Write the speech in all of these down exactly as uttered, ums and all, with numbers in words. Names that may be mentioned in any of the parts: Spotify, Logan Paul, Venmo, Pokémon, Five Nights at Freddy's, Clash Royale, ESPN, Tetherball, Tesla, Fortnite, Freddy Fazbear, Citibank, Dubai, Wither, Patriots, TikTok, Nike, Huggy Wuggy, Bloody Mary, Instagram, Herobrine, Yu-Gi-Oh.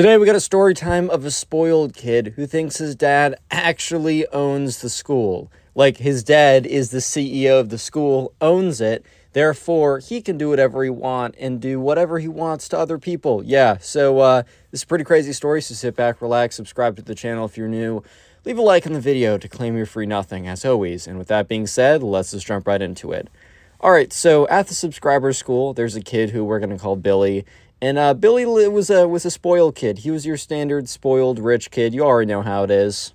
Today we got a story time of a spoiled kid who thinks his dad actually owns the school. Like, his dad is the C E O of the school, owns it, therefore he can do whatever he wants and do whatever he wants to other people. Yeah, so uh, this is a pretty crazy story, so sit back, relax, subscribe to the channel if you're new, leave a like on the video to claim your free nothing, as always. And with that being said, let's just jump right into it. Alright, so at the subscriber's school, there's a kid who we're going to call Billy. And uh, Billy was a, was a spoiled kid. He was your standard spoiled rich kid. You already know how it is.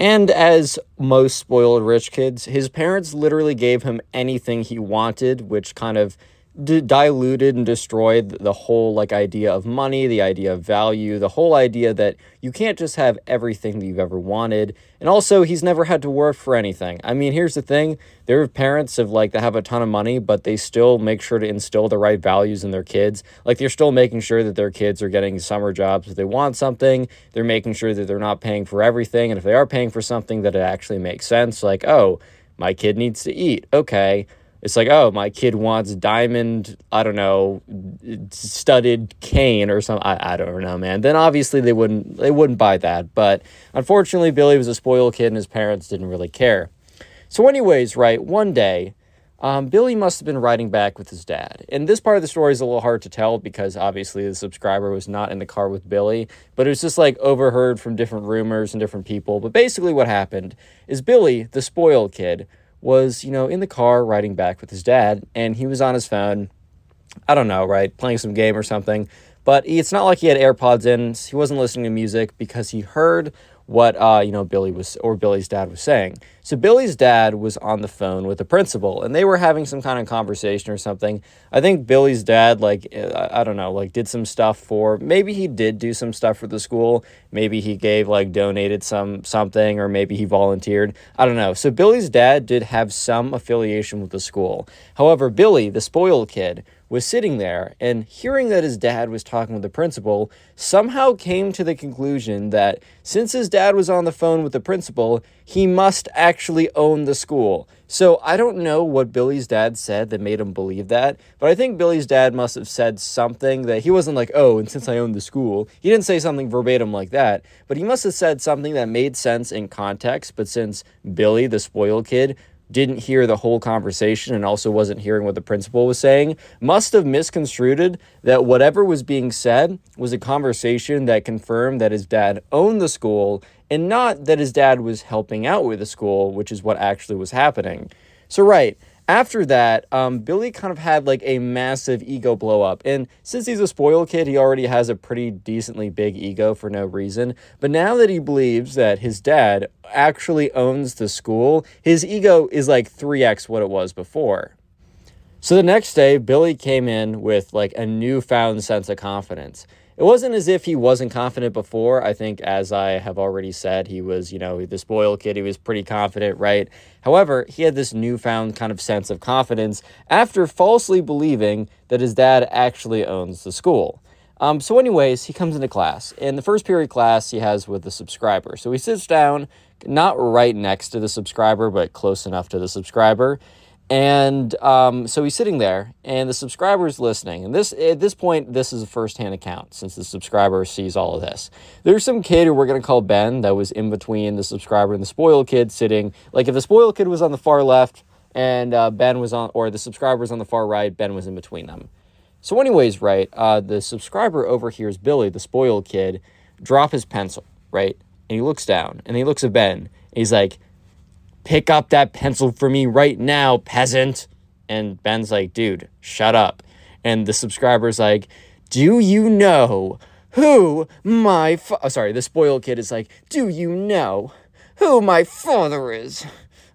And as most spoiled rich kids, his parents literally gave him anything he wanted, which kind of d diluted and destroyed the whole, like, idea of money, the idea of value, the whole idea that you can't just have everything that you've ever wanted. And also, he's never had to work for anything. I mean, here's the thing. There are parents of, like, that have a ton of money, but they still make sure to instill the right values in their kids. Like, they're still making sure that their kids are getting summer jobs if they want something. They're making sure that they're not paying for everything. And if they are paying for something, that it actually makes sense. Like, oh, my kid needs to eat. Okay. It's like, oh, my kid wants diamond, I don't know, studded cane or something. I, I don't know, man. Then obviously they wouldn't they wouldn't buy that. But unfortunately, Billy was a spoiled kid and his parents didn't really care. So anyways, right, one day, um, Billy must have been riding back with his dad. And this part of the story is a little hard to tell because obviously the subscriber was not in the car with Billy. But it was just like overheard from different rumors and different people. But basically what happened is Billy, the spoiled kid, was, you know, in the car riding back with his dad, and he was on his phone, I don't know, right, playing some game or something, but it's not like he had AirPods in, he wasn't listening to music, because he heard what, uh, you know, Billy was, or Billy's dad was saying. So Billy's dad was on the phone with the principal, and they were having some kind of conversation or something. I think Billy's dad, like, I don't know, like, did some stuff for, maybe he did do some stuff for the school, maybe he gave, like, donated some something, or maybe he volunteered, I don't know. So Billy's dad did have some affiliation with the school. However, Billy, the spoiled kid, was sitting there, and hearing that his dad was talking with the principal, somehow came to the conclusion that since his dad was on the phone with the principal, he must actually own the school. So I don't know what Billy's dad said that made him believe that, but I think Billy's dad must have said something that he wasn't like, oh, and since I own the school, he didn't say something verbatim like that, but he must have said something that made sense in context. But since Billy, the spoiled kid, didn't hear the whole conversation and also wasn't hearing what the principal was saying, must have misconstrued that whatever was being said was a conversation that confirmed that his dad owned the school and not that his dad was helping out with the school, which is what actually was happening. So, right, after that, um, Billy kind of had, like, a massive ego blow-up. And since he's a spoiled kid, he already has a pretty decently big ego for no reason. But now that he believes that his dad actually owns the school, his ego is, like, three X what it was before. So the next day, Billy came in with, like, a newfound sense of confidence. It wasn't as if he wasn't confident before. I think, as I have already said, he was, you know, the spoiled kid. He was pretty confident, right? However, he had this newfound kind of sense of confidence after falsely believing that his dad actually owns the school. Um, so anyways, he comes into class. And the first period class he has with the subscriber. So he sits down, not right next to the subscriber, but close enough to the subscriber. And um, so he's sitting there, and the subscriber is listening. And this at this point, this is a first-hand account, since the subscriber sees all of this. There's some kid who we're going to call Ben that was in between the subscriber and the spoiled kid sitting. Like, if the spoiled kid was on the far left, and uh, Ben was on, or the subscriber was on the far right, Ben was in between them. So anyways, right, uh, the subscriber overhears Billy, the spoiled kid, drop his pencil, right? And he looks down, and he looks at Ben, and he's like, "Pick up that pencil for me right now, peasant." And Ben's like, "Dude, shut up." And the subscriber's like, "Do you know who my fa-" oh, sorry, the spoiled kid is like, "Do you know who my father is?"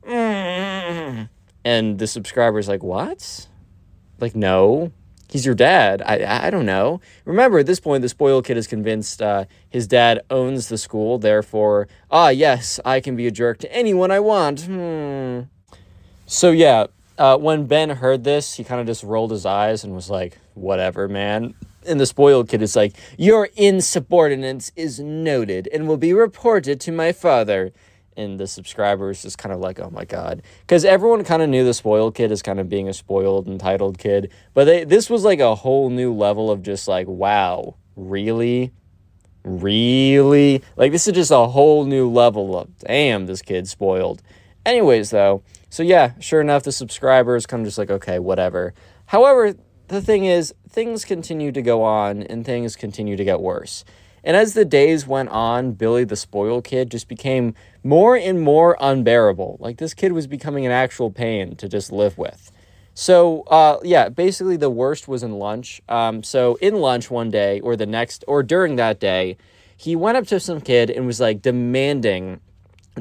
Mm. And the subscriber's like, "What? Like, no. He's your dad. I I don't know." Remember, at this point, the spoiled kid is convinced uh, his dad owns the school. Therefore, ah, yes, I can be a jerk to anyone I want. Hmm. So, yeah, uh, when Ben heard this, he kind of just rolled his eyes and was like, "Whatever, man." And the spoiled kid is like, "Your insubordinance is noted and will be reported to my father." And the subscribers is kind of like, oh my god, because everyone kind of knew the spoiled kid is kind of being a spoiled, entitled kid, but they this was like a whole new level of just like, wow, really? Really? Like, this is just a whole new level of, damn, this kid's spoiled. Anyways, though, so yeah, sure enough, the subscribers come just like, okay, whatever. However, the thing is, things continue to go on, and things continue to get worse. And as the days went on, Billy the spoiled kid just became more and more unbearable. Like, this kid was becoming an actual pain to just live with. So, uh, yeah, basically the worst was in lunch. Um, so in lunch one day, or the next, or during that day, he went up to some kid and was, like, demanding,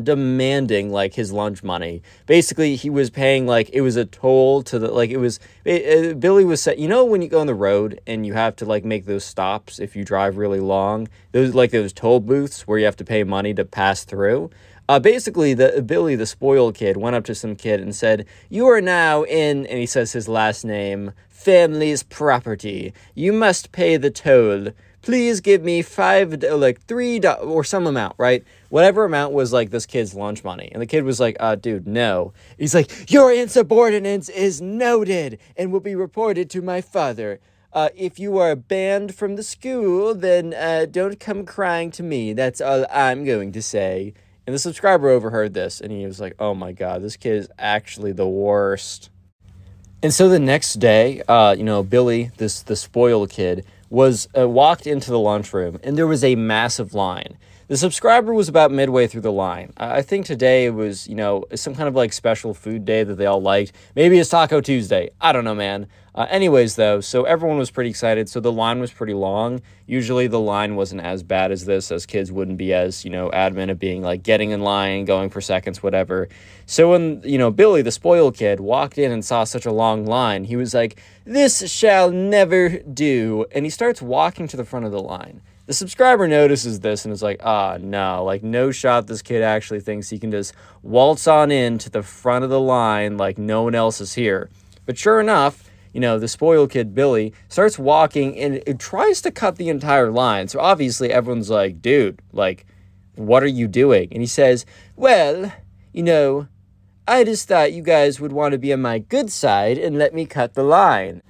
demanding, like, his lunch money. Basically, he was paying, like, it was a toll to the, like, it was, it, it, Billy was, set, you know, when you go on the road and you have to, like, make those stops if you drive really long, those, like, those toll booths where you have to pay money to pass through. Uh, basically, the Billy, the spoiled kid, went up to some kid and said, "You are now in," and he says his last name, "family's property. You must pay the toll. Please give me five, like three, or some amount," right? Whatever amount was, like, this kid's lunch money. And the kid was like, uh, dude, no. He's like, "Your insubordinance is noted and will be reported to my father. Uh, if you are banned from the school, then uh, don't come crying to me. That's all I'm going to say." And the subscriber overheard this, and he was like, oh my god, this kid is actually the worst. And so the next day, uh, you know, Billy, this the spoiled kid, was uh, walked into the lunchroom, and there was a massive line. The subscriber was about midway through the line. I think today it was, you know, some kind of, like, special food day that they all liked. Maybe it's Taco Tuesday. I don't know, man. Uh, anyways, though, so everyone was pretty excited. So the line was pretty long. Usually the line wasn't as bad as this, as kids wouldn't be as, you know, adamant of being, like, getting in line, going for seconds, whatever. So when, you know, Billy, the spoiled kid, walked in and saw such a long line, he was like, "This shall never do." And he starts walking to the front of the line. The subscriber notices this and is like, ah, no, like, no shot this kid actually thinks he can just waltz on in to the front of the line like no one else is here. But sure enough, you know, the spoiled kid, Billy, starts walking and it tries to cut the entire line. So obviously everyone's like, dude, like, what are you doing? And he says, "Well, you know, I just thought you guys would want to be on my good side and let me cut the line."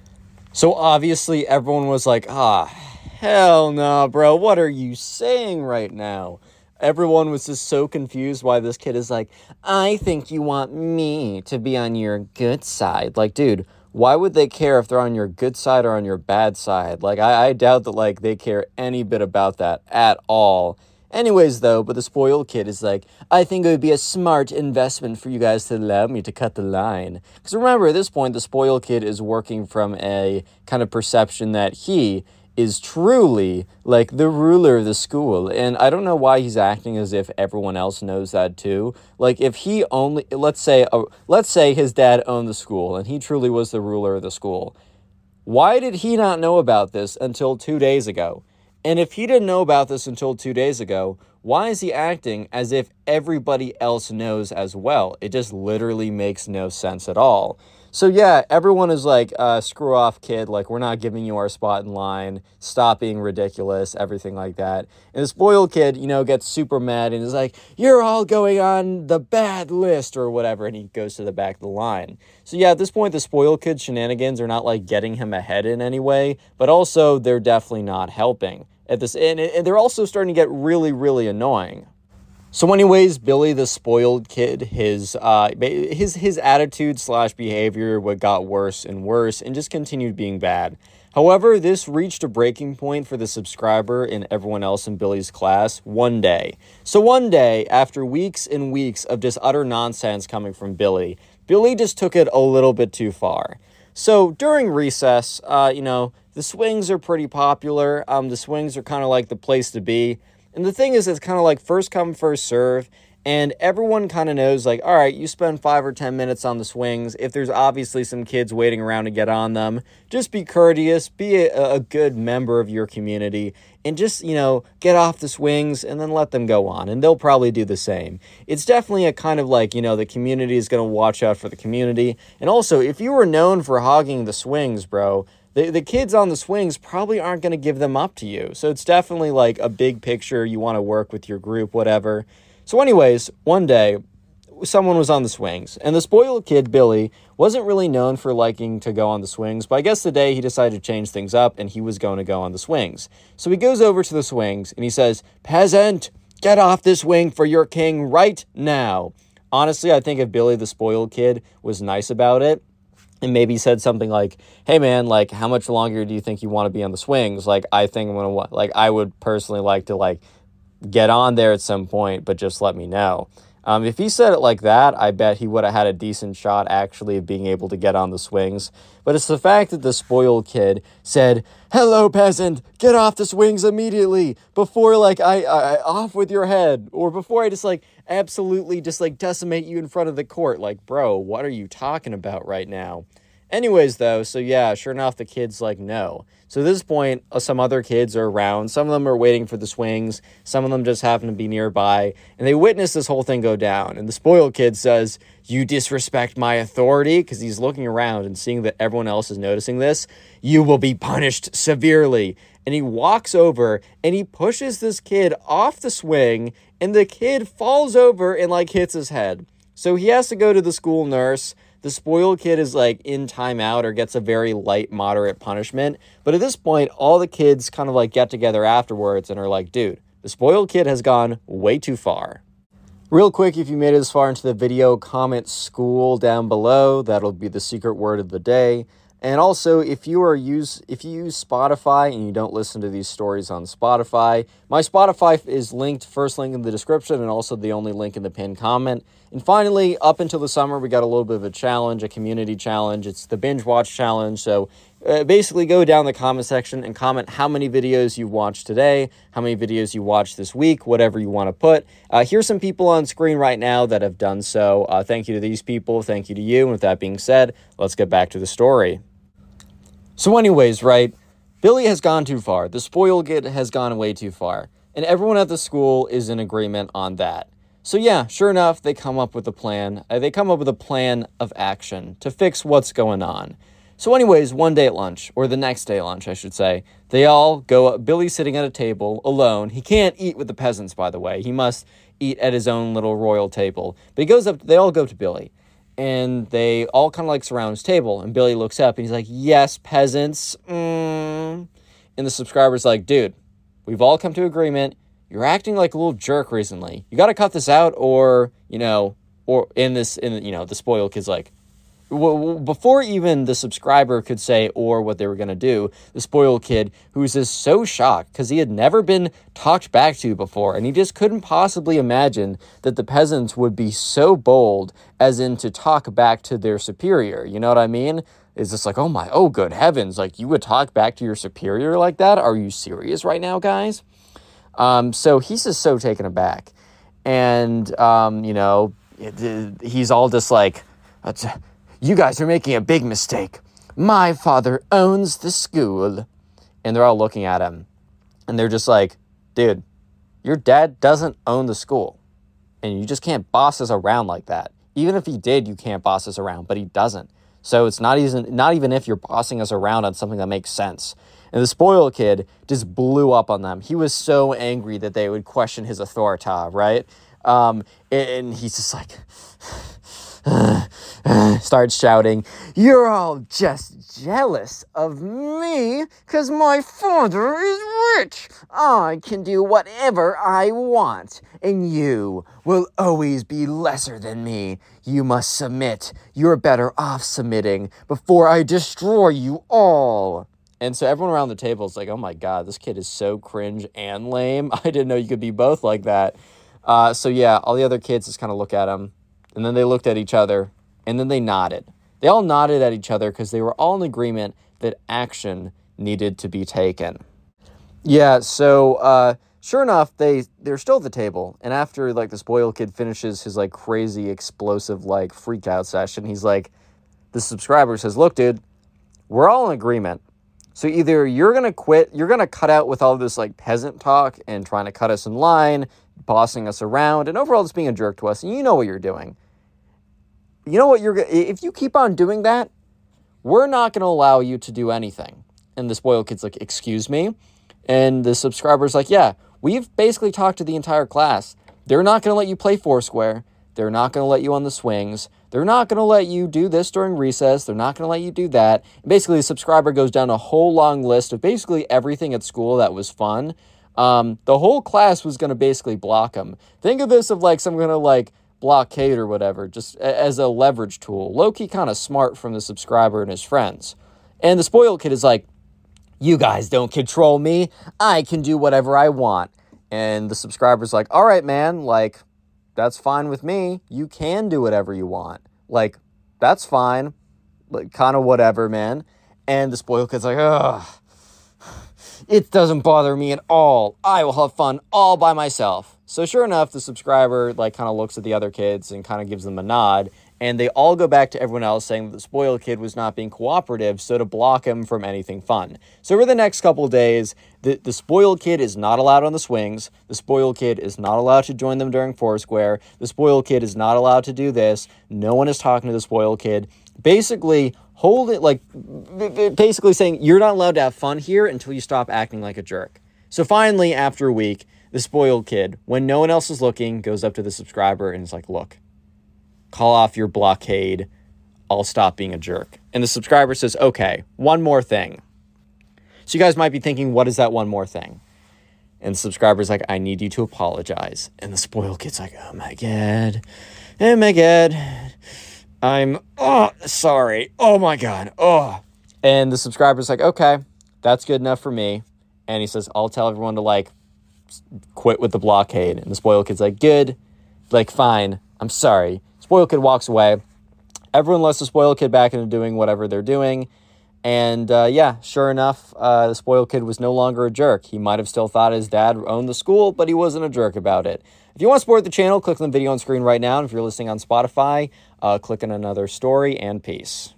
So obviously everyone was like, ah, hell no, bro, what are you saying right now? Everyone was just so confused why this kid is like, "I think you want me to be on your good side." Like, dude, why would they care if they're on your good side or on your bad side? Like, I, I doubt that, like, they care any bit about that at all. Anyways, though, but the spoiled kid is like, "I think it would be a smart investment for you guys to allow me to cut the line." Because remember, at this point, the spoiled kid is working from a kind of perception that he is truly, like, the ruler of the school. And I don't know why he's acting as if everyone else knows that too. Like, if he only, let's say, uh, let's say his dad owned the school and he truly was the ruler of the school. Why did he not know about this until two days ago? And if he didn't know about this until two days ago, why is he acting as if everybody else knows as well? It just literally makes no sense at all. So yeah, everyone is like, uh, screw off, kid. Like, we're not giving you our spot in line. Stop being ridiculous, everything like that. And the spoiled kid, you know, gets super mad and is like, "You're all going on the bad list," or whatever, and he goes to the back of the line. So yeah, at this point, the spoiled kid shenanigans are not, like, getting him ahead in any way, but also they're definitely not helping at this, and, and they're also starting to get really, really annoying. So anyways, Billy, the spoiled kid, his uh, his his attitude slash behavior got worse and worse and just continued being bad. However, this reached a breaking point for the subscriber and everyone else in Billy's class one day. So one day, after weeks and weeks of just utter nonsense coming from Billy, Billy just took it a little bit too far. So during recess, uh, you know, the swings are pretty popular. Um, the swings are kind of like the place to be. And the thing is, it's kind of like first come, first serve, and everyone kind of knows, like, all right, you spend five or ten minutes on the swings. If there's obviously some kids waiting around to get on them, just be courteous, be a, a good member of your community, and just, you know, get off the swings and then let them go on, and they'll probably do the same. It's definitely a kind of like, you know, the community is going to watch out for the community. And also, if you were known for hogging the swings, bro, The, the kids on the swings probably aren't going to give them up to you. So it's definitely like a big picture. You want to work with your group, whatever. So anyways, one day, someone was on the swings. And the spoiled kid, Billy, wasn't really known for liking to go on the swings, but I guess today he decided to change things up and he was going to go on the swings. So he goes over to the swings and he says, "Peasant, get off this swing for your king right now." Honestly, I think if Billy the spoiled kid was nice about it, and maybe said something like, "Hey man, like, how much longer do you think you want to be on the swings? Like, I think I'm going to, like, I would personally like to, like, get on there at some point, but just let me know." Um, if he said it like that, I bet he would have had a decent shot, actually, of being able to get on the swings. But it's the fact that the spoiled kid said, "Hello, peasant, get off the swings immediately before, like, I, I, I off with your head, or before I just, like, absolutely just, like, decimate you in front of the court." Like, bro, what are you talking about right now? Anyways, though, so yeah, sure enough, the kid's like, no. So at this point, uh, some other kids are around. Some of them are waiting for the swings. Some of them just happen to be nearby. And they witness this whole thing go down. And the spoiled kid says, "You disrespect my authority," because he's looking around and seeing that everyone else is noticing this. "You will be punished severely." And he walks over and he pushes this kid off the swing. And the kid falls over and, like, hits his head. So he has to go to the school nurse. The spoiled kid is, like, in timeout or gets a very light, moderate punishment. But at this point, all the kids kind of, like, get together afterwards and are like, dude, the spoiled kid has gone way too far. Real quick, if you made it this far into the video, comment "school" down below. That'll be the secret word of the day. And also, if you are use if you use Spotify and you don't listen to these stories on Spotify, my Spotify is linked, first link in the description, and also the only link in the pinned comment. And finally, up until the summer, we got a little bit of a challenge, a community challenge. It's the binge watch challenge. So uh, basically go down the comment section and comment how many videos you watched today, how many videos you watched this week, whatever you want to put. Uh, here's some people on screen right now that have done so. Uh, thank you to these people. Thank you to you. And with that being said, let's get back to the story. So anyways, right, Billy has gone too far. The spoiled kid has gone way too far. And everyone at the school is in agreement on that. So yeah, sure enough, they come up with a plan. Uh, they come up with a plan of action to fix what's going on. So anyways, one day at lunch, or the next day at lunch, I should say, they all go up. Billy's sitting at a table alone. He can't eat with the peasants, by the way. He must eat at his own little royal table. But he goes up, they all go to Billy. And they all kind of, like, surround his table. And Billy looks up and he's like, "Yes, peasants." Mm. And the subscriber's like, "Dude, we've all come to agreement. You're acting like a little jerk recently. You got to cut this out or, you know, or in this, in you know, the spoiled kid's like, well, before even the subscriber could say or what they were going to do, the spoiled kid, who was just so shocked because he had never been talked back to before, and he just couldn't possibly imagine that the peasants would be so bold as in to talk back to their superior. You know what I mean? It's just like, oh my, oh good heavens, like, you would talk back to your superior like that? Are you serious right now, guys? Um, so he's just so taken aback. And, um, you know, it, it, he's all just like, that's... "You guys are making a big mistake. My father owns the school." And they're all looking at him. And they're just like, "Dude, your dad doesn't own the school. And you just can't boss us around like that. Even if he did, you can't boss us around, but he doesn't. So it's not even, not even if you're bossing us around on something that makes sense." And the spoiled kid just blew up on them. He was so angry that they would question his authority, right? Um, and, and he's just like... Uh, uh, starts shouting, "You're all just jealous of me because my father is rich. I can do whatever I want, and you will always be lesser than me. You must submit. You're better off submitting before I destroy you all." And so everyone around the table is like, oh my god, this kid is so cringe and lame. I didn't know you could be both like that. Uh, so yeah, all the other kids just kind of look at him. And then they looked at each other, and then they nodded. They all nodded at each other because they were all in agreement that action needed to be taken. Yeah, so uh, sure enough, they, they're still at the table. And after, like, the spoiled kid finishes his, like, crazy, explosive, like, freak-out session, he's like, the subscriber says, "Look, dude, we're all in agreement. So either you're going to quit, you're going to cut out with all this, like, peasant talk and trying to cut us in line, bossing us around, and overall just being a jerk to us, and you know what you're doing. You know what you're... If you keep on doing that, we're not going to allow you to do anything." And the spoiled kid's like, "Excuse me?" And the subscriber's like, "Yeah, we've basically talked to the entire class. They're not going to let you play Foursquare. They're not going to let you on the swings. They're not going to let you do this during recess. They're not going to let you do that. And basically, the subscriber goes down a whole long list of basically everything at school that was fun. Um, the whole class was going to basically block them. Think of this of like some kind of like blockade or whatever, just as a leverage tool. Low-key kind of smart from the subscriber and his friends. And the spoiled kid is like, you guys don't control me. I can do whatever I want. And the subscriber's like, all right, man, like, that's fine with me. You can do whatever you want. Like, that's fine. Like, kind of whatever, man. And the spoiled kid's like, ugh, it doesn't bother me at all. I will have fun all by myself. So sure enough, the subscriber, like, kind of looks at the other kids and kind of gives them a nod. And they all go back to everyone else saying that the spoiled kid was not being cooperative, so to block him from anything fun. So over the next couple of days, the, the spoiled kid is not allowed on the swings. The spoiled kid is not allowed to join them during Foursquare. The spoiled kid is not allowed to do this. No one is talking to the spoiled kid. Basically, hold it, like, basically saying you're not allowed to have fun here until you stop acting like a jerk. So finally, after a week, the spoiled kid, when no one else is looking, goes up to the subscriber and is like, look, call off your blockade, I'll stop being a jerk. And the subscriber says, okay, one more thing. So you guys might be thinking, what is that one more thing? And the subscriber's like, I need you to apologize. And the spoiled kid's like, oh my God, oh my God, I'm, oh, sorry, oh my God, oh. And the subscriber's like, okay, that's good enough for me. And he says, I'll tell everyone to like, quit with the blockade. And the spoiled kid's like, good, like fine, I'm sorry. Spoiled kid walks away. Everyone lets the spoiled kid back into doing whatever they're doing. And uh, yeah, sure enough, uh, the spoiled kid was no longer a jerk. He might have still thought his dad owned the school, but he wasn't a jerk about it. If you want to support the channel, click on the video on screen right now. And if you're listening on Spotify, uh, click on another story and peace.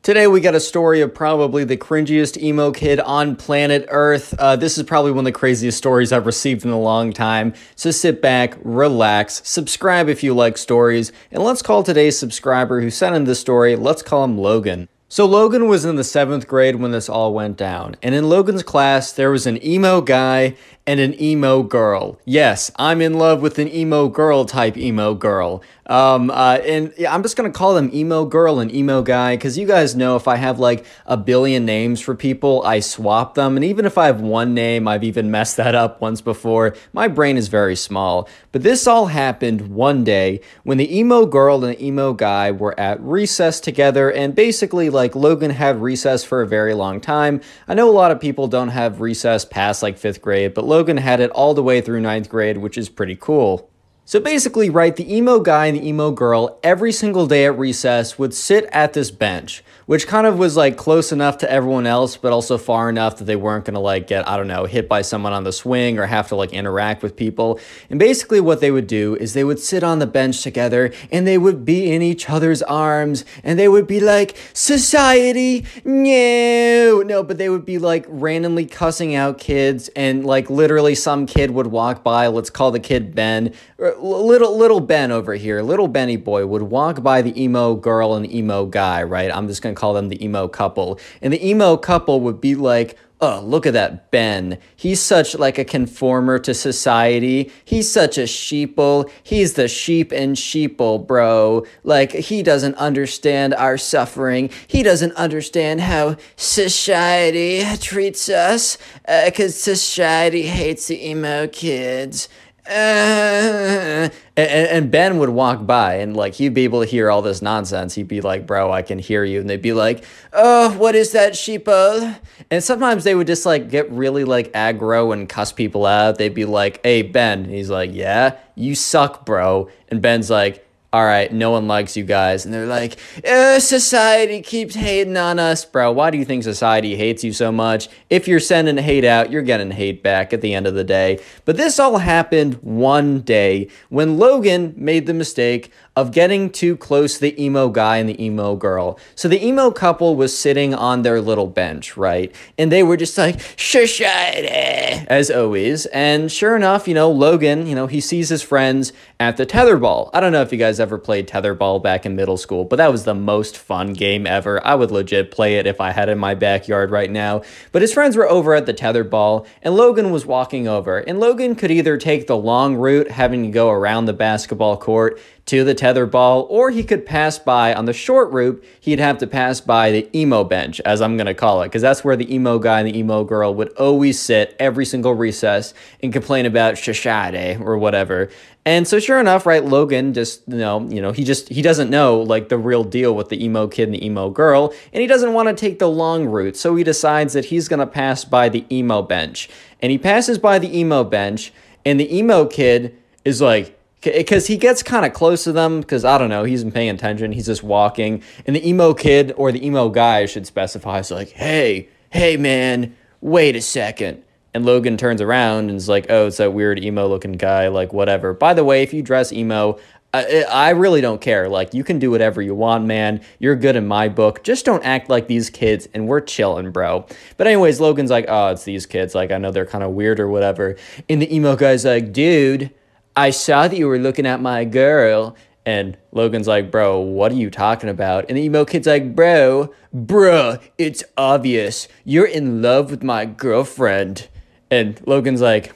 Today we got a story of probably the cringiest emo kid on planet Earth. Uh, this is probably one of the craziest stories I've received in a long time. So sit back, relax, subscribe if you like stories, and let's call today's subscriber who sent in this story, let's call him Logan. So Logan was in the seventh grade when this all went down, and in Logan's class, there was an emo guy and an emo girl. Yes, I'm in love with an emo girl type emo girl. Um, uh, and I'm just going to call them emo girl and emo guy because you guys know if I have like a billion names for people, I swap them. And even if I have one name, I've even messed that up once before. My brain is very small. But this all happened one day when the emo girl and the emo guy were at recess together. And basically, like, Logan had recess for a very long time. I know a lot of people don't have recess past like fifth grade, but Logan had it all the way through ninth grade, which is pretty cool. So basically, right, the emo guy and the emo girl every single day at recess would sit at this bench, which kind of was like close enough to everyone else, but also far enough that they weren't going to like get, I don't know, hit by someone on the swing or have to like interact with people. And basically what they would do is they would sit on the bench together and they would be in each other's arms and they would be like, society, no, no, but they would be like randomly cussing out kids and like literally some kid would walk by, let's call the kid Ben, or Little little Ben over here, little Benny boy would walk by the emo girl and emo guy, right? I'm just going to call them the emo couple. And the emo couple would be like, oh, look at that Ben. He's such like a conformer to society. He's such a sheeple. He's the sheep and sheeple, bro. Like, he doesn't understand our suffering. He doesn't understand how society treats us because uh, society hates the emo kids. Uh, and, and Ben would walk by and like he'd be able to hear all this nonsense. He'd be like, bro, I can hear you. And they'd be like, oh, what is that, sheepo? And sometimes they would just like get really like aggro and cuss people out. They'd be like, hey, Ben. And he's like, yeah, you suck, bro. And Ben's like, all right, no one likes you guys. And they're like, eh, society keeps hating on us. Bro, why do you think society hates you so much? If you're sending hate out, you're getting hate back at the end of the day. But this all happened one day when Logan made the mistake of getting too close to the emo guy and the emo girl. So the emo couple was sitting on their little bench, right? And they were just like, society, as always. And sure enough, you know, Logan, you know, he sees his friends at the tetherball. I don't know if you guys guys ever played Tetherball back in middle school, but that was the most fun game ever. I would legit play it if I had it in my backyard right now. But his friends were over at the Tetherball, and Logan was walking over. And Logan could either take the long route, having to go around the basketball court to the Tetherball, or he could pass by on the short route. He'd have to pass by the emo bench, as I'm going to call it, because that's where the emo guy and the emo girl would always sit every single recess and complain about shashade or whatever. And so sure enough, right, Logan just, you know, you know, he just, he doesn't know, like, the real deal with the emo kid and the emo girl, and he doesn't want to take the long route, so he decides that he's going to pass by the emo bench. And he passes by the emo bench, and the emo kid is like, because he gets kind of close to them, because, I don't know, he isn't paying attention, he's just walking, and the emo kid, or the emo guy, I should specify, is like, hey, hey, man, wait a second. And Logan turns around and is like, oh, it's that weird emo-looking guy, like, whatever. By the way, if you dress emo, I, I really don't care. Like, you can do whatever you want, man. You're good in my book. Just don't act like these kids, and we're chilling, bro. But anyways, Logan's like, oh, it's these kids. Like, I know they're kind of weird or whatever. And the emo guy's like, dude, I saw that you were looking at my girl. And Logan's like, bro, what are you talking about? And the emo kid's like, bro, bro, it's obvious. You're in love with my girlfriend. And Logan's like,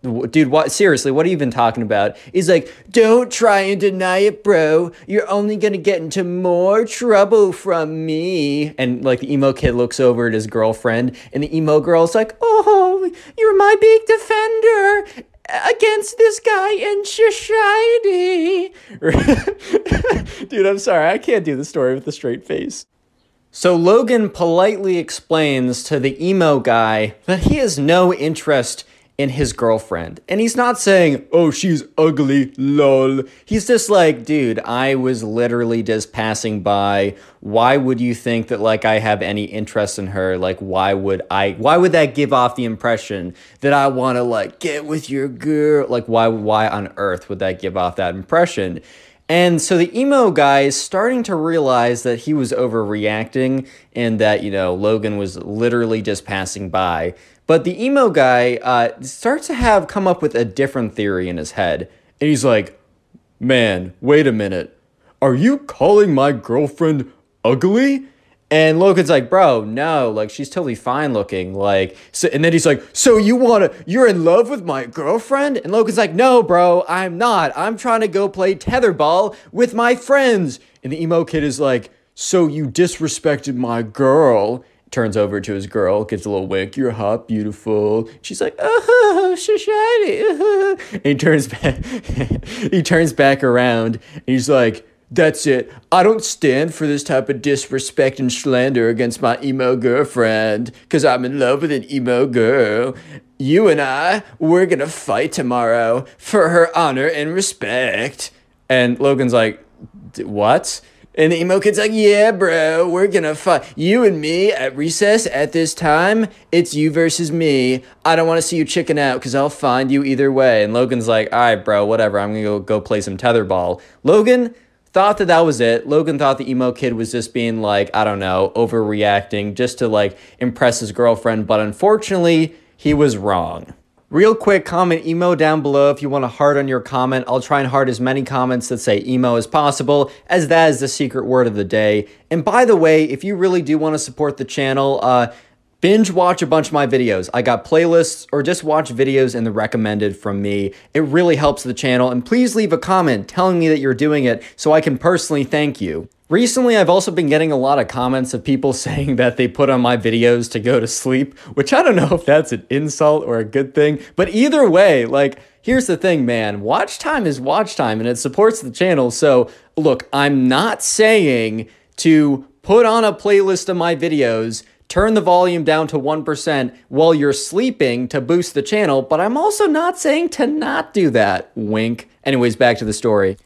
dude, what? Seriously, what are you even talking about? He's like, don't try and deny it, bro. You're only going to get into more trouble from me. And, like, the emo kid looks over at his girlfriend, and the emo girl's like, oh, you're my big defender against this guy in society. Dude, I'm sorry. I can't do the story with a straight face. So Logan politely explains to the emo guy that he has no interest in his girlfriend. And he's not saying, oh, she's ugly, lol. He's just like, dude, I was literally just passing by. Why would you think that, like, I have any interest in her? Like, why would I, why would that give off the impression that I want to, like, get with your girl? Like, why, why on earth would that give off that impression? And so the emo guy is starting to realize that he was overreacting and that, you know, Logan was literally just passing by. But the emo guy uh, starts to have come up with a different theory in his head. And he's like, man, wait a minute. Are you calling my girlfriend ugly? And Logan's like, bro, no, like, she's totally fine looking. Like, so, and then he's like, so you wanna, you're in love with my girlfriend? And Logan's like, no, bro, I'm not. I'm trying to go play tetherball with my friends. And the emo kid is like, so you disrespected my girl. Turns over to his girl, gives a little wink, you're hot, beautiful. She's like, oh, shishani. Oh. And he turns back, he turns back around, and he's like, that's it. I don't stand for this type of disrespect and slander against my emo girlfriend because I'm in love with an emo girl. You and I, we're going to fight tomorrow for her honor and respect. And Logan's like, what? And the emo kid's like, yeah, bro, we're going to fight. You and me at recess at this time, it's you versus me. I don't want to see you chicken out because I'll find you either way. And Logan's like, all right, bro, whatever. I'm going to go play some tetherball. Logan thought that that was it. Logan thought the emo kid was just being like, I don't know, overreacting just to, like, impress his girlfriend. But unfortunately, he was wrong. Real quick, comment emo down below if you want to heart on your comment. I'll try and heart as many comments that say emo as possible, as that is the secret word of the day. And by the way, if you really do want to support the channel, uh, binge watch a bunch of my videos. I got playlists, or just watch videos in the recommended from me. It really helps the channel, and please leave a comment telling me that you're doing it so I can personally thank you. Recently, I've also been getting a lot of comments of people saying that they put on my videos to go to sleep, which I don't know if that's an insult or a good thing, but either way, like, here's the thing, man, watch time is watch time, and it supports the channel, so look, I'm not saying to put on a playlist of my videos, turn the volume down to one percent while you're sleeping to boost the channel, but I'm also not saying to not do that, wink. Anyways, back to the story.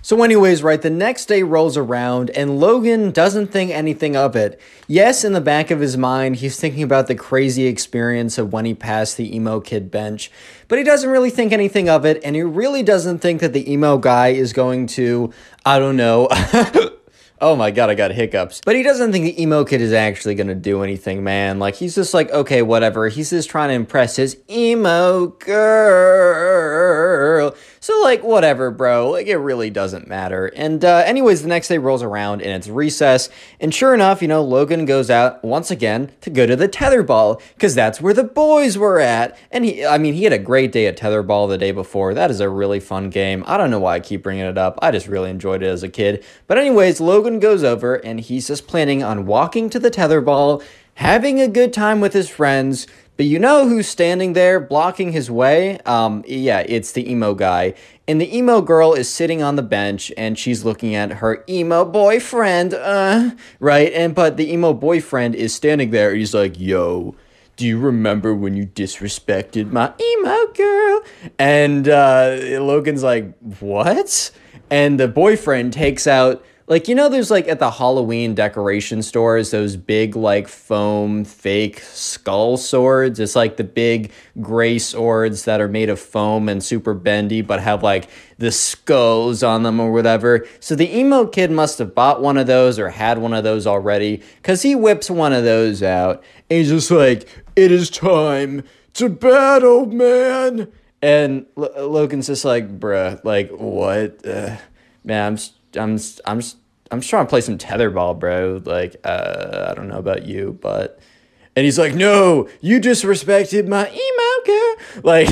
So anyways, right, the next day rolls around, and Logan doesn't think anything of it. Yes, in the back of his mind, he's thinking about the crazy experience of when he passed the emo kid bench, but he doesn't really think anything of it, and he really doesn't think that the emo guy is going to, I don't know, oh my god, I got hiccups. But he doesn't think the emo kid is actually gonna do anything, man. Like, he's just like, okay, whatever. He's just trying to impress his emo girl. So, like, whatever, bro. Like, it really doesn't matter. And uh, anyways, the next day rolls around, and it's recess. And sure enough, you know, Logan goes out once again to go to the Tetherball, because that's where the boys were at. And, he, I mean, he had a great day at Tetherball the day before. That is a really fun game. I don't know why I keep bringing it up. I just really enjoyed it as a kid. But anyways, Logan goes over, and he's just planning on walking to the Tetherball, having a good time with his friends. But you know who's standing there blocking his way? Um, yeah, it's the emo guy. And the emo girl is sitting on the bench, and she's looking at her emo boyfriend, uh, right? And but the emo boyfriend is standing there, and he's like, yo, do you remember when you disrespected my emo girl? And uh, Logan's like, what? And the boyfriend takes out, like, you know, there's, like, at the Halloween decoration stores, those big, like, foam fake skull swords. It's, like, the big gray swords that are made of foam and super bendy but have, like, the skulls on them or whatever. So the emo kid must have bought one of those or had one of those already, because he whips one of those out. And he's just like, it is time to battle, man. And L- Logan's just like, bruh, like, what? Uh, man, I'm... I'm I'm I'm just trying to play some tetherball, bro. Like, uh, I don't know about you, but, and he's like, no, you disrespected my emo girl. Like,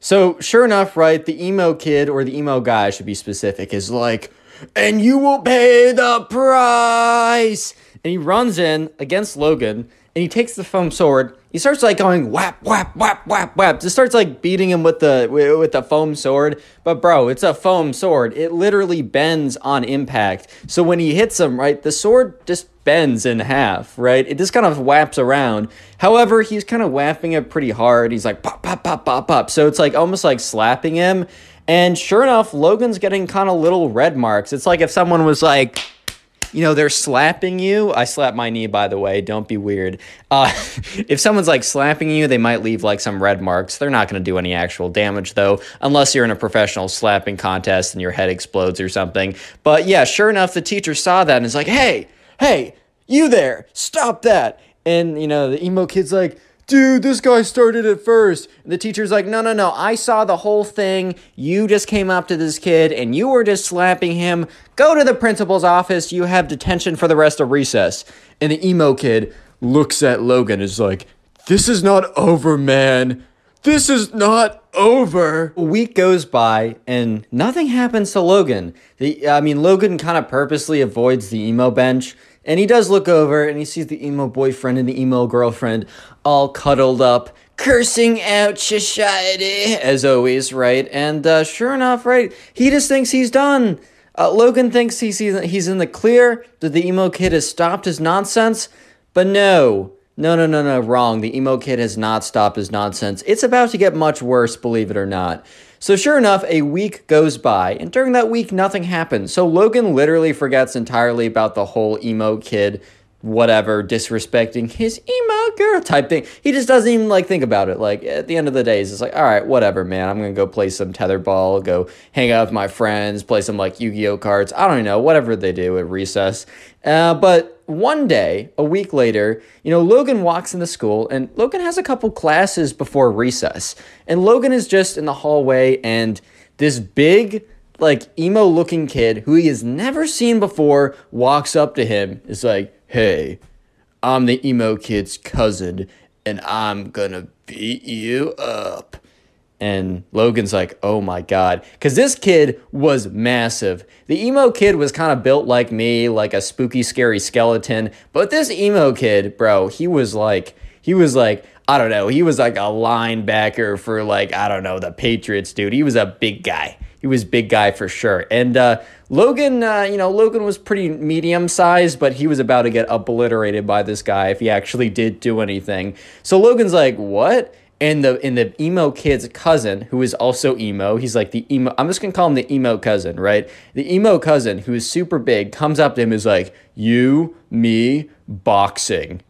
so sure enough, right? The emo kid, or the emo guy, I should be specific, is like, and you will pay the price. And he runs in against Logan, and he takes the foam sword. He starts, like, going whap, whap, whap, whap, whap. Just starts, like, beating him with the with the foam sword. But, bro, it's a foam sword. It literally bends on impact. So when he hits him, right, the sword just bends in half, right? It just kind of whaps around. However, he's kind of whapping it pretty hard. He's like, pop, pop, pop, pop, pop. So it's, like, almost like slapping him. And sure enough, Logan's getting kind of little red marks. It's like if someone was, like, you know, they're slapping you. I slapped my knee, by the way. Don't be weird. Uh, if someone's, like, slapping you, they might leave, like, some red marks. They're not going to do any actual damage, though, unless you're in a professional slapping contest and your head explodes or something. But, yeah, sure enough, the teacher saw that and is like, hey, hey, you there, stop that. And, you know, the emo kid's like, dude, this guy started it first. And the teacher's like, no, no, no, I saw the whole thing. You just came up to this kid, and you were just slapping him. Go to the principal's office. You have detention for the rest of recess. And the emo kid looks at Logan and is like, this is not over, man. This is not over. A week goes by, and nothing happens to Logan. The, I mean, Logan kind of purposely avoids the emo bench. And he does look over, and he sees the emo boyfriend and the emo girlfriend all cuddled up, cursing out society, as always, right? And uh, sure enough, right, he just thinks he's done. Uh, Logan thinks he's, he's in the clear, that the emo kid has stopped his nonsense, but no. No, no, no, no, wrong. The emo kid has not stopped his nonsense. It's about to get much worse, believe it or not. So sure enough, a week goes by, and during that week, nothing happens. So Logan literally forgets entirely about the whole emo kid, whatever, disrespecting his emo girl type thing. He just doesn't even, like, think about it. Like, at the end of the day, he's just like, all right, whatever, man. I'm going to go play some tetherball, go hang out with my friends, play some, like, Yu-Gi-Oh cards. I don't know, whatever they do at recess. Uh, but... One day, a week later, you know, Logan walks into school, and Logan has a couple classes before recess. And Logan is just in the hallway, and this big, like, emo-looking kid who he has never seen before walks up to him. It's like, hey, I'm the emo kid's cousin, and I'm gonna beat you up. And Logan's like, oh my god, because this kid was massive. The emo kid was kind of built like me, like a spooky, scary skeleton. But this emo kid, bro, he was like, he was like, I don't know, he was like a linebacker for, like, I don't know, the Patriots, dude. He was a big guy. He was big guy for sure. And uh, Logan, uh, you know, Logan was pretty medium-sized, but he was about to get obliterated by this guy if he actually did do anything. So Logan's like, what? And the in the emo kid's cousin, who is also emo, he's like the emo, I'm just going to call him the emo cousin, right? The emo cousin, who is super big, comes up to him and is like, you, me, boxing.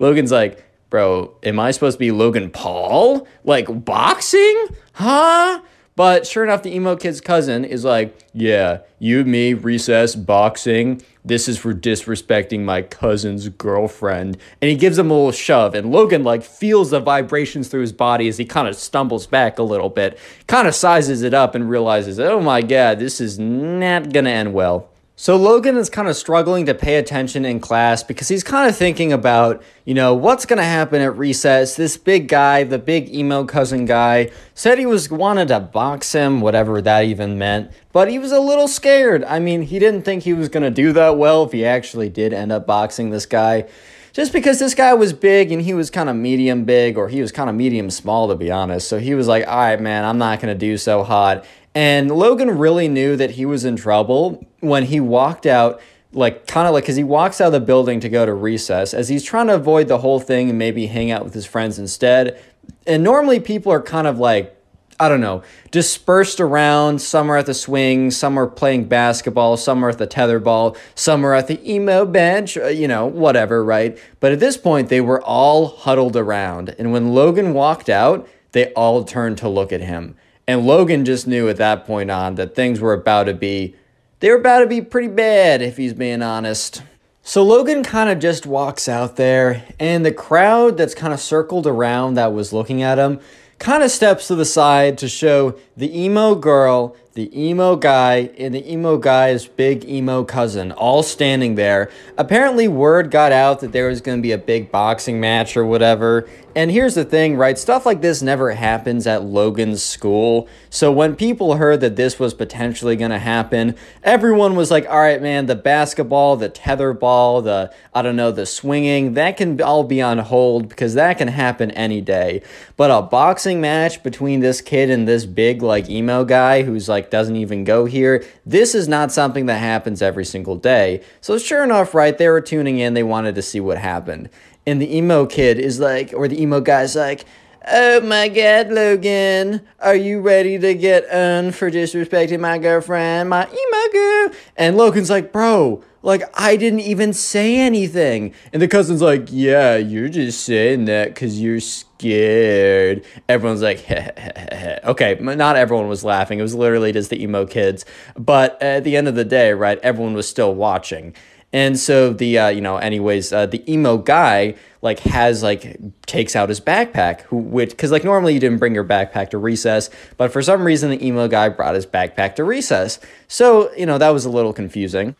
Logan's like, bro, am I supposed to be Logan Paul? Like, boxing? Huh? But sure enough, the emo kid's cousin is like, yeah, you, me, recess, boxing. This is for disrespecting my cousin's girlfriend. And he gives him a little shove. And Logan, like, feels the vibrations through his body as he kind of stumbles back a little bit. Kind of sizes it up and realizes, oh my god, this is not gonna end well. So Logan is kind of struggling to pay attention in class because he's kind of thinking about, you know, what's going to happen at recess. This big guy, the big emo cousin guy, said he was wanted to box him, whatever that even meant. But he was a little scared. I mean, he didn't think he was going to do that well if he actually did end up boxing this guy. Just because this guy was big and he was kind of medium big, or he was kind of medium small, to be honest. So he was like, all right, man, I'm not going to do so hot. And Logan really knew that he was in trouble when he walked out, like, kind of like, because he walks out of the building to go to recess, as he's trying to avoid the whole thing and maybe hang out with his friends instead. And normally people are kind of like, I don't know, dispersed around. Some are at the swing, some are playing basketball, some are at the tetherball, some are at the emo bench, you know, whatever, right? But at this point, they were all huddled around. And when Logan walked out, they all turned to look at him. And Logan just knew at that point on that things were about to be, they were about to be pretty bad, if he's being honest. So Logan kind of just walks out there, and the crowd that's kind of circled around that was looking at him kind of steps to the side to show the emo girl, the emo guy, and the emo guy's big emo cousin all standing there. Apparently word got out that there was going to be a big boxing match or whatever. And here's the thing, right? Stuff like this never happens at Logan's school. So when people heard that this was potentially going to happen, everyone was like, all right, man, the basketball, the tetherball, the, I don't know, the swinging, that can all be on hold because that can happen any day. But a boxing match between this kid and this big, like, emo guy who's, like, doesn't even go here, this is not something that happens every single day. So sure enough, right, they were tuning in. They wanted to see what happened. And the emo kid is like, or the emo guy's like, oh my god, Logan, are you ready to get on for disrespecting my girlfriend, my emo girl? And Logan's like, bro, like, I didn't even say anything. And the cousin's like, yeah, you're just saying that because you're scared. Everyone's like, heh, heh, heh, heh. Okay, not everyone was laughing. It was literally just the emo kids. But at the end of the day, right, everyone was still watching. And so the, uh, you know, anyways, uh, the emo guy, like, has, like, takes out his backpack, who, which, because, like, normally you didn't bring your backpack to recess, but for some reason the emo guy brought his backpack to recess. So, you know, that was a little confusing.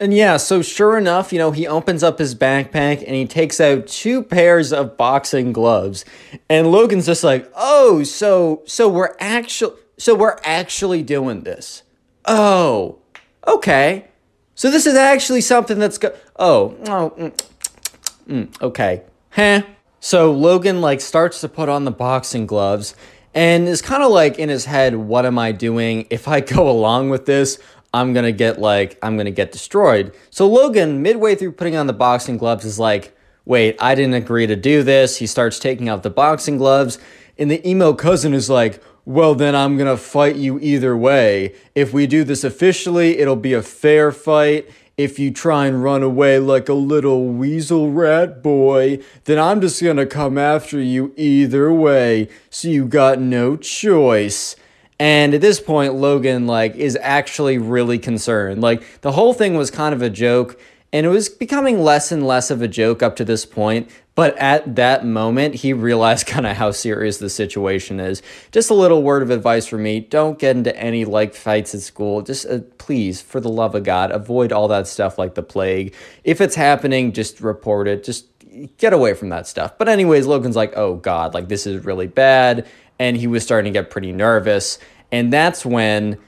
And yeah, so sure enough, you know, he opens up his backpack and he takes out two pairs of boxing gloves. And Logan's just like, oh, so, so we're actually, so we're actually doing this. Oh, okay. So this is actually something that's go- oh, oh, mm, mm, okay, huh? So Logan, like, starts to put on the boxing gloves and is kind of like in his head, what am I doing? If I go along with this, I'm gonna get, like, I'm gonna get destroyed. So Logan, midway through putting on the boxing gloves, is like, wait, I didn't agree to do this. He starts taking out the boxing gloves, and the emo cousin is like, well, then I'm going to fight you either way. If we do this officially, it'll be a fair fight. If you try and run away like a little weasel rat boy, then I'm just going to come after you either way. So you got no choice. And at this point, Logan, like, is actually really concerned. Like, the whole thing was kind of a joke, and it was becoming less and less of a joke up to this point. But at that moment, he realized kind of how serious the situation is. Just a little word of advice for me. Don't get into any, like, fights at school. Just uh, please, for the love of God, avoid all that stuff like the plague. If it's happening, just report it. Just get away from that stuff. But anyways, Logan's like, oh God, like, this is really bad. And he was starting to get pretty nervous. And that's when...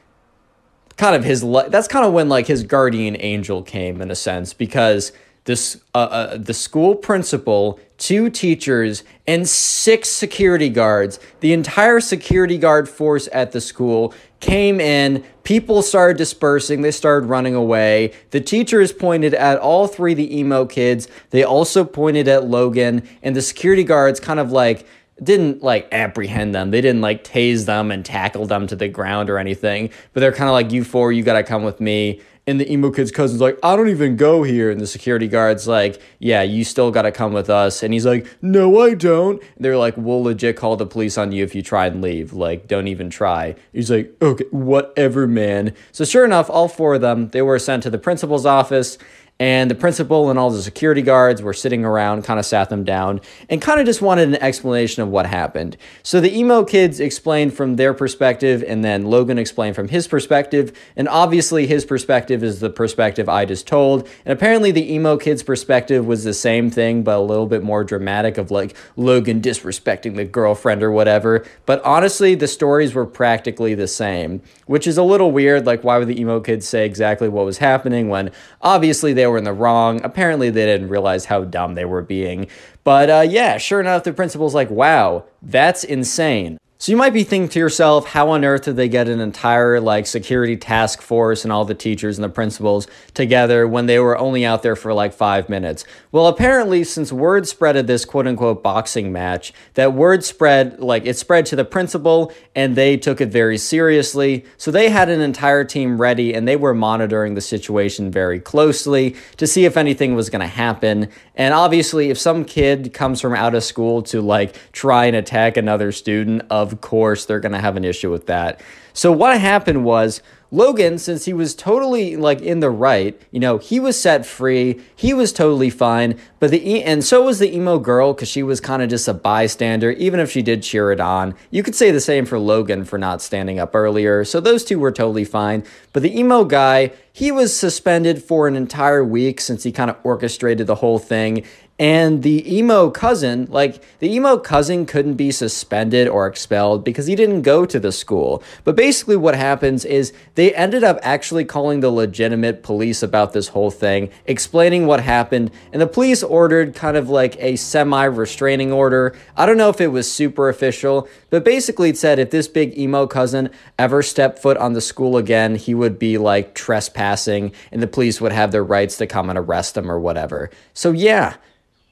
kind of his that's kind of when like his guardian angel came, in a sense, because this uh, uh the school principal, two teachers, and six security guards, the entire security guard force at the school came in. People started dispersing. They started running away. The teachers pointed at all three of the emo kids. They also pointed at Logan, and the security guards kind of like didn't like apprehend them. They didn't like tase them and tackle them to the ground or anything, but they're kind of like, you four, you gotta come with me. And the emo kid's cousin's like, I don't even go here. And the security guard's like, yeah, you still got to come with us. And he's like, no, I don't. And they're like, we'll legit call the police on you if you try and leave. Like, don't even try. He's like, okay, whatever, man. So sure enough, all four of them, they were sent to the principal's office. And the principal and all the security guards were sitting around, kind of sat them down, and kind of just wanted an explanation of what happened. So the emo kids explained from their perspective, and then Logan explained from his perspective, and obviously his perspective is the perspective I just told, and apparently the emo kids' perspective was the same thing, but a little bit more dramatic of, like, Logan disrespecting the girlfriend or whatever, but honestly, the stories were practically the same, which is a little weird. Like, why would the emo kids say exactly what was happening when obviously they were in the wrong? Apparently they didn't realize how dumb they were being. But uh, yeah, sure enough, the principal's like, wow, that's insane. So you might be thinking to yourself, how on earth did they get an entire, like, security task force and all the teachers and the principals together when they were only out there for like five minutes? Well, apparently, since word spread of this quote unquote boxing match, that word spread, like, it spread to the principal, and they took it very seriously. So they had an entire team ready, and they were monitoring the situation very closely to see if anything was going to happen. And obviously, if some kid comes from out of school to, like, try and attack another student, of Of course, they're going to have an issue with that. So what happened was, Logan, since he was totally, like, in the right, you know, he was set free, he was totally fine, but the e and so was the emo girl, because she was kind of just a bystander, even if she did cheer it on. You could say the same for Logan for not standing up earlier, so those two were totally fine. But the emo guy, he was suspended for an entire week since he kind of orchestrated the whole thing. And the emo cousin, like, the emo cousin couldn't be suspended or expelled because he didn't go to the school. But basically what happens is they ended up actually calling the legitimate police about this whole thing, explaining what happened, and the police ordered kind of like a semi-restraining order. I don't know if it was super official, but basically it said if this big emo cousin ever stepped foot on the school again, he would be, like, trespassing, and the police would have their rights to come and arrest him or whatever. So yeah.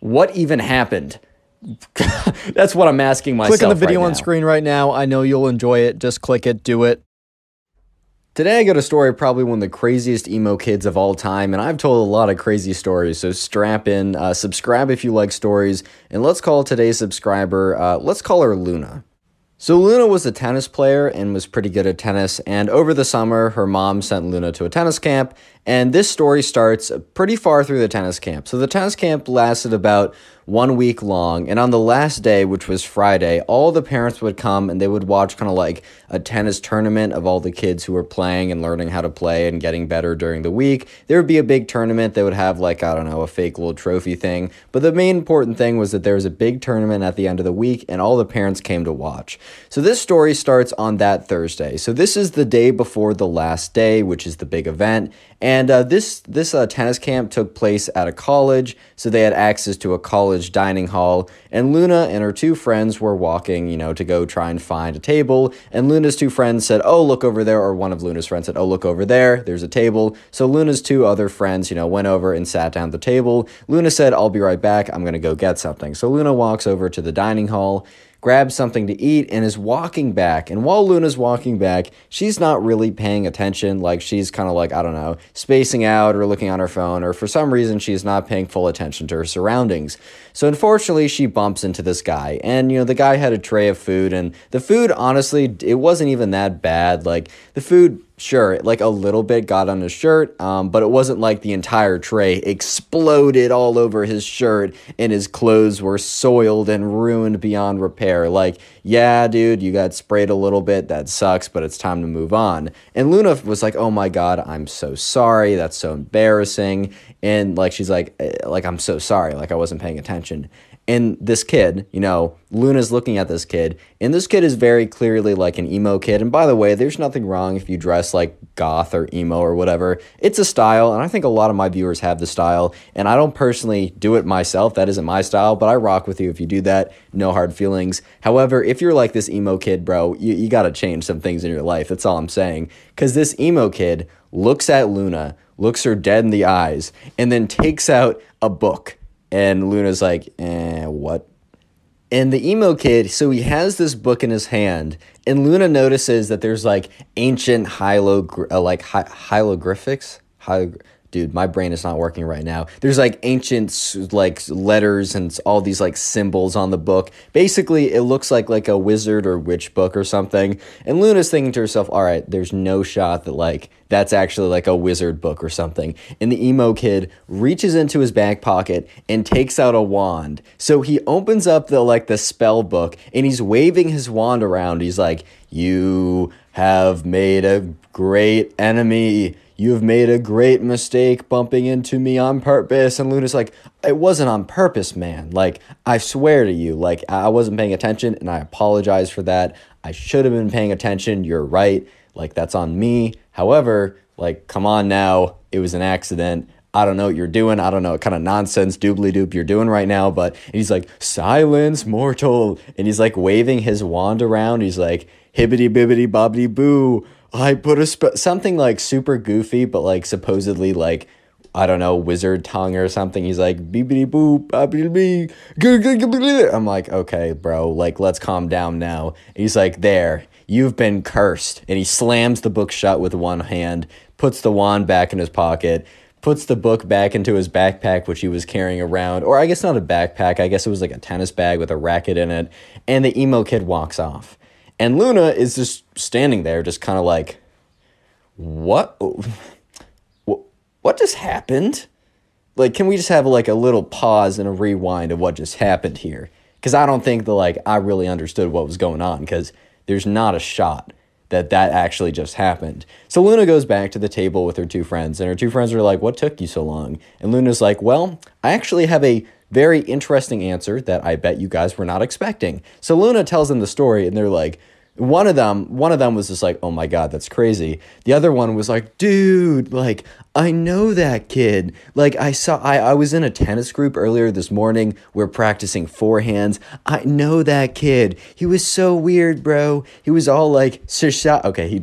What even happened? That's what I'm asking myself. Click on the video on screen right now. I know you'll enjoy it. Just click it. Do it. Today I got a story of probably one of the craziest emo kids of all time, and I've told a lot of crazy stories, so strap in, uh, subscribe if you like stories, and let's call today's subscriber, uh, let's call her Luna. So Luna was a tennis player and was pretty good at tennis, and over the summer, her mom sent Luna to a tennis camp, and this story starts pretty far through the tennis camp. So the tennis camp lasted about one week long, and on the last day, which was Friday, all the parents would come and they would watch kind of like a tennis tournament of all the kids who were playing and learning how to play and getting better during the week. There would be a big tournament. They would have, like, I don't know, a fake little trophy thing, but the main important thing was that there was a big tournament at the end of the week and all the parents came to watch. So this story starts on that Thursday. So this is the day before the last day, which is the big event. And uh, this, this uh, tennis camp took place at a college, so they had access to a college dining hall, and Luna and her two friends were walking, you know, to go try and find a table, and Luna's two friends said, oh, look over there, or one of Luna's friends said, oh, look over there, there's a table. So Luna's two other friends, you know, went over and sat down at the table. Luna said, I'll be right back, I'm gonna go get something. So Luna walks over to the dining hall, grabs something to eat, and is walking back. And while Luna's walking back, she's not really paying attention. Like, she's kind of like, I don't know, spacing out or looking on her phone, or for some reason, she's not paying full attention to her surroundings. So unfortunately, she bumps into this guy. And, you know, the guy had a tray of food, and the food, honestly, it wasn't even that bad. Like, the food, sure, like, a little bit got on his shirt, um, but it wasn't like the entire tray exploded all over his shirt and his clothes were soiled and ruined beyond repair. Like, yeah, dude, you got sprayed a little bit. That sucks, but it's time to move on. And Luna was like, oh my God, I'm so sorry. That's so embarrassing. And, like, she's like, like, I'm so sorry. Like, I wasn't paying attention. And this kid, you know, Luna's looking at this kid, and this kid is very clearly like an emo kid. And by the way, there's nothing wrong if you dress like goth or emo or whatever. It's a style, and I think a lot of my viewers have the style, and I don't personally do it myself. That isn't my style, but I rock with you if you do that. No hard feelings. However, if you're like this emo kid, bro, you, you got to change some things in your life. That's all I'm saying. Because this emo kid looks at Luna, looks her dead in the eyes, and then takes out a book. And Luna's like, eh, what? And the emo kid, so he has this book in his hand, and Luna notices that there's, like, ancient hylogr- uh, like hi hieroglyphics. How, dude, my brain is not working right now. There's like ancient like letters and all these like symbols on the book. Basically, it looks like like a wizard or witch book or something. And Luna's thinking to herself, all right, there's no shot that like that's actually like a wizard book or something. And the emo kid reaches into his back pocket and takes out a wand. So he opens up the like the spell book and he's waving his wand around. He's like, you have made a great enemy. You've made a great mistake bumping into me on purpose. And Luna's like, it wasn't on purpose, man. Like, I swear to you, like, I wasn't paying attention, and I apologize for that. I should have been paying attention. You're right. Like, that's on me. However, like, come on now. It was an accident. I don't know what you're doing. I don't know what kind of nonsense doobly-doop you're doing right now. But and he's like, silence, mortal. And he's, like, waving his wand around. He's like, hibbity-bibbity-bobbity-boo. I put a sp something like super goofy, but like supposedly like, I don't know, wizard tongue or something. He's like, beepity boop, beep. I'm like, okay, bro, like, let's calm down now. And he's like, there, you've been cursed. And he slams the book shut with one hand, puts the wand back in his pocket, puts the book back into his backpack, which he was carrying around. Or I guess not a backpack. I guess it was like a tennis bag with a racket in it. And the emo kid walks off. And Luna is just standing there, just kind of like, what? What just happened? Like, can we just have, like, a little pause and a rewind of what just happened here? Because I don't think that, like, I really understood what was going on, because there's not a shot that that actually just happened. So Luna goes back to the table with her two friends, and her two friends are like, what took you so long? And Luna's like, well, I actually have a very interesting answer that I bet you guys were not expecting. So Luna tells them the story, and they're like, one of them, one of them was just like, oh my God, that's crazy. The other one was like, dude, like, I know that kid. Like, I saw, I, I was in a tennis group earlier this morning. We're practicing forehands. I know that kid. He was so weird, bro. He was all like, Shisha. Okay, he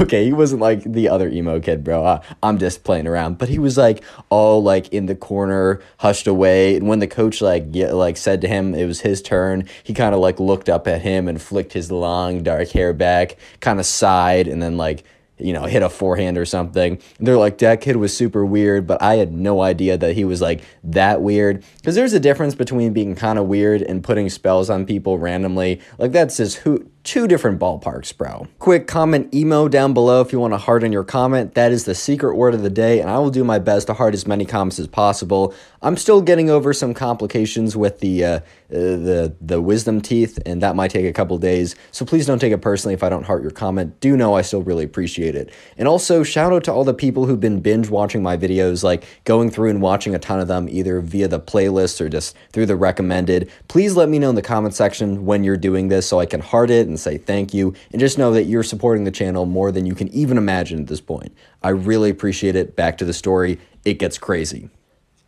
okay, he wasn't like the other emo kid, bro. Uh, I'm just playing around. But he was like all like in the corner, hushed away. And when the coach like get, like said to him it was his turn, he kind of like looked up at him and flicked his long dark hair back, kind of sighed, and then like, you know, hit a forehand or something. And they're like, that kid was super weird, but I had no idea that he was like that weird. Because there's a difference between being kind of weird and putting spells on people randomly. Like, that's just who two different ballparks, bro. Quick comment emo down below if you want to harden your comment. That is the secret word of the day, and I will do my best to heart as many comments as possible. I'm still getting over some complications with the uh, uh, the the wisdom teeth, and that might take a couple days, so please don't take it personally if I don't heart your comment. Do know I still really appreciate it. And also, shout out to all the people who've been binge watching my videos, like going through and watching a ton of them, either via the playlist or just through the recommended. Please let me know in the comment section when you're doing this so I can heart it and say thank you, and just know that you're supporting the channel more than you can even imagine at this point. I really appreciate it. Back to the story. It gets crazy.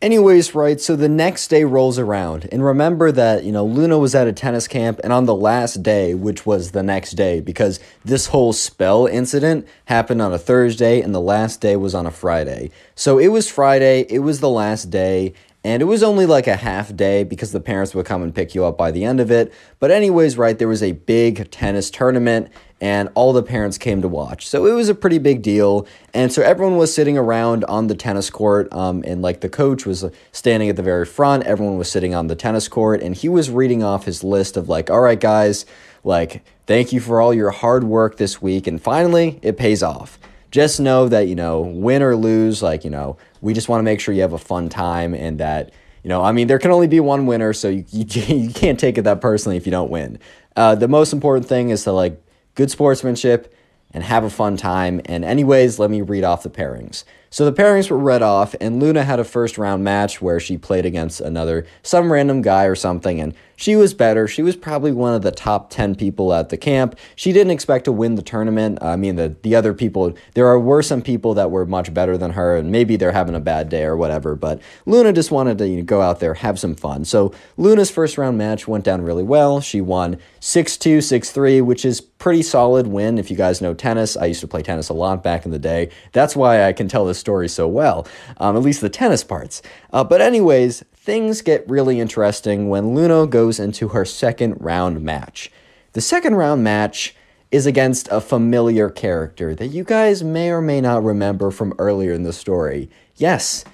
Anyways, right, so the next day rolls around, and remember that, you know, Luna was at a tennis camp, and on the last day, which was the next day, because this whole spell incident happened on a Thursday, and the last day was on a Friday. So it was Friday, it was the last day, and it was only like a half day because the parents would come and pick you up by the end of it. But anyways, right, there was a big tennis tournament and all the parents came to watch. So it was a pretty big deal. And so everyone was sitting around on the tennis court, um, and like the coach was standing at the very front. Everyone was sitting on the tennis court, and he was reading off his list of like, all right, guys, like, thank you for all your hard work this week. And finally, it pays off. Just know that, you know, win or lose, like, you know, we just want to make sure you have a fun time, and that, you know, I mean, there can only be one winner, so you, you, you can't take it that personally if you don't win. Uh, the most important thing is to, like, good sportsmanship and have a fun time. And anyways, let me read off the pairings. So the pairings were read off, and Luna had a first round match where she played against another, some random guy or something, and she was better. She was probably one of the top ten people at the camp. She didn't expect to win the tournament. I mean, the, the other people, there are, were some people that were much better than her, and maybe they're having a bad day or whatever, but Luna just wanted to, you know, go out there, have some fun. So Luna's first round match went down really well. She won six two, six three, which is pretty solid win. If you guys know tennis, I used to play tennis a lot back in the day. That's why I can tell this story so well, um, at least the tennis parts. Uh, but anyways, things get really interesting when Luna goes into her second round match. The second round match is against a familiar character that you guys may or may not remember from earlier in the story. Yes,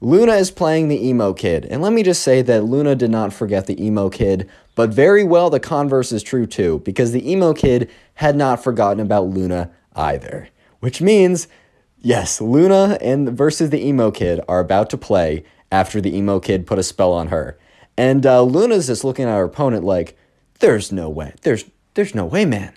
Luna is playing the emo kid, and let me just say that Luna did not forget the emo kid, but very well the converse is true too, because the emo kid had not forgotten about Luna either. Which means, yes, Luna and versus the emo kid are about to play after the emo kid put a spell on her. And uh, Luna's just looking at her opponent like, there's no way, there's, there's no way, man.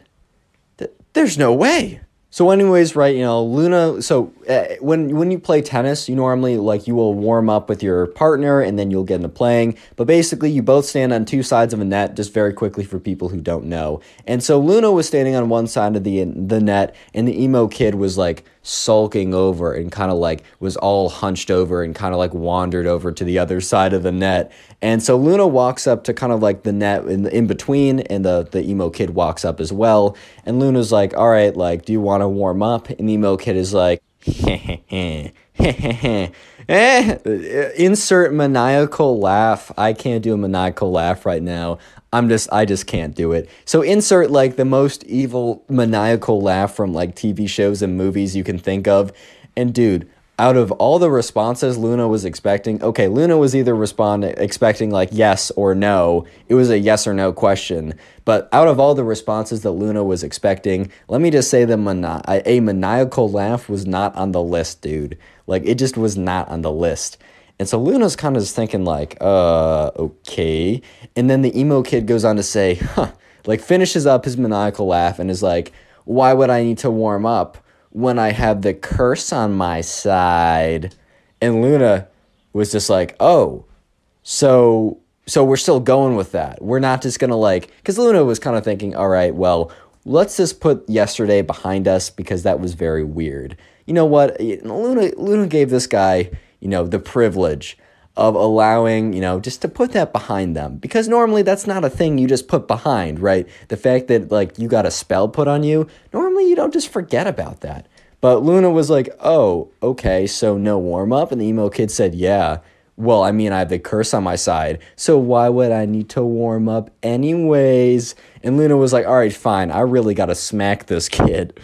There's no way. So anyways, right, you know, Luna, so uh, when when you play tennis, you normally, like, you will warm up with your partner and then you'll get into playing. But basically, you both stand on two sides of a net, just very quickly for people who don't know. And so Luna was standing on one side of the the net, and the emo kid was, like, sulking over and kind of, like, was all hunched over and kind of, like, wandered over to the other side of the net. And so Luna walks up to kind of, like, the net in, in between, and the, the emo kid walks up as well. And Luna's like, all right, like, do you want to warm up? And the emo kid is like, insert maniacal laugh. I can't do a maniacal laugh right now. I'm just, I just can't do it. So insert like the most evil maniacal laugh from like T V shows and movies you can think of. And dude, out of all the responses Luna was expecting, okay, Luna was either responding, expecting like yes or no. It was a yes or no question. But out of all the responses that Luna was expecting, let me just say the mani- a maniacal laugh was not on the list, dude. Like, it just was not on the list. And so Luna's kind of just thinking like, uh, okay. And then the emo kid goes on to say, huh, like finishes up his maniacal laugh and is like, why would I need to warm up when I have the curse on my side? And Luna was just like, oh, so so we're still going with that. We're not just gonna like, because Luna was kind of thinking, all right, well, let's just put yesterday behind us because that was very weird. You know what? Luna Luna gave this guy, you know, the privilege of allowing, you know, just to put that behind them. Because normally that's not a thing you just put behind, right? The fact that, like, you got a spell put on you, normally you don't just forget about that. But Luna was like, oh, okay, so no warm-up? And the emo kid said, yeah, well, I mean, I have the curse on my side, so why would I need to warm up anyways? And Luna was like, all right, fine, I really gotta smack this kid.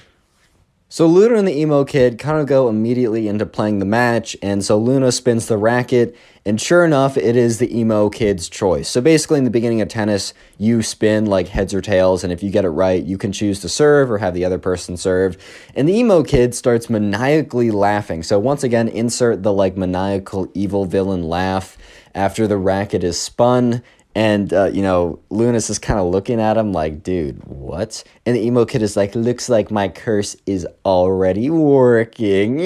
So Luna and the emo kid kind of go immediately into playing the match, and so Luna spins the racket, and sure enough, it is the emo kid's choice. So basically, in the beginning of tennis, you spin like heads or tails, and if you get it right, you can choose to serve or have the other person serve. And the emo kid starts maniacally laughing. So once again, insert the like maniacal evil villain laugh after the racket is spun. And, uh, you know, Luna's is kind of looking at him like, dude, what? And the emo kid is like, looks like my curse is already working.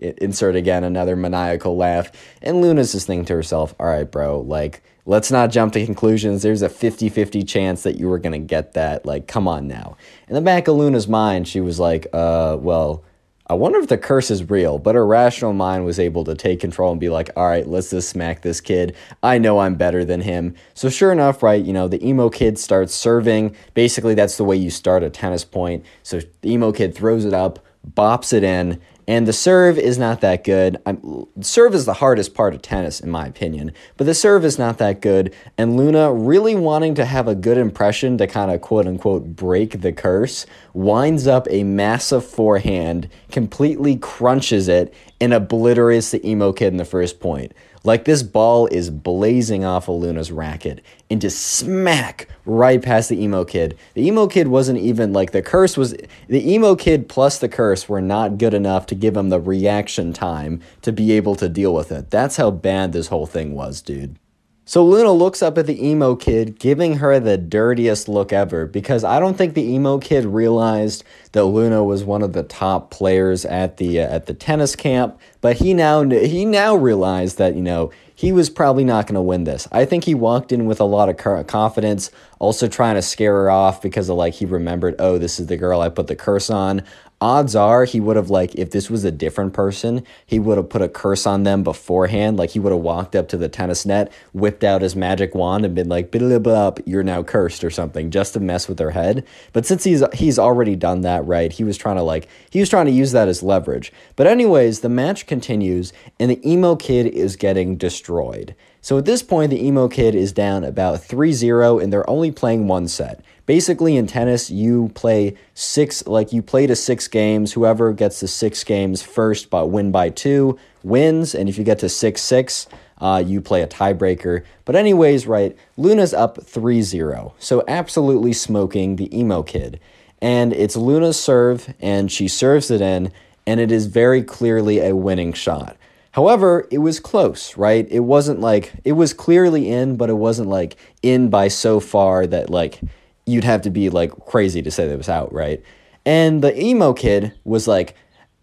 Insert again another maniacal laugh. And Luna's just thinking to herself, all right, bro, like, let's not jump to conclusions. There's a fifty fifty chance that you were going to get that. Like, come on now. In the back of Luna's mind, she was like, uh, well, I wonder if the curse is real, but her rational mind was able to take control and be like, all right, let's just smack this kid. I know I'm better than him. So sure enough, right, you know, the emo kid starts serving. Basically, that's the way you start a tennis point. So the emo kid throws it up, bops it in, and the serve is not that good. I'm, serve is the hardest part of tennis, in my opinion, but the serve is not that good. And Luna, really wanting to have a good impression to kind of quote-unquote break the curse, winds up a massive forehand, completely crunches it, and obliterates the emo kid in the first point. Like, this ball is blazing off of Luna's racket and just smack right past the emo kid. The emo kid wasn't even, like, the curse was, the emo kid plus the curse were not good enough to give him the reaction time to be able to deal with it. That's how bad this whole thing was, dude. So Luna looks up at the emo kid, giving her the dirtiest look ever, because I don't think the emo kid realized that Luna was one of the top players at the uh, at the tennis camp, but he now he now realized that, you know, he was probably not going to win this. I think he walked in with a lot of confidence, also trying to scare her off because of, like, he remembered, oh, this is the girl I put the curse on. Odds are he would have, like, if this was a different person, he would have put a curse on them beforehand. Like, he would have walked up to the tennis net, whipped out his magic wand, and been like, blah, blah, blah, you're now cursed or something, just to mess with her head. But since he's he's already done that, right, he was trying to, like, he was trying to use that as leverage. But anyways, the match continues, and the emo kid is getting destroyed. So at this point, the emo kid is down about three zero, and they're only playing one set. Basically, in tennis, you play six, like you play to six games. Whoever gets the six games first, but win by two, wins. And if you get to six six, uh, you play a tiebreaker. But anyways, right, Luna's up three zero. So absolutely smoking the emo kid. And it's Luna's serve, and she serves it in, and it is very clearly a winning shot. However, it was close, right? It wasn't like, it was clearly in, but it wasn't like in by so far that like you'd have to be like crazy to say that it was out, right? And the emo kid was like,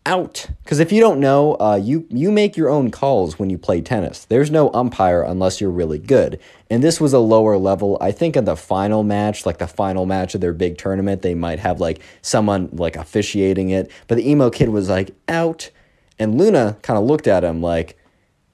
out. Because if you don't know, uh, you, you make your own calls when you play tennis. There's no umpire unless you're really good. And this was a lower level. I think in the final match, like the final match of their big tournament, they might have like someone like officiating it. But the emo kid was like, out. And Luna kind of looked at him like,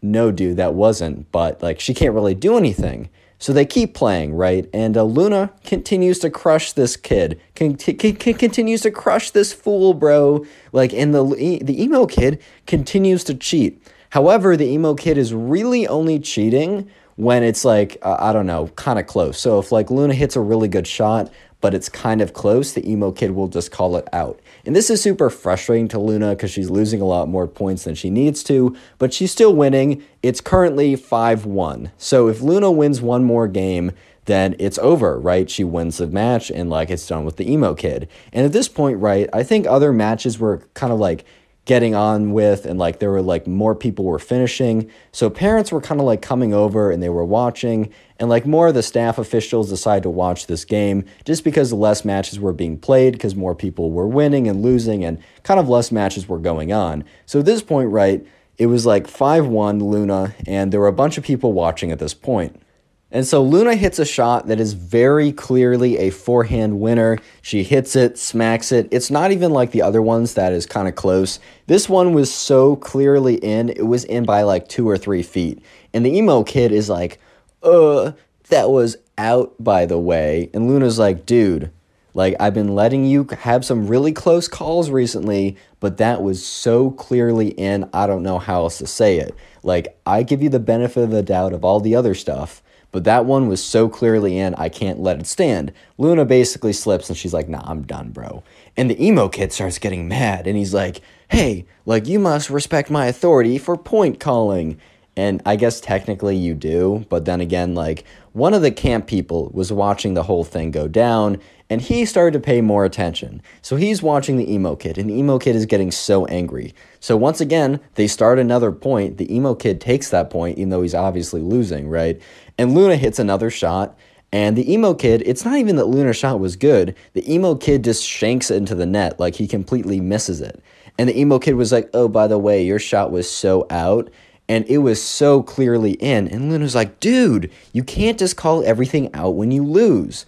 no, dude, that wasn't. But, like, she can't really do anything. So they keep playing, right? And uh, Luna continues to crush this kid. Con- con- continues to crush this fool, bro. Like, and the, the emo kid continues to cheat. However, the emo kid is really only cheating when it's, like, uh, I don't know, kind of close. So if, like, Luna hits a really good shot, but it's kind of close, the emo kid will just call it out. And this is super frustrating to Luna because she's losing a lot more points than she needs to, but she's still winning. It's currently five one. So if Luna wins one more game, then it's over, right? She wins the match and like it's done with the emo kid. And at this point, right, I think other matches were kind of like getting on with, and like there were like more people were finishing, so parents were kind of like coming over and they were watching, and like more of the staff officials decided to watch this game just because less matches were being played because more people were winning and losing and kind of less matches were going on. So at this point, right, it was like five one Luna, and there were a bunch of people watching at this point. And so Luna hits a shot that is very clearly a forehand winner. She hits it, smacks it. It's not even like the other ones that is kind of close. This one was so clearly in. It was in by like two or three feet. And the emo kid is like, uh, that was out, by the way. And Luna's like, dude, like I've been letting you have some really close calls recently, but that was so clearly in. I don't know how else to say it. Like I give you the benefit of the doubt of all the other stuff, but that one was so clearly in, I can't let it stand. Luna basically slips, and she's like, nah, I'm done, bro. And the emo kid starts getting mad, and he's like, hey, like, you must respect my authority for point calling. And I guess technically you do, but then again, like, one of the camp people was watching the whole thing go down, and he started to pay more attention. So he's watching the emo kid, and the emo kid is getting so angry. So once again, they start another point. The emo kid takes that point, even though he's obviously losing, right? And Luna hits another shot, and the emo kid, it's not even that Luna's shot was good. The emo kid just shanks it into the net, like he completely misses it. And the emo kid was like, oh, by the way, your shot was so out, and it was so clearly in. And Luna's like, dude, you can't just call everything out when you lose.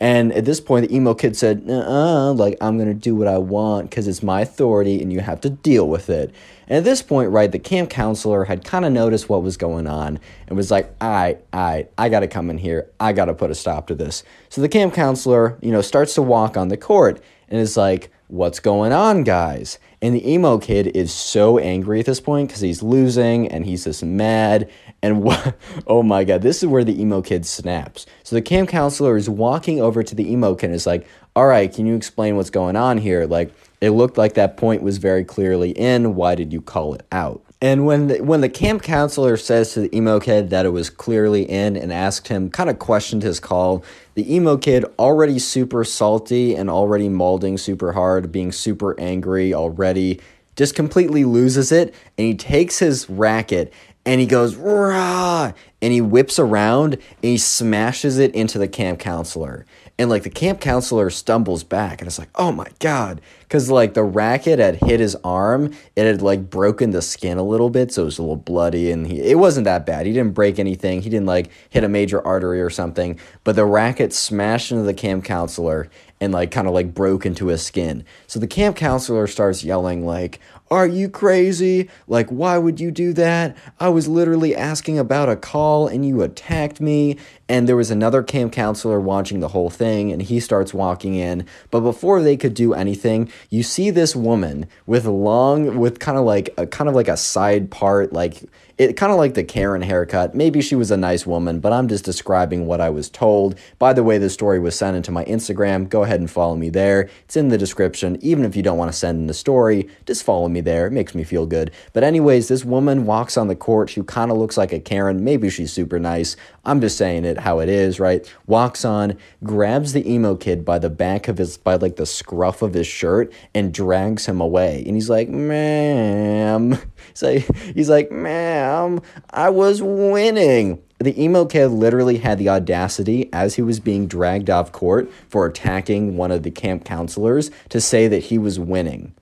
And at this point, the emo kid said, uh-uh, like, I'm going to do what I want because it's my authority and you have to deal with it. And at this point, right, the camp counselor had kind of noticed what was going on and was like, all right, all right, I got to come in here. I got to put a stop to this. So the camp counselor, you know, starts to walk on the court and is like, what's going on, guys? And the emo kid is so angry at this point because he's losing and he's just mad. And what? Oh my God, this is where the emo kid snaps. So the camp counselor is walking over to the emo kid and is like, all right, can you explain what's going on here? Like, it looked like that point was very clearly in. Why did you call it out? And when the, when the camp counselor says to the emo kid that it was clearly in and asked him, kind of questioned his call, the emo kid, already super salty and already mauling super hard, being super angry already, just completely loses it, and he takes his racket and he goes, rah, and he whips around and he smashes it into the camp counselor. And, like, the camp counselor stumbles back, and it's like, oh, my God. Because, like, the racket had hit his arm. It had, like, broken the skin a little bit, so it was a little bloody. And he, it wasn't that bad. He didn't break anything. He didn't, like, hit a major artery or something. But the racket smashed into the camp counselor and, like, kind of, like, broke into his skin. So the camp counselor starts yelling, like, are you crazy? Like, why would you do that? I was literally asking about a call, and you attacked me. And there was another camp counselor watching the whole thing, and he starts walking in. But before they could do anything, you see this woman with long, with kind of like a kind of like a side part, like it kind of like the Karen haircut. Maybe she was a nice woman, but I'm just describing what I was told. By the way, the story was sent into my Instagram. Go ahead and follow me there. It's in the description. Even if you don't want to send in the story, just follow me there. It makes me feel good. But anyways, this woman walks on the court. She kind of looks like a Karen. Maybe she's super nice. I'm just saying it how it is, right? Walks on, grabs the emo kid by the back of his, by like the scruff of his shirt, and drags him away. And he's like, ma'am. So he's like, ma'am, I was winning. The emo kid literally had the audacity, as he was being dragged off court for attacking one of the camp counselors, to say that he was winning.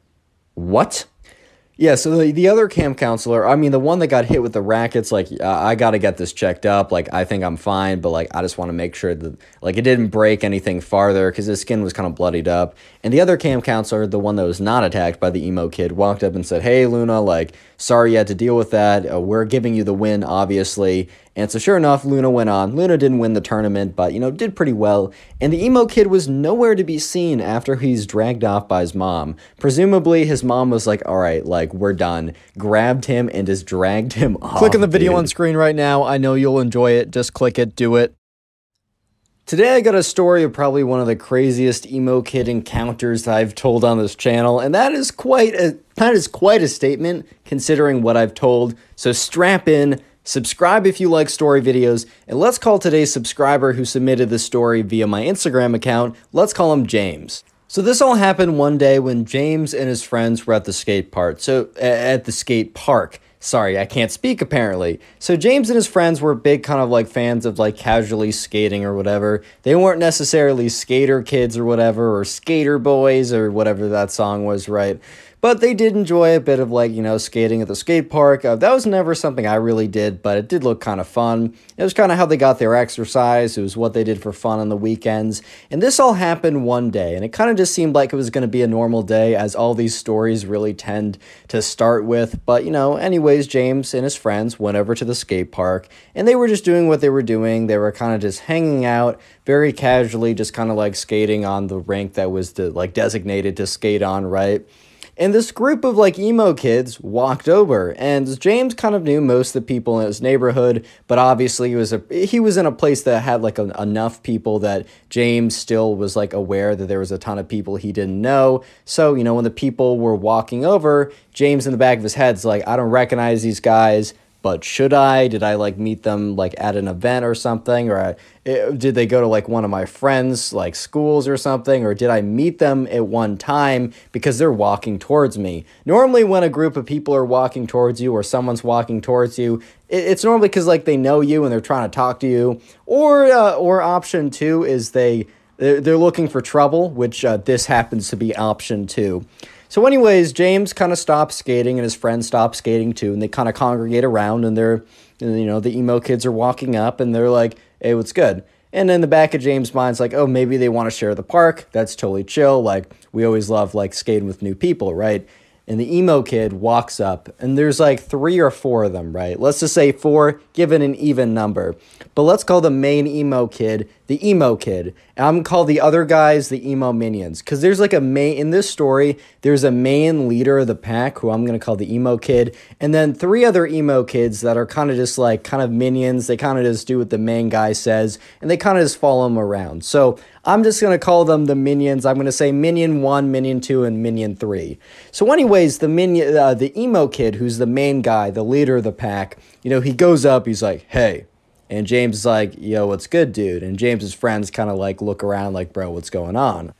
What? Yeah, so the, the other camp counselor, I mean, the one that got hit with the rackets, like, uh, I got to get this checked up. Like, I think I'm fine, but, like, I just want to make sure that, like, it didn't break anything farther because his skin was kind of bloodied up. And the other camp counselor, the one that was not attacked by the emo kid, walked up and said, hey, Luna, like, sorry you had to deal with that. Uh, we're giving you the win, obviously. And so sure enough, Luna went on. Luna didn't win the tournament, but, you know, did pretty well. And the emo kid was nowhere to be seen after he's dragged off by his mom. Presumably, his mom was like, all right, like, we're done. Grabbed him and just dragged him off. Click on the video dude. on screen right now. I know you'll enjoy it. Just click it. Do it. Today I got a story of probably one of the craziest emo kid encounters I've told on this channel, and that is quite a, that is quite a statement considering what I've told. So strap in. Subscribe if you like story videos, and let's call today's subscriber who submitted this story via my Instagram account, let's call him James. So this all happened one day when James and his friends were at the skate park. So at the skate park. Sorry, I can't speak apparently. So James and his friends were big kind of like fans of like casually skating or whatever. They weren't necessarily skater kids or whatever, or skater boys or whatever that song was, right? But they did enjoy a bit of like, you know, skating at the skate park. Uh, that was never something I really did, but it did look kind of fun. It was kind of how they got their exercise. It was what they did for fun on the weekends. And this all happened one day, and it kind of just seemed like it was going to be a normal day, as all these stories really tend to start with. But, you know, anyways, James and his friends went over to the skate park, and they were just doing what they were doing. They were kind of just hanging out very casually, just kind of like skating on the rink that was to, like designated to skate on, right? And this group of, like, emo kids walked over, and James kind of knew most of the people in his neighborhood, but obviously he was, a, he was in a place that had, like, a, enough people that James still was, like, aware that there was a ton of people he didn't know. So, you know, when the people were walking over, James in the back of his head's like, I don't recognize these guys, but should I? Did I, like, meet them, like, at an event or something, or I, it, did they go to, like, one of my friends' like, schools or something, or did I meet them at one time because they're walking towards me? Normally when a group of people are walking towards you or someone's walking towards you, it, it's normally because, like, they know you and they're trying to talk to you, or, uh, or option two is they, they're, they're looking for trouble, which uh, this happens to be option two. So anyways, James kind of stops skating and his friends stop skating too, and they kind of congregate around, and they're, you know, the emo kids are walking up and they're like, hey, what's good? And in the back of James' mind's like, oh, maybe they want to share the park. That's totally chill. Like, we always love like skating with new people, right? And the emo kid walks up, and there's like three or four of them, right? Let's just say four, given an even number. But let's call the main emo kid the emo kid. And I'm gonna call the other guys the emo minions, because there's like a main, in this story, there's a main leader of the pack who I'm going to call the emo kid, and then three other emo kids that are kind of just like kind of minions. They kind of just do what the main guy says, and they kind of just follow him around. So I'm just going to call them the minions. I'm going to say minion one, minion two, and minion three. So anyways, the minion, uh, the emo kid, who's the main guy, the leader of the pack, you know, he goes up, he's like, hey. And James is like, yo, what's good, dude? And James's friends kind of like look around like, bro, what's going on?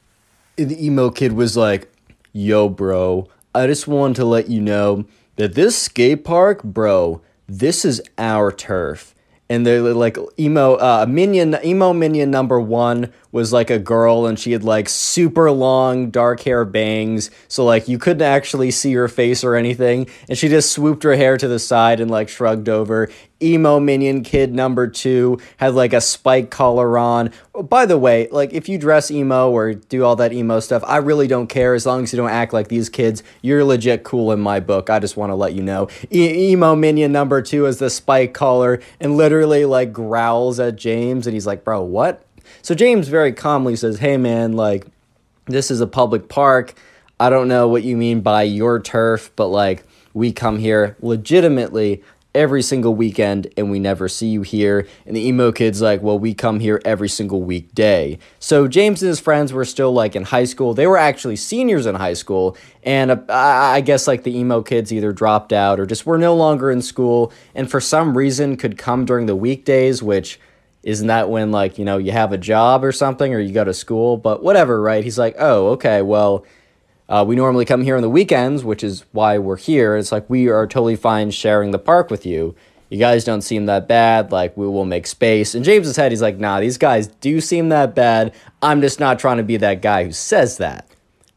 And the emo kid was like, yo, bro, I just wanted to let you know that this skate park, bro, this is our turf. And they're like, emo, uh, minion, emo minion number one was like a girl, and she had like super long dark hair bangs. So like you couldn't actually see her face or anything. And she just swooped her hair to the side and like shrugged over. emo minion kid number two has like a spike collar on. By the way, like if you dress emo or do all that emo stuff, I really don't care. As long as you don't act like these kids, you're legit cool in my book. I just want to let you know. E emo minion number two has the spike collar and literally like growls at James, and he's like, bro, what? So James very calmly says, hey man, like this is a public park. I don't know what you mean by your turf, but like we come here legitimately every single weekend and we never see you here. And the emo kid's like, well, we come here every single weekday. So James and his friends were still like in high school. They were actually seniors in high school. And uh, I guess like the emo kids either dropped out or just were no longer in school. And for some reason could come during the weekdays, which isn't that when like, you know, you have a job or something or you go to school, but whatever, right? He's like, oh, okay, well, Uh, we normally come here on the weekends, which is why we're here. It's like, we are totally fine sharing the park with you. You guys don't seem that bad. Like, we will make space. And James's head, he's like, nah, these guys do seem that bad. I'm just not trying to be that guy who says that.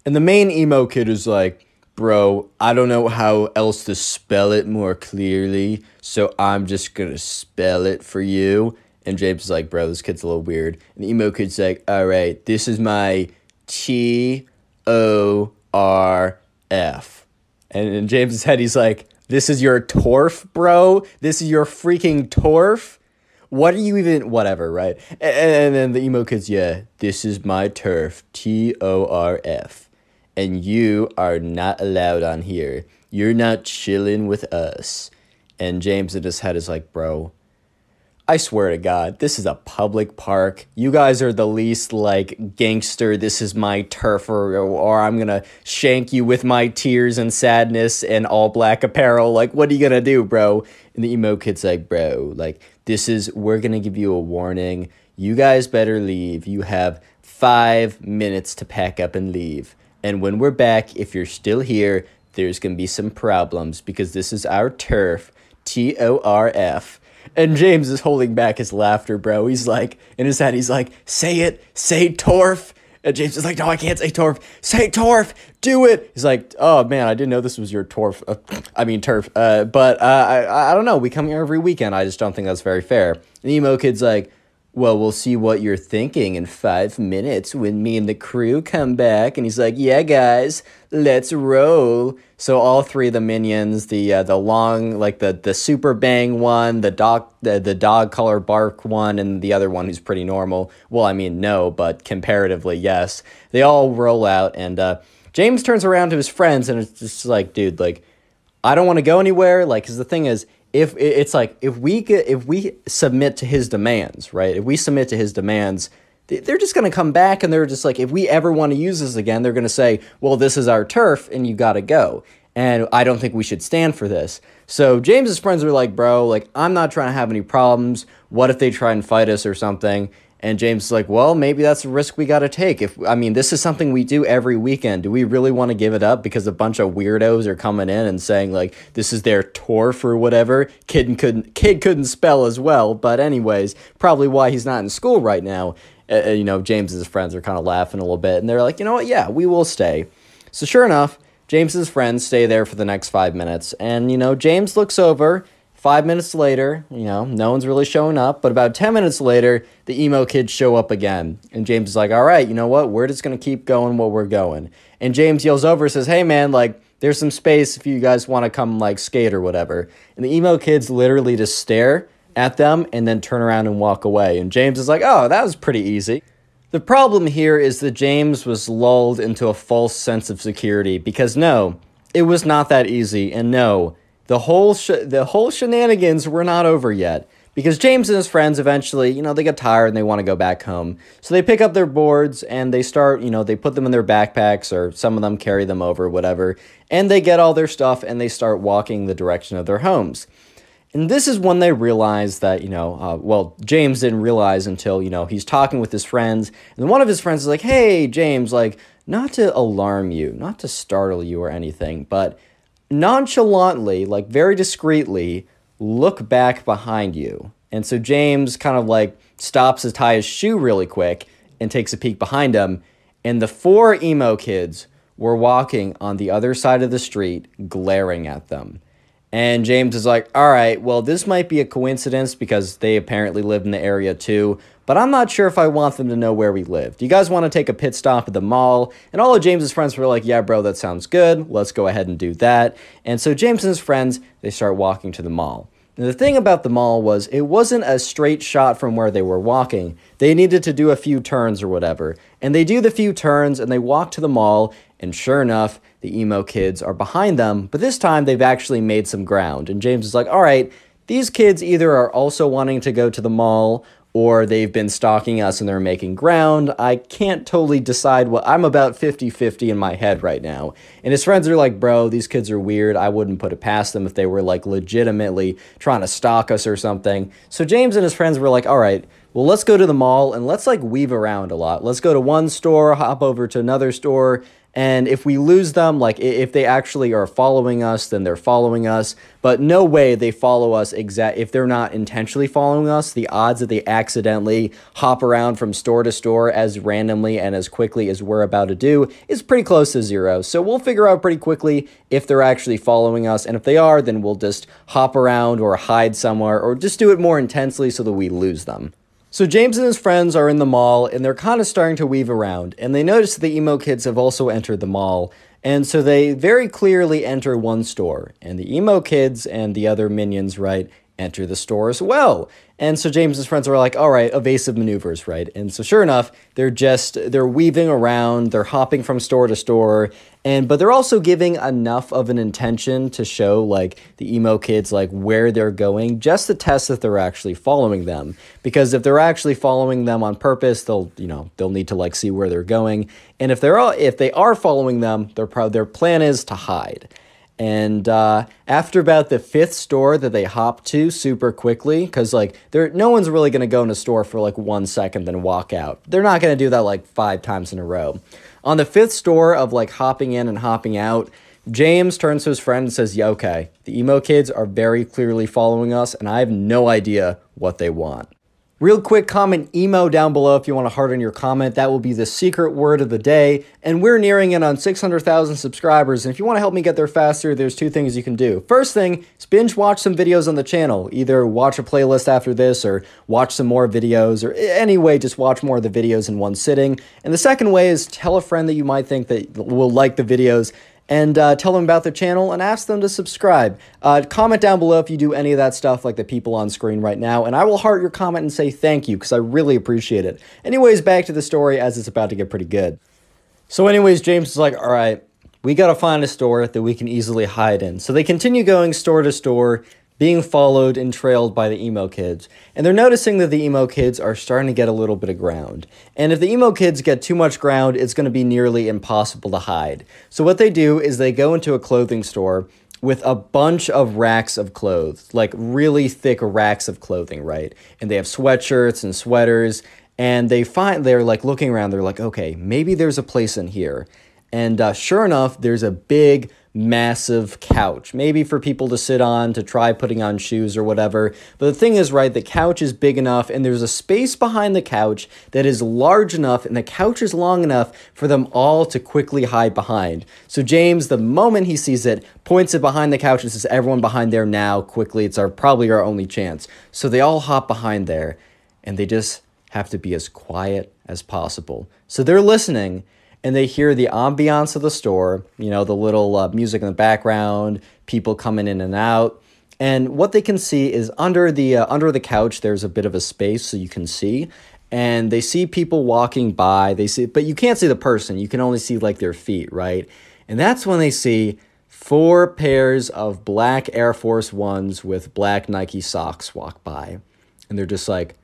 And the main emo kid is like, bro, I don't know how else to spell it more clearly, so I'm just going to spell it for you. And James is like, bro, this kid's a little weird. And the emo kid's like, all right, this is my T O R F. And in James's head, he's like, this is your torf, bro? This is your freaking torf? What are you even... Whatever, right? And, and then the emo kid's, yeah, this is my turf, T O R F. And you are not allowed on here. You're not chilling with us. And James in his head is like, bro, I swear to God, this is a public park. You guys are the least, like, gangster, this is my turf, or, or I'm gonna shank you with my tears and sadness and all black apparel. Like, what are you gonna do, bro? And the emo kid's like, bro, like, this is, we're gonna give you a warning. You guys better leave. You have five minutes to pack up and leave. And when we're back, if you're still here, there's gonna be some problems because this is our turf, T O R F. And James is holding back his laughter, bro. He's like, in his head, he's like, say it, say torf. And James is like, no, I can't say torf. Say torf, do it. He's like, oh, man, I didn't know this was your torf. Uh, I mean, turf. Uh, but uh, I, I don't know. We come here every weekend. I just don't think that's very fair. And the emo kid's like, well, we'll see what you're thinking in five minutes when me and the crew come back. And he's like, yeah, guys, let's roll. So all three of the minions, the uh, the long, like the the super bang one, the dog, the, the dog color bark one, and the other one who's pretty normal. Well, I mean, no, but comparatively, yes. They all roll out. And uh, James turns around to his friends and it's just like, dude, like, I don't want to go anywhere. Like, because the thing is, If it's like if we get, if we submit to his demands, right, if we submit to his demands, they're just going to come back and they're just like, if we ever want to use this again, they're going to say, well, this is our turf and you got to go. And I don't think we should stand for this. So James's friends are like, bro, like, I'm not trying to have any problems. What if they try and fight us or something? And James is like, well, maybe that's a risk we got to take. If I mean, this is something we do every weekend. Do we really want to give it up because a bunch of weirdos are coming in and saying, like, this is their torf or whatever? Kid couldn't, kid couldn't spell as well. But anyways, probably why he's not in school right now. Uh, you know, James's friends are kind of laughing a little bit. And they're like, you know what? Yeah, we will stay. So sure enough, James's friends stay there for the next five minutes. And, you know, James looks over. Five minutes later, you know, no one's really showing up. But about ten minutes later, the emo kids show up again. And James is like, all right, you know what? We're just going to keep going while we're going. And James yells over and says, hey, man, like, there's some space if you guys want to come, like, skate or whatever. And the emo kids literally just stare at them and then turn around and walk away. And James is like, oh, that was pretty easy. The problem here is that James was lulled into a false sense of security because, no, it was not that easy. And, no, The whole sh the whole shenanigans were not over yet because James and his friends eventually, you know, they get tired and they want to go back home. So they pick up their boards and they start, you know, they put them in their backpacks or some of them carry them over, whatever. And they get all their stuff and they start walking the direction of their homes. And this is when they realize that, you know, uh, well, James didn't realize until, you know, he's talking with his friends. And one of his friends is like, hey, James, like, not to alarm you, not to startle you or anything, but nonchalantly, like very discreetly, look back behind you. And so James kind of like stops to tie his shoe really quick and takes a peek behind him. And the four emo kids were walking on the other side of the street glaring at them. And James is like, all right, well, this might be a coincidence because they apparently live in the area too, but I'm not sure if I want them to know where we live. Do you guys want to take a pit stop at the mall? And all of James's friends were like, yeah, bro, that sounds good. Let's go ahead and do that. And so James and his friends, they start walking to the mall. And the thing about the mall was it wasn't a straight shot from where they were walking. They needed to do a few turns or whatever. And they do the few turns and they walk to the mall, and sure enough, the emo kids are behind them, but this time they've actually made some ground. And James is like, all right, these kids either are also wanting to go to the mall or they've been stalking us and they're making ground. I can't totally decide what, I'm about fifty fifty in my head right now. And his friends are like, bro, these kids are weird. I wouldn't put it past them if they were like legitimately trying to stalk us or something. So James and his friends were like, all right, well, let's go to the mall and let's like weave around a lot. Let's go to one store, hop over to another store. And if we lose them, like if they actually are following us, then they're following us. But no way they follow us exact. If they're not intentionally following us, the odds that they accidentally hop around from store to store as randomly and as quickly as we're about to do is pretty close to zero. So we'll figure out pretty quickly if they're actually following us. And if they are, then we'll just hop around or hide somewhere or just do it more intensely so that we lose them. So James and his friends are in the mall, and they're kind of starting to weave around, and they notice the emo kids have also entered the mall, and so they very clearly enter one store, and the emo kids and the other minions, right, enter the store as well. And so James and his friends are like, all right, evasive maneuvers, right? And so sure enough, they're just, they're weaving around, they're hopping from store to store, and but they're also giving enough of an intention to show like the emo kids like where they're going, just to test that they're actually following them. Because if they're actually following them on purpose, they'll, you know, they'll need to like see where they're going. And if they're all, if they are following them, their pro their plan is to hide. And uh, after about the fifth store that they hop to super quickly, because like there, no one's really going to go in a store for like one second then walk out. They're not going to do that like five times in a row. On the fifth store of like hopping in and hopping out, James turns to his friend and says, yeah, okay, the emo kids are very clearly following us and I have no idea what they want. Real quick, comment emo down below if you want to harden your comment. That will be the secret word of the day. And we're nearing in on six hundred thousand subscribers. And if you want to help me get there faster, there's two things you can do. First thing is binge watch some videos on the channel. Either watch a playlist after this or watch some more videos, or any way, just watch more of the videos in one sitting. And the second way is tell a friend that you might think that will like the videos, and uh, tell them about the channel and ask them to subscribe. Uh, comment down below if you do any of that stuff like the people on screen right now, and I will heart your comment and say thank you because I really appreciate it. Anyways, back to the story as it's about to get pretty good. So anyways, James is like, all right, we gotta find a store that we can easily hide in. So they continue going store to store, being followed and trailed by the emo kids. And they're noticing that the emo kids are starting to get a little bit of ground. And if the emo kids get too much ground, it's gonna be nearly impossible to hide. So what they do is they go into a clothing store with a bunch of racks of clothes, like really thick racks of clothing, right? And they have sweatshirts and sweaters, and they find, they're like looking around, they're like, okay, maybe there's a place in here. And uh, sure enough, there's a big, massive couch, maybe for people to sit on, to try putting on shoes or whatever. But the thing is, right, the couch is big enough and there's a space behind the couch that is large enough and the couch is long enough for them all to quickly hide behind. So James, the moment he sees it, points it behind the couch and says, everyone behind there now, quickly, it's our probably our only chance. So they all hop behind there and they just have to be as quiet as possible. So they're listening, and they hear the ambiance of the store, you know, the little uh, music in the background, people coming in and out. And what they can see is under the, uh, under the couch, there's a bit of a space so you can see. And they see people walking by, they see, but you can't see the person. You can only see like their feet, right? And that's when they see four pairs of black Air Force Ones with black Nike socks walk by. And they're just like,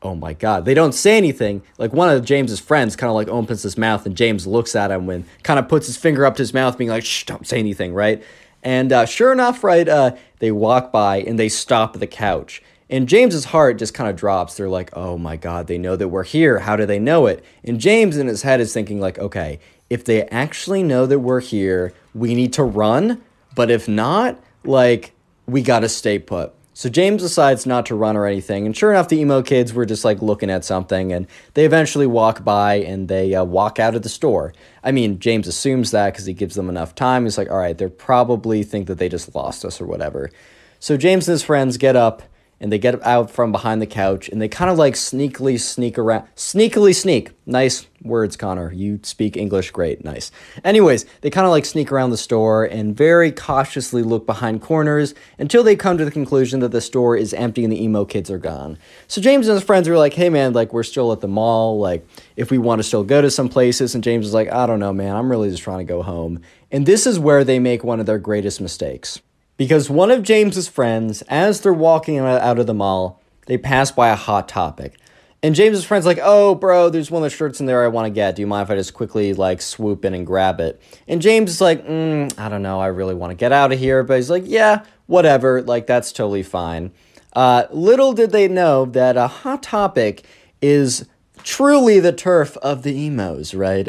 oh my God. They don't say anything. Like one of James's friends kind of like opens his mouth and James looks at him and kind of puts his finger up to his mouth being like, shh, don't say anything, right? And uh, sure enough, right, uh, they walk by and they stop at the couch. And James's heart just kind of drops. They're like, oh my God, they know that we're here. How do they know it? And James in his head is thinking like, okay, if they actually know that we're here, we need to run. But if not, like we got to stay put. So James decides not to run or anything, and sure enough, the emo kids were just like looking at something, and they eventually walk by and they uh, walk out of the store. I mean, James assumes that because he gives them enough time. He's like, all right, they probably think that they just lost us or whatever. So James and his friends get up and they get out from behind the couch and they kind of like sneakily sneak around, sneakily sneak. Nice words, Connor. You speak English great. Nice. Anyways, they kind of like sneak around the store and very cautiously look behind corners until they come to the conclusion that the store is empty and the emo kids are gone. So James and his friends are like, hey man, like we're still at the mall. Like if we want to still go to some places. And James is like, I don't know, man, I'm really just trying to go home. And this is where they make one of their greatest mistakes. Because one of James's friends, as they're walking out of the mall, they pass by a Hot Topic. And James's friend's like, oh, bro, there's one of the shirts in there I want to get. Do you mind if I just quickly, like, swoop in and grab it? And James is like, mm, I don't know. I really want to get out of here. But he's like, yeah, whatever. Like, that's totally fine. Uh, little did they know that a Hot Topic is truly the turf of the emos, right?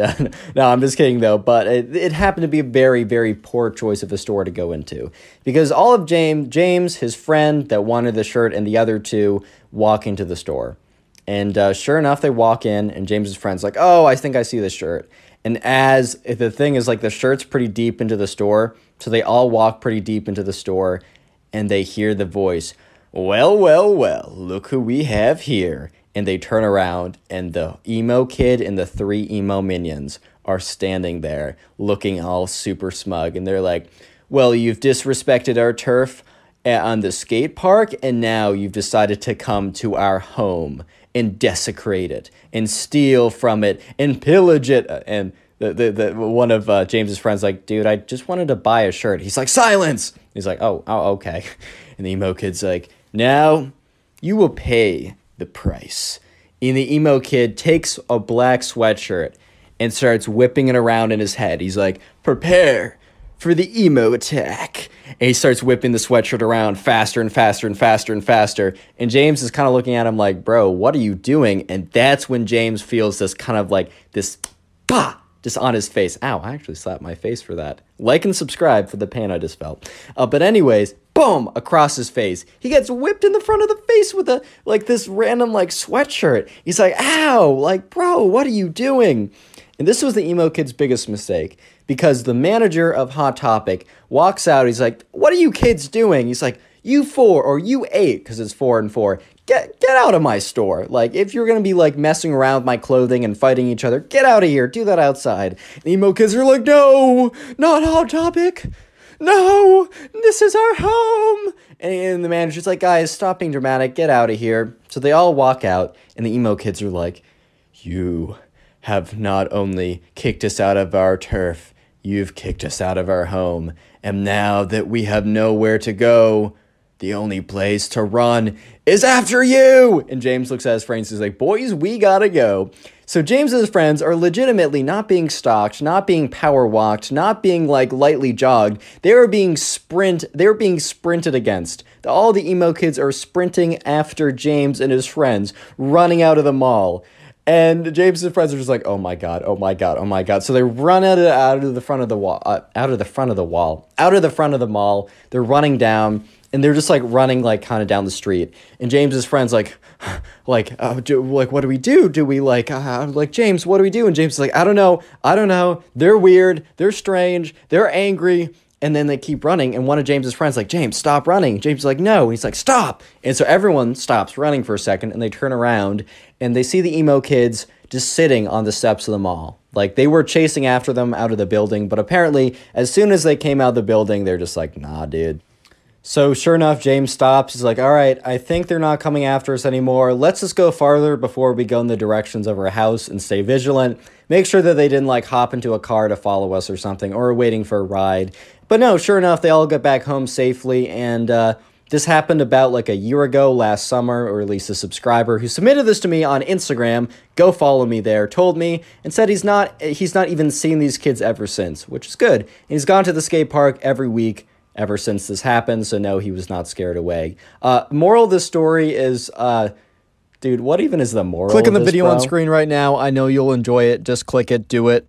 No, I'm just kidding, though. But it, it happened to be a very, very poor choice of a store to go into. Because all of James, James, his friend that wanted the shirt, and the other two walk into the store. And uh, sure enough, they walk in, and James's friend's like, oh, I think I see this shirt. And as the thing is, like, the shirt's pretty deep into the store, so they all walk pretty deep into the store, and they hear the voice, well, well, well, look who we have here. And they turn around, and the emo kid and the three emo minions are standing there looking all super smug. And they're like, well, you've disrespected our turf on the skate park, and now you've decided to come to our home and desecrate it and steal from it and pillage it. And the, the, the one of uh, James's friends like, dude, I just wanted to buy a shirt. He's like, silence. He's like, oh, oh, okay. And the emo kid's like, now you will pay the price. And the emo kid takes a black sweatshirt and starts whipping it around in his head. He's like, prepare for the emo attack. And he starts whipping the sweatshirt around faster and faster and faster and faster. And James is kind of looking at him like, bro, what are you doing? And that's when James feels this kind of like this bah, just on his face. Ow, I actually slapped my face for that. Like and subscribe for the pain I just felt. Uh, but anyways, boom, across his face. He gets whipped in the front of the face with a, like, this random, like, sweatshirt. He's like, ow, like, bro, what are you doing? And this was the emo kid's biggest mistake, because the manager of Hot Topic walks out. He's like, what are you kids doing? He's like, you four or you eight, because it's four and four, get, get out of my store. Like, if you're going to be, like, messing around with my clothing and fighting each other, get out of here. Do that outside. And the emo kids are like, no, not Hot Topic. No, this is our home. And the manager's like, guys, stop being dramatic. Get out of here. So they all walk out, and the emo kids are like, you have not only kicked us out of our turf, you've kicked us out of our home. And now that we have nowhere to go, the only place to run is after you. And James looks at his friends. He's like, boys, we gotta go. So James and his friends are legitimately not being stalked, not being power walked, not being like lightly jogged. They are being sprint. They're being sprinted against. All the emo kids are sprinting after James and his friends, running out of the mall. And James and his friends are just like, oh my god, oh my god, oh my god. So they run out of, out of the front of the wall, uh, out of the front of the wall, out of the front of the mall. They're running down. And they're just, like, running, like, kind of down the street. And James's friend's like, like, uh, do, like, what do we do? Do we, like, uh, like, James, what do we do? And James is like, I don't know. I don't know. They're weird. They're strange. They're angry. And then they keep running. And one of James's friends like, James, stop running. James is like, no. And he's like, stop. And so everyone stops running for a second. And they turn around. And they see the emo kids just sitting on the steps of the mall. Like, they were chasing after them out of the building. But apparently, as soon as they came out of the building, they're just like, nah, dude. So sure enough, James stops. He's like, all right, I think they're not coming after us anymore. Let's just go farther before we go in the directions of our house and stay vigilant. Make sure that they didn't like hop into a car to follow us or something, or waiting for a ride. But no, sure enough, they all get back home safely. And uh, this happened about like a year ago last summer, or at least a subscriber who submitted this to me on Instagram, go follow me there, told me and said he's not, he's not even seen these kids ever since, which is good. And he's gone to the skate park every week ever since this happened, so no, he was not scared away. Uh, moral of the story is, uh, dude, what even is the moral? Click on the video on screen right now. I know you'll enjoy it. Just click it, do it.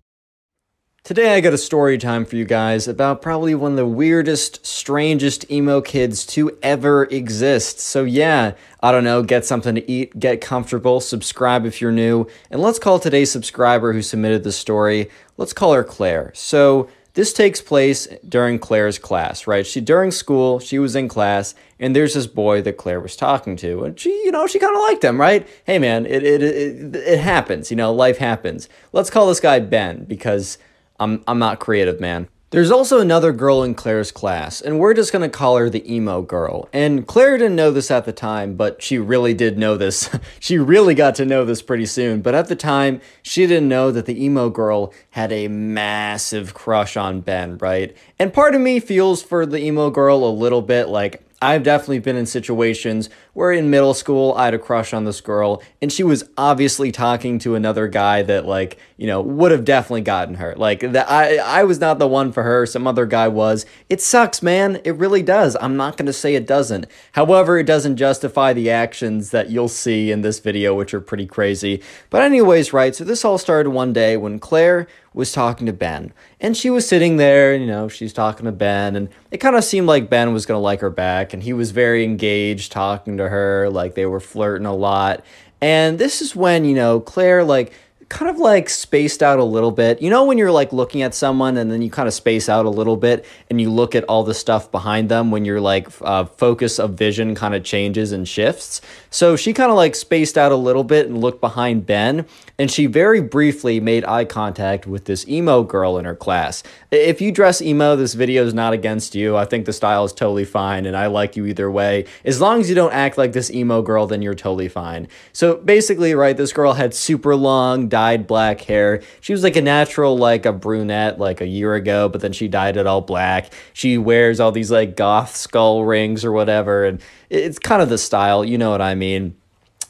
Today I got a story time for you guys about probably one of the weirdest, strangest emo kids to ever exist. So yeah, I don't know, get something to eat, get comfortable, subscribe if you're new, and let's call today's subscriber who submitted this story, let's call her Claire. So this takes place during Claire's class, right? She during school, she was in class, and there's this boy that Claire was talking to, and she, you know, she kind of liked him, right? Hey man, it, it, it, it happens, you know, life happens. Let's call this guy Ben, because I'm, I'm not creative, man. There's also another girl in Claire's class, and we're just gonna call her the emo girl. And Claire didn't know this at the time, but she really did know this. She really got to know this pretty soon, but at the time, she didn't know that the emo girl had a massive crush on Ben, right? And part of me feels for the emo girl a little bit. Like, I've definitely been in situations where in middle school, I had a crush on this girl, and she was obviously talking to another guy that, like, you know, would have definitely gotten her. Like, the, I, I was not the one for her, some other guy was. It sucks, man. It really does. I'm not going to say it doesn't. However, it doesn't justify the actions that you'll see in this video, which are pretty crazy. But anyways, right, so this all started one day when Claire was talking to Ben, and she was sitting there, you know, she's talking to Ben, and it kind of seemed like Ben was going to like her back, and he was very engaged talking to her, like they were flirting a lot. And this is when, you know, Claire, like, kind of like spaced out a little bit. You know, when you're like looking at someone and then you kind of space out a little bit and you look at all the stuff behind them when you're like uh, focus of vision kind of changes and shifts. So she kind of like spaced out a little bit and looked behind Ben, and she very briefly made eye contact with this emo girl in her class. If you dress emo, this video is not against you. I think the style is totally fine and I like you either way. As long as you don't act like this emo girl, then you're totally fine. So basically, right, this girl had super long, dyed black hair. She was like a natural, like a brunette, like a year ago, but then she dyed it all black. She wears all these like goth skull rings or whatever, and it's kind of the style, you know what I mean.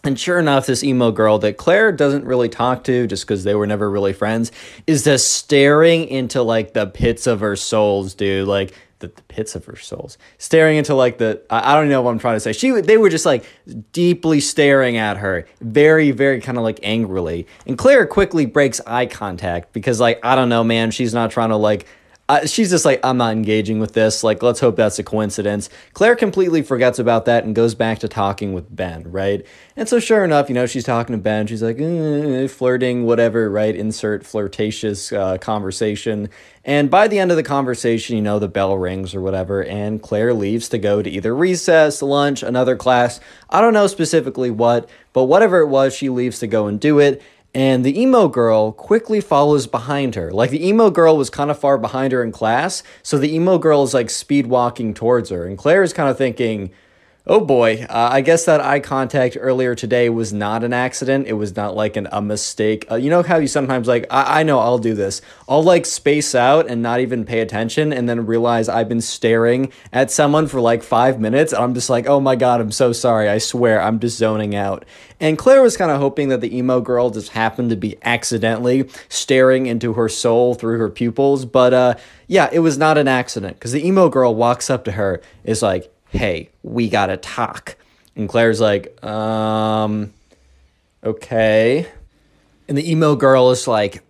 And sure enough, this emo girl that Claire doesn't really talk to just because they were never really friends is just staring into like the pits of her souls, dude. Like the, the pits of her souls, staring into like the, I, I don't know what I'm trying to say. She, they were just like deeply staring at her, very, very kind of like angrily. And Claire quickly breaks eye contact because, like, I don't know, man, she's not trying to like, Uh, she's just like, I'm not engaging with this. Like, let's hope that's a coincidence. Claire completely forgets about that and goes back to talking with Ben, right? And so sure enough, you know, she's talking to Ben. She's like, eh, flirting, whatever, right? Insert flirtatious uh, conversation. And by the end of the conversation, you know, the bell rings or whatever, and Claire leaves to go to either recess, lunch, another class. I don't know specifically what, but whatever it was, she leaves to go and do it. And the emo girl quickly follows behind her. Like, the emo girl was kind of far behind her in class, so the emo girl is like speed walking towards her. And Claire is kind of thinking, oh boy, uh, I guess that eye contact earlier today was not an accident. It was not like an, a mistake. Uh, you know how you sometimes like, I, I know I'll do this. I'll like space out and not even pay attention and then realize I've been staring at someone for like five minutes. And I'm just like, oh my God, I'm so sorry. I swear, I'm just zoning out. And Claire was kind of hoping that the emo girl just happened to be accidentally staring into her soul through her pupils. But uh, yeah, it was not an accident, because the emo girl walks up to her, is like, hey, we gotta talk. And Claire's like, um, okay. And the emo girl is like,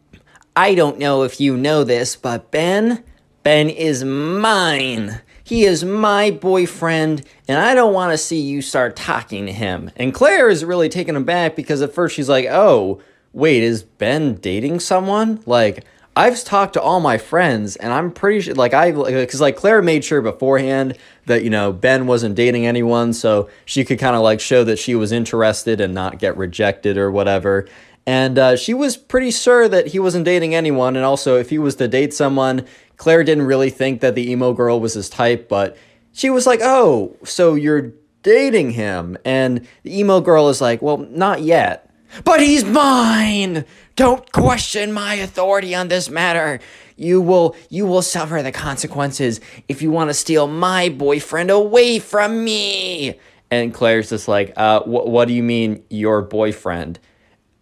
I don't know if you know this, but Ben, Ben is mine. He is my boyfriend, and I don't want to see you start talking to him. And Claire is really taken aback, because at first she's like, oh, wait, is Ben dating someone? Like, I've talked to all my friends, and I'm pretty sure, like, I, because, like, Claire made sure beforehand that, you know, Ben wasn't dating anyone, so she could kind of, like, show that she was interested and not get rejected or whatever. And uh, she was pretty sure that he wasn't dating anyone, and also, if he was to date someone, Claire didn't really think that the emo girl was his type, but she was like, oh, so you're dating him. And the emo girl is like, well, not yet. But he's mine! Don't question my authority on this matter. You will, you will suffer the consequences if you want to steal my boyfriend away from me. And Claire's just like, uh, wh what do you mean your boyfriend?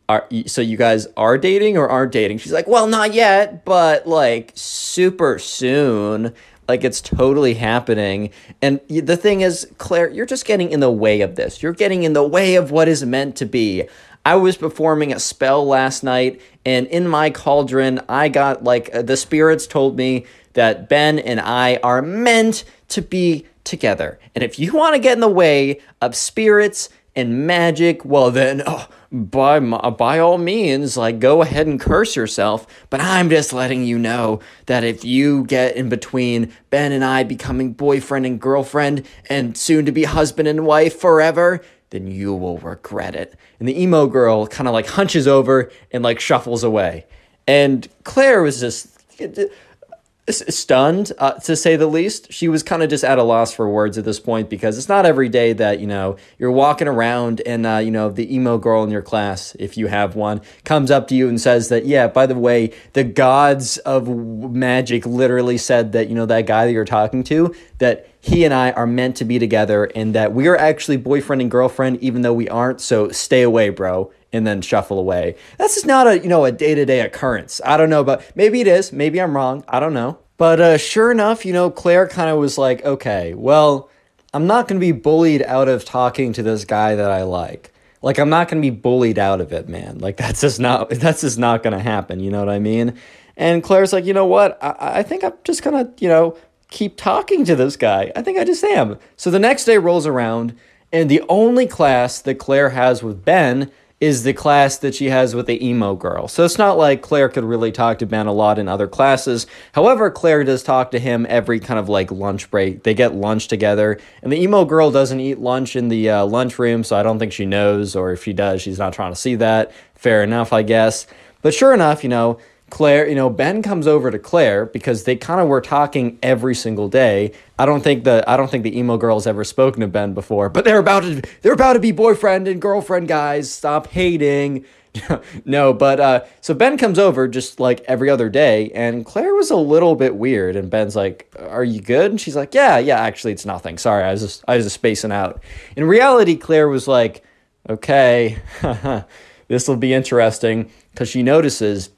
Are you, so you guys are dating or aren't dating? She's like, well, not yet, but like super soon. Like, it's totally happening. And the thing is, Claire, you're just getting in the way of this. You're getting in the way of what is meant to be. I was performing a spell last night, and in my cauldron, I got, like, the spirits told me that Ben and I are meant to be together. And if you want to get in the way of spirits and magic, well then, oh, by, my, by all means, like, go ahead and curse yourself. But I'm just letting you know that if you get in between Ben and I becoming boyfriend and girlfriend and soon to be husband and wife forever, then you will regret it. And the emo girl kind of, like, hunches over and, like, shuffles away. And Claire was just stunned, uh, to say the least. She was kind of just at a loss for words at this point, because it's not every day that, you know, you're walking around and, uh, you know, the emo girl in your class, if you have one, comes up to you and says that, yeah, by the way, the gods of magic literally said that, you know, that guy that you're talking to, that he and I are meant to be together, and that we are actually boyfriend and girlfriend, even though we aren't, so stay away, bro. And then shuffle away. That's just not a, you know, a day-to-day occurrence. I don't know, but maybe it is. Maybe I'm wrong. I don't know. But uh, sure enough, you know, Claire kind of was like, okay, well, I'm not going to be bullied out of talking to this guy that I like. Like, I'm not going to be bullied out of it, man. Like, that's just not, that's just not going to happen. You know what I mean? And Claire's like, you know what? I, I think I'm just going to, you know, keep talking to this guy. I think I just am. So the next day rolls around, and the only class that Claire has with Ben is the class that she has with the emo girl. So it's not like Claire could really talk to Ben a lot in other classes. However, Claire does talk to him every kind of, like, lunch break. They get lunch together, and the emo girl doesn't eat lunch in the uh, lunchroom, so I don't think she knows, or if she does, she's not trying to see that. Fair enough, I guess. But sure enough, you know, Claire, you know, Ben comes over to Claire because they kind of were talking every single day. I don't think the I don't think the emo girl's ever spoken to Ben before, but they're about to they're about to be boyfriend and girlfriend, guys. Stop hating. No, but uh, so Ben comes over just like every other day, and Claire was a little bit weird, and Ben's like, "Are you good?" And she's like, "Yeah, yeah. Actually, it's nothing. Sorry, I was just I was just spacing out." In reality, Claire was like, "Okay, this will be interesting," because she notices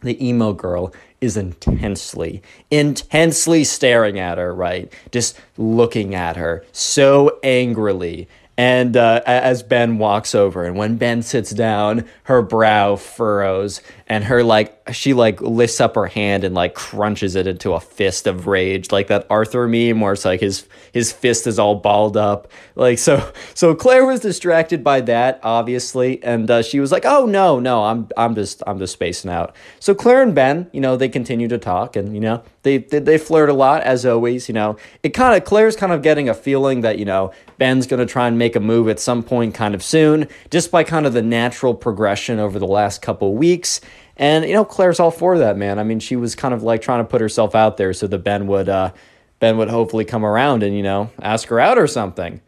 the emo girl is intensely, intensely staring at her, right? Just looking at her so angrily. And uh, as Ben walks over, and when Ben sits down, her brow furrows, and her, like, she, like, lifts up her hand and, like, crunches it into a fist of rage, like that Arthur meme where it's like his his fist is all balled up, like, so. So Claire was distracted by that, obviously, and uh, she was like, "Oh no, no, I'm I'm just I'm just spacing out." So Claire and Ben, you know, they continue to talk, and you know, they they, they flirt a lot as always. You know, it kind of Claire's kind of getting a feeling that, you know, Ben's gonna try and make a move at some point kind of soon, just by kind of the natural progression over the last couple weeks. And, you know, Claire's all for that, man. I mean, she was kind of like trying to put herself out there so that Ben would uh, Ben would hopefully come around and, you know, ask her out or something.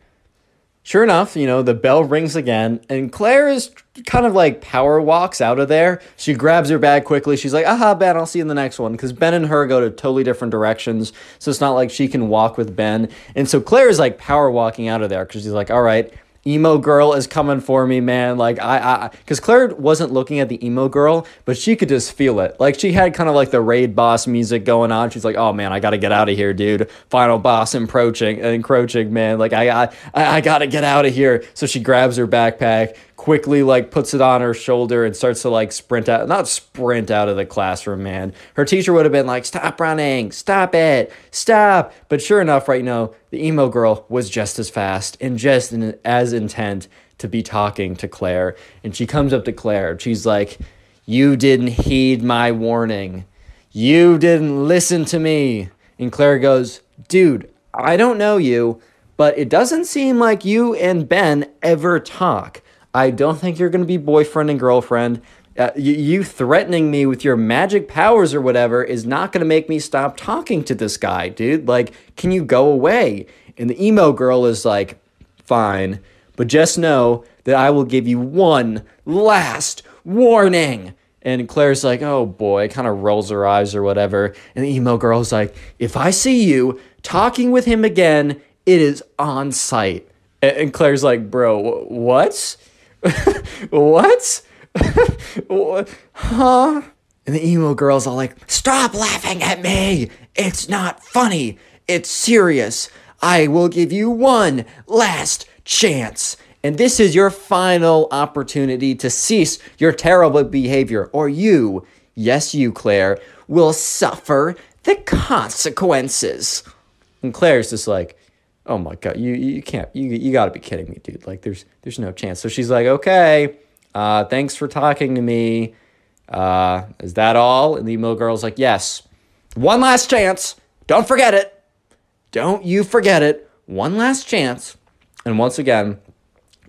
Sure enough, you know, the bell rings again, and Claire is kind of like power walks out of there. She grabs her bag quickly. She's like, "Aha, Ben, I'll see you in the next one," because Ben and her go to totally different directions, so it's not like she can walk with Ben. And so Claire is like power walking out of there because she's like, "All right, emo girl is coming for me, man." Like, I, I, because Claire wasn't looking at the emo girl, but she could just feel it. Like, she had kind of like the raid boss music going on. She's like, "Oh man, I gotta get out of here, dude. Final boss encroaching, encroaching, man. Like, I, I, I gotta get out of here." So she grabs her backpack, quickly like puts it on her shoulder, and starts to like sprint out, not sprint out of the classroom, man. Her teacher would have been like, "Stop running, stop it, stop." But sure enough, right now, the emo girl was just as fast and just in, as intent to be talking to Claire. And she comes up to Claire and she's like, "You didn't heed my warning. You didn't listen to me." And Claire goes, "Dude, I don't know you, but it doesn't seem like you and Ben ever talk. I don't think you're going to be boyfriend and girlfriend. Uh, you, you threatening me with your magic powers or whatever is not going to make me stop talking to this guy, dude. Like, can you go away?" And the emo girl is like, "Fine, but just know that I will give you one last warning." And Claire's like, "Oh boy," kind of rolls her eyes or whatever. And the emo girl's like, "If I see you talking with him again, it is on sight." And, and Claire's like, "Bro, what? What? What? Huh?" And the emo girl's all like, "Stop laughing at me. It's not funny. It's serious. I will give you one last chance. And this is your final opportunity to cease your terrible behavior, or you, yes you, Claire, will suffer the consequences. And Claire's just like, oh my God, you you can't, you you gotta be kidding me, dude. Like there's there's no chance. So she's like, okay, uh, thanks for talking to me. Uh, is that all? And the emo girl's like, yes. One last chance. Don't forget it. Don't you forget it. One last chance. And once again,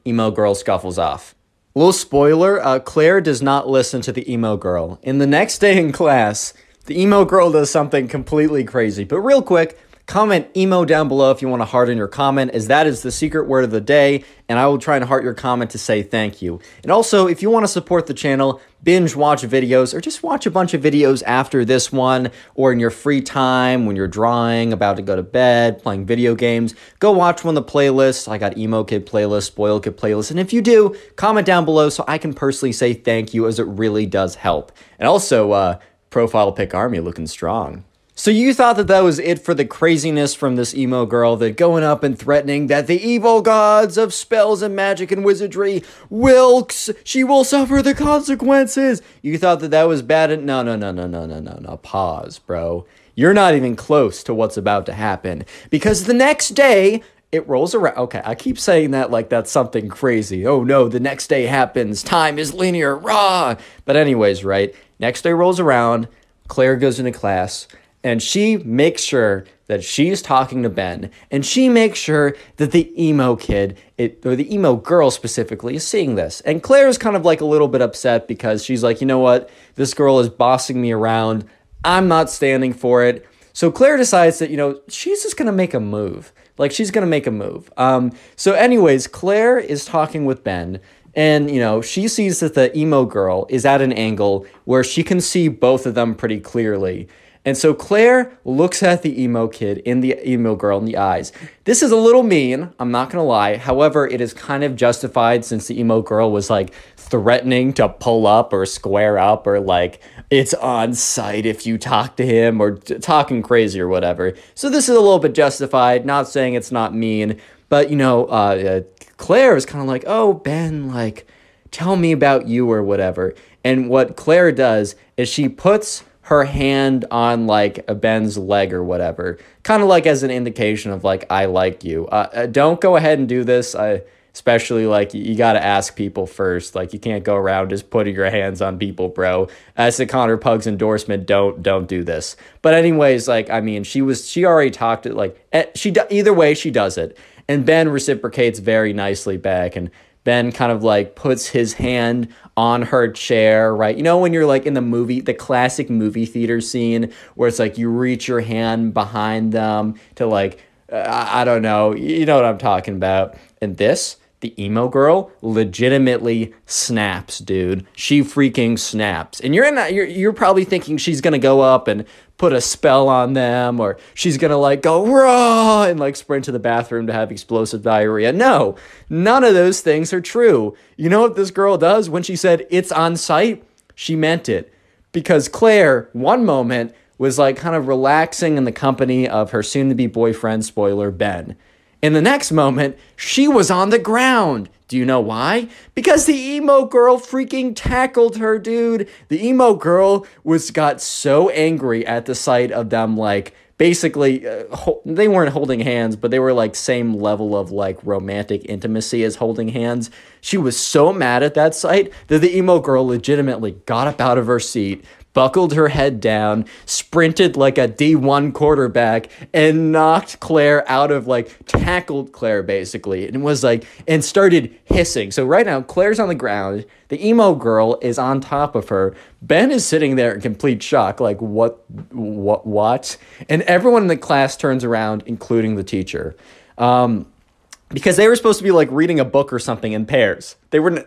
emo girl scuffles off. Little spoiler, uh, Claire does not listen to the emo girl. In the next day in class, the emo girl does something completely crazy. But real quick, comment emo down below if you want to heart in your comment, as that is the secret word of the day, and I will try and heart your comment to say thank you. And also, if you want to support the channel, binge watch videos, or just watch a bunch of videos after this one, or in your free time, when you're drawing, about to go to bed, playing video games, go watch one of the playlists. I got Emo Kid playlist, Spoil Kid playlist, and if you do, comment down below so I can personally say thank you, as it really does help. And also, uh, profile pic army looking strong. So you thought that that was it for the craziness from this emo girl, that going up and threatening that the evil gods of spells and magic and wizardry will, she will suffer the consequences. You thought that that was bad. And no, no, no, no, no, no, no, no. Pause, bro. You're not even close to what's about to happen, because the next day it rolls around. Okay, I keep saying that like that's something crazy. Oh no, the next day happens. Time is linear. Rah. But anyways, right? Next day rolls around. Claire goes into class. And she makes sure that she's talking to Ben, and she makes sure that the emo kid, it, or the emo girl specifically, is seeing this. And Claire's kind of like a little bit upset, because she's like, you know what? This girl is bossing me around. I'm not standing for it. So Claire decides that, you know, she's just going to make a move. Like, she's going to make a move. Um, so anyways, Claire is talking with Ben. And, you know, she sees that the emo girl is at an angle where she can see both of them pretty clearly. And so Claire looks at the emo kid and the emo girl in the eyes. This is a little mean, I'm not gonna lie. However, it is kind of justified, since the emo girl was like threatening to pull up or square up, or like, it's on site if you talk to him, or t- talking crazy or whatever. So this is a little bit justified, not saying it's not mean, but you know, uh, uh, Claire is kind of like, oh, Ben, like, tell me about you or whatever. And what Claire does is she puts her hand on like Ben's leg or whatever, kind of like as an indication of like, I like you. Uh, don't go ahead and do this. I, especially like, you got to ask people first. Like, you can't go around just putting your hands on people, bro. As the Connor Pugs endorsement, don't don't do this. But anyways, like, I mean, she was she already talked it like she either way she does it, and Ben reciprocates very nicely back. And Ben kind of like puts his hand on her chair, right? You know, when you're like in the movie, the classic movie theater scene where it's like you reach your hand behind them to like, uh, I don't know, you know what I'm talking about. And this, the emo girl legitimately snaps, dude. She freaking snaps. And you're in that, you're, you're probably thinking she's going to go up and put a spell on them, or she's going to like go raw and like sprint to the bathroom to have explosive diarrhea. No, none of those things are true. You know what this girl does when she said it's on site? She meant it, because Claire, one moment, was like kind of relaxing in the company of her soon to be boyfriend, spoiler, Ben. In the next moment, she was on the ground. Do you know why? Because the emo girl freaking tackled her, dude. The emo girl was got so angry at the sight of them, like, basically, uh, ho- they weren't holding hands, but they were, like, same level of, like, romantic intimacy as holding hands. She was so mad at that sight that the emo girl legitimately got up out of her seat, buckled her head down, sprinted like a D one quarterback, and knocked Claire out of, like, tackled Claire, basically, and was like, and started hissing. So right now, Claire's on the ground, the emo girl is on top of her, Ben is sitting there in complete shock, like, what, what, what? And everyone in the class turns around, including the teacher. Um... Because they were supposed to be, like, reading a book or something in pairs. They were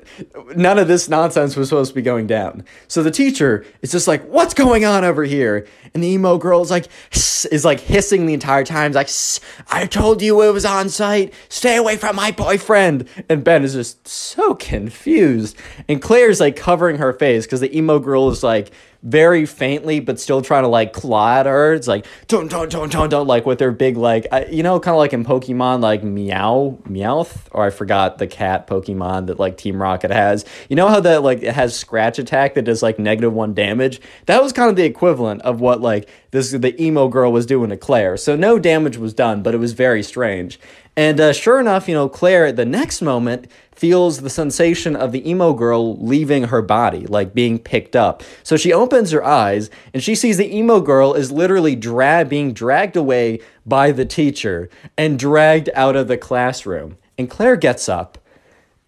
none of this nonsense was supposed to be going down. So the teacher is just like, what's going on over here? And the emo girl is, like, is, like, hissing the entire time. It's like, I told you it was on site. Stay away from my boyfriend. And Ben is just so confused. And Claire's, like, covering her face because the emo girl is, like, very faintly, but still trying to like claw at her. It's like don't don't don't don't don't like with their big like I, you know, kind of like in Pokemon, like meow Meowth, or I forgot the cat Pokemon that like Team Rocket has. You know how that like it has scratch attack that does like negative one damage. That was kind of the equivalent of what like this the emo girl was doing to Claire. So no damage was done, but it was very strange. And uh, sure enough, you know, Claire at the next moment feels the sensation of the emo girl leaving her body, like being picked up. So she opens her eyes and she sees the emo girl is literally dra- being dragged away by the teacher and dragged out of the classroom. And Claire gets up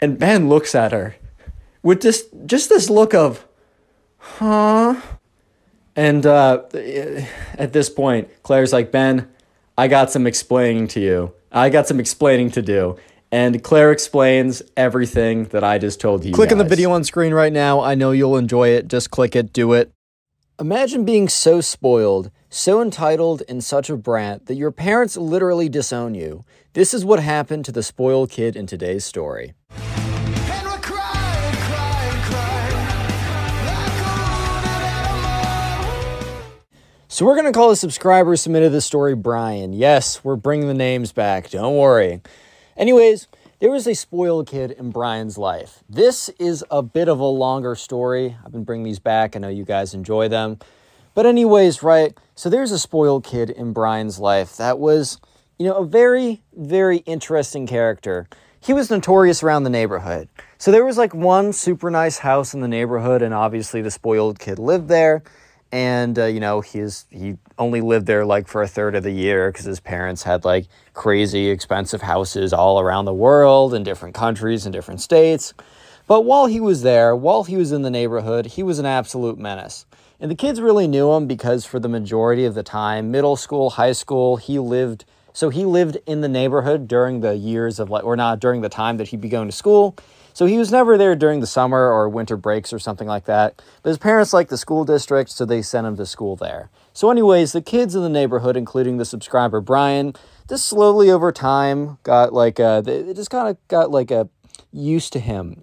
and Ben looks at her with just, just this look of, huh? And uh, at this point, Claire's like, Ben, I got some explaining to you. I got some explaining to do. And Claire explains everything that I just told you. Click on the video on screen right now. I know you'll enjoy it. Just click it. Do it. Imagine being so spoiled, so entitled, and such a brat that your parents literally disown you. This is what happened to the spoiled kid in today's story. So we're going to call the subscriber who submitted this story Brian. Yes, we're bringing the names back. Don't worry. Anyways, there was a spoiled kid in Brian's life. This is a bit of a longer story. I've been bringing these back. I know you guys enjoy them. But anyways, right, so there's a spoiled kid in Brian's life that was, you know, a very, very interesting character. He was notorious around the neighborhood. So there was like one super nice house in the neighborhood, and obviously the spoiled kid lived there. And, uh, you know, he's, he only lived there, like, for a third of the year because his parents had, like, crazy expensive houses all around the world in different countries and different states. But while he was there, while he was in the neighborhood, he was an absolute menace. And the kids really knew him because for the majority of the time, middle school, high school, he lived... So he lived in the neighborhood during the years of, like, or not, during the time that he'd be going to school. So he was never there during the summer or winter breaks or something like that. But his parents liked the school district, so they sent him to school there. So anyways, the kids in the neighborhood, including the subscriber Brian, just slowly over time got like a, they just kind of got like a used to him.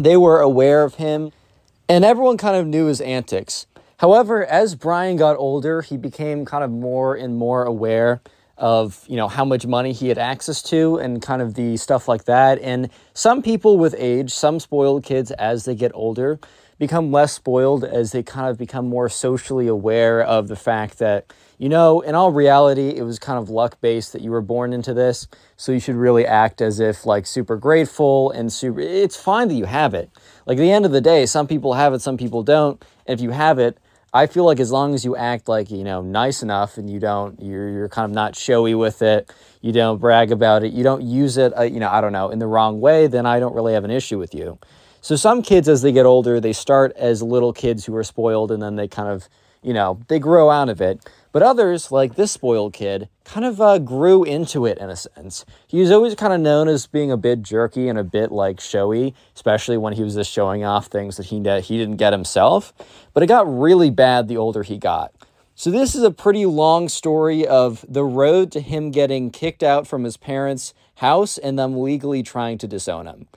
They were aware of him, and everyone kind of knew his antics. However, as Brian got older, he became kind of more and more aware of, you know, how much money he had access to and kind of the stuff like that. And some people with age, some spoiled kids as they get older, become less spoiled as they kind of become more socially aware of the fact that, you know, in all reality, it was kind of luck-based that you were born into this. So you should really act as if, like, super grateful and super... It's fine that you have it. Like, at the end of the day, some people have it, some people don't. And if you have it, I feel like as long as you act like, you know, nice enough and you don't, you're, you're kind of not showy with it, you don't brag about it, you don't use it, uh, you know, I don't know, in the wrong way, then I don't really have an issue with you. So some kids, as they get older, they start as little kids who are spoiled and then they kind of, you know, they grow out of it. But others, like this spoiled kid, kind of uh, grew into it in a sense. He was always kind of known as being a bit jerky and a bit, like, showy, especially when he was just showing off things that he, he didn't get himself. But it got really bad the older he got. So this is a pretty long story of the road to him getting kicked out from his parents' house and them legally trying to disown him.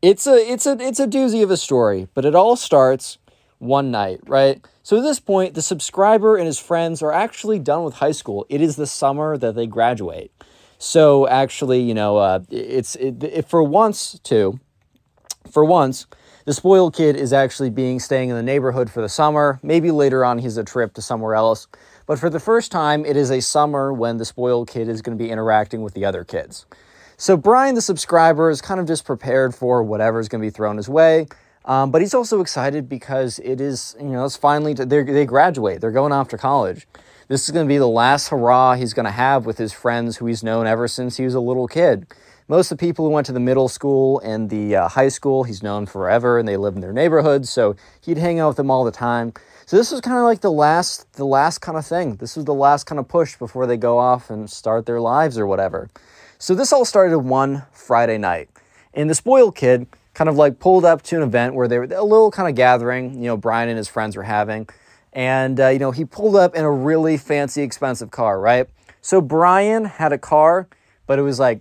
It's a, it's a, it's a doozy of a story, but it all starts one night, right? So at this point, the subscriber and his friends are actually done with high school. It is the summer that they graduate. So actually, you know, uh, it's it, it, for once too, for once, the spoiled kid is actually being staying in the neighborhood for the summer. Maybe later on, he's a trip to somewhere else. But for the first time, it is a summer when the spoiled kid is going to be interacting with the other kids. So Brian, the subscriber, is kind of just prepared for whatever's going to be thrown his way. Um, but he's also excited because it is, you know, it's finally, to, they graduate. They're going off to college. This is going to be the last hurrah he's going to have with his friends who he's known ever since he was a little kid. Most of the people who went to the middle school and the uh, high school, he's known forever, and they live in their neighborhoods, so he'd hang out with them all the time. So this was kind of like the last, the last kind of thing. This was the last kind of push before they go off and start their lives or whatever. So this all started one Friday night, and the spoiled kid kind of like pulled up to an event where they were a little kind of gathering, you know, Brian and his friends were having. And, uh, you know, he pulled up in a really fancy, expensive car, right? So Brian had a car, but it was like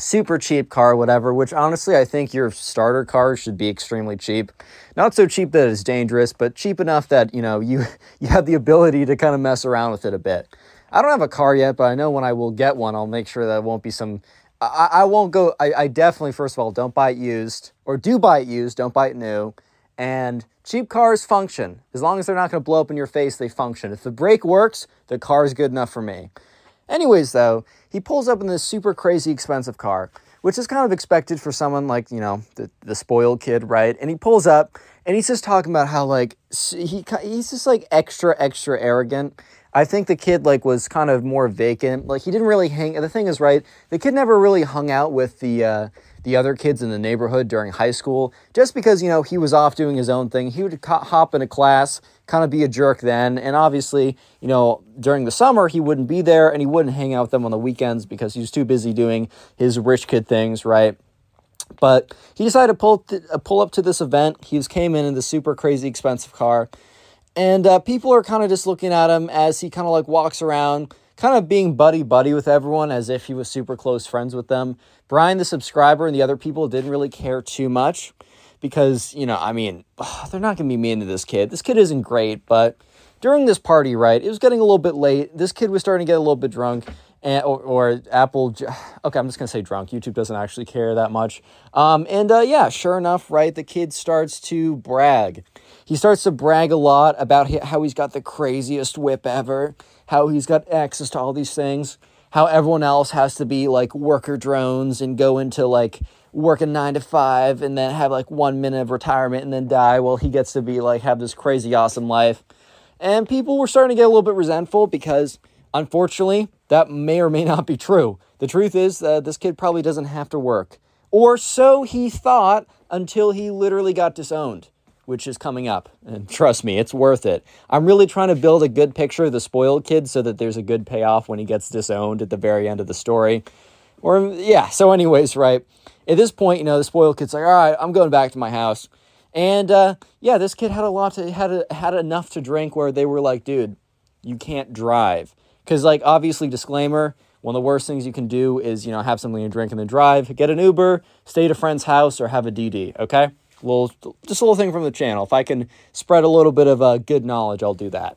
super cheap car, whatever, which honestly I think your starter car should be extremely cheap. Not so cheap that it's dangerous, but cheap enough that, you know, you, you have the ability to kind of mess around with it a bit. I don't have a car yet, but I know when I will get one, I'll make sure that it won't be some... I, I won't go... I, I definitely, first of all, don't buy it used, or do buy it used, don't buy it new. And cheap cars function. As long as they're not going to blow up in your face, they function. If the brake works, the car is good enough for me. Anyways, though, he pulls up in this super crazy expensive car, which is kind of expected for someone like, you know, the, the spoiled kid, right? And he pulls up, and he's just talking about how, like, he he's just, like, extra, extra arrogant. I think the kid, like, was kind of more vacant. Like, he didn't really hang... The thing is, right, the kid never really hung out with the, uh, the other kids in the neighborhood during high school just because, you know, he was off doing his own thing. He would hop into class, kind of be a jerk then, and obviously, you know, during the summer, he wouldn't be there, and he wouldn't hang out with them on the weekends because he was too busy doing his rich kid things, right? But he decided to pull, th pull up to this event. He just came in in the super crazy expensive car, and uh, people are kind of just looking at him as he kind of like walks around, kind of being buddy-buddy with everyone as if he was super close friends with them. Brian, the subscriber, and the other people didn't really care too much because, you know, I mean, ugh, they're not going to be mean to this kid. This kid isn't great, but during this party, right, it was getting a little bit late. This kid was starting to get a little bit drunk, and, or, or Apple... Okay, I'm just going to say drunk. YouTube doesn't actually care that much. Um, and, uh, yeah, sure enough, right, the kid starts to brag. He starts to brag a lot about how he's got the craziest whip ever, how he's got access to all these things, how everyone else has to be, like, worker drones and go into, like, work a nine to five and then have, like, one minute of retirement and then die while he gets to be, like, have this crazy awesome life. And people were starting to get a little bit resentful because, unfortunately, that may or may not be true. The truth is, uh, this kid probably doesn't have to work. Or so he thought until he literally got disowned, which is coming up, and trust me, it's worth it. I'm really trying to build a good picture of the spoiled kid so that there's a good payoff when he gets disowned at the very end of the story. Or, yeah, so anyways, right, at this point, you know, the spoiled kid's like, all right, I'm going back to my house. And, uh, yeah, this kid had a lot to, had, a, had enough to drink where they were like, dude, you can't drive. Because, like, obviously, disclaimer, one of the worst things you can do is, you know, have something to drink and then drive, get an Uber, stay at a friend's house, or have a D D, okay? Little, just a little thing from the channel. If I can spread a little bit of uh, good knowledge, I'll do that.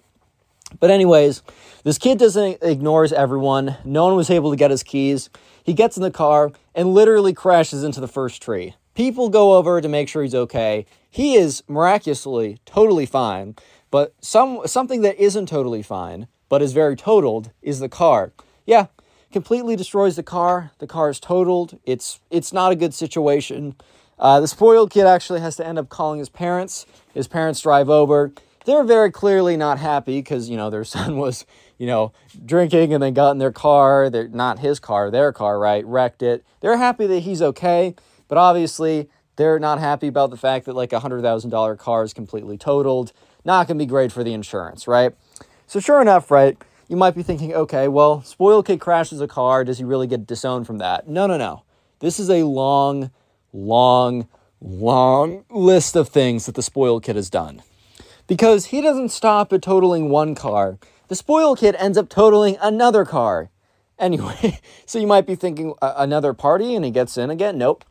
But anyways, this kid doesn't ignores everyone. No one was able to get his keys. He gets in the car and literally crashes into the first tree. People go over to make sure he's okay. He is miraculously totally fine, but some something that isn't totally fine, but is very totaled, is the car. Yeah, completely destroys the car. The car is totaled. It's, it's not a good situation. Uh, the spoiled kid actually has to end up calling his parents. His parents drive over. They're very clearly not happy because, you know, their son was, you know, drinking and then got in their car. They're not his car, their car, right? Wrecked it. They're happy that he's okay, but obviously they're not happy about the fact that like a one hundred thousand dollar car is completely totaled. Not going to be great for the insurance, right? So sure enough, right, you might be thinking, okay, well, spoiled kid crashes a car. Does he really get disowned from that? No, no, no. This is a long... long, long list of things that the spoiled kid has done. Because he doesn't stop at totaling one car. The spoiled kid ends up totaling another car. Anyway, so you might be thinking uh, another party and he gets in again. Nope.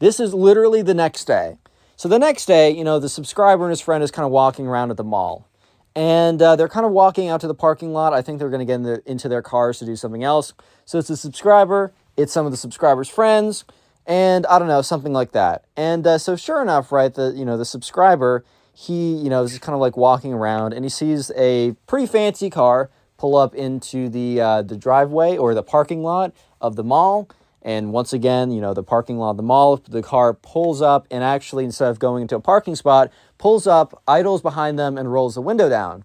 This is literally the next day. So the next day, you know, the subscriber and his friend is kind of walking around at the mall. And uh, they're kind of walking out to the parking lot. I think they're going to get in the, into their cars to do something else. So it's the subscriber. It's some of the subscriber's friends. And I don't know, something like that. And uh, so sure enough, right, the, you know, the subscriber, he, you know, is kind of like walking around and he sees a pretty fancy car pull up into the, uh, the driveway or the parking lot of the mall. And once again, you know, the parking lot of the mall, the car pulls up and actually, instead of going into a parking spot, pulls up, idles behind them and rolls the window down.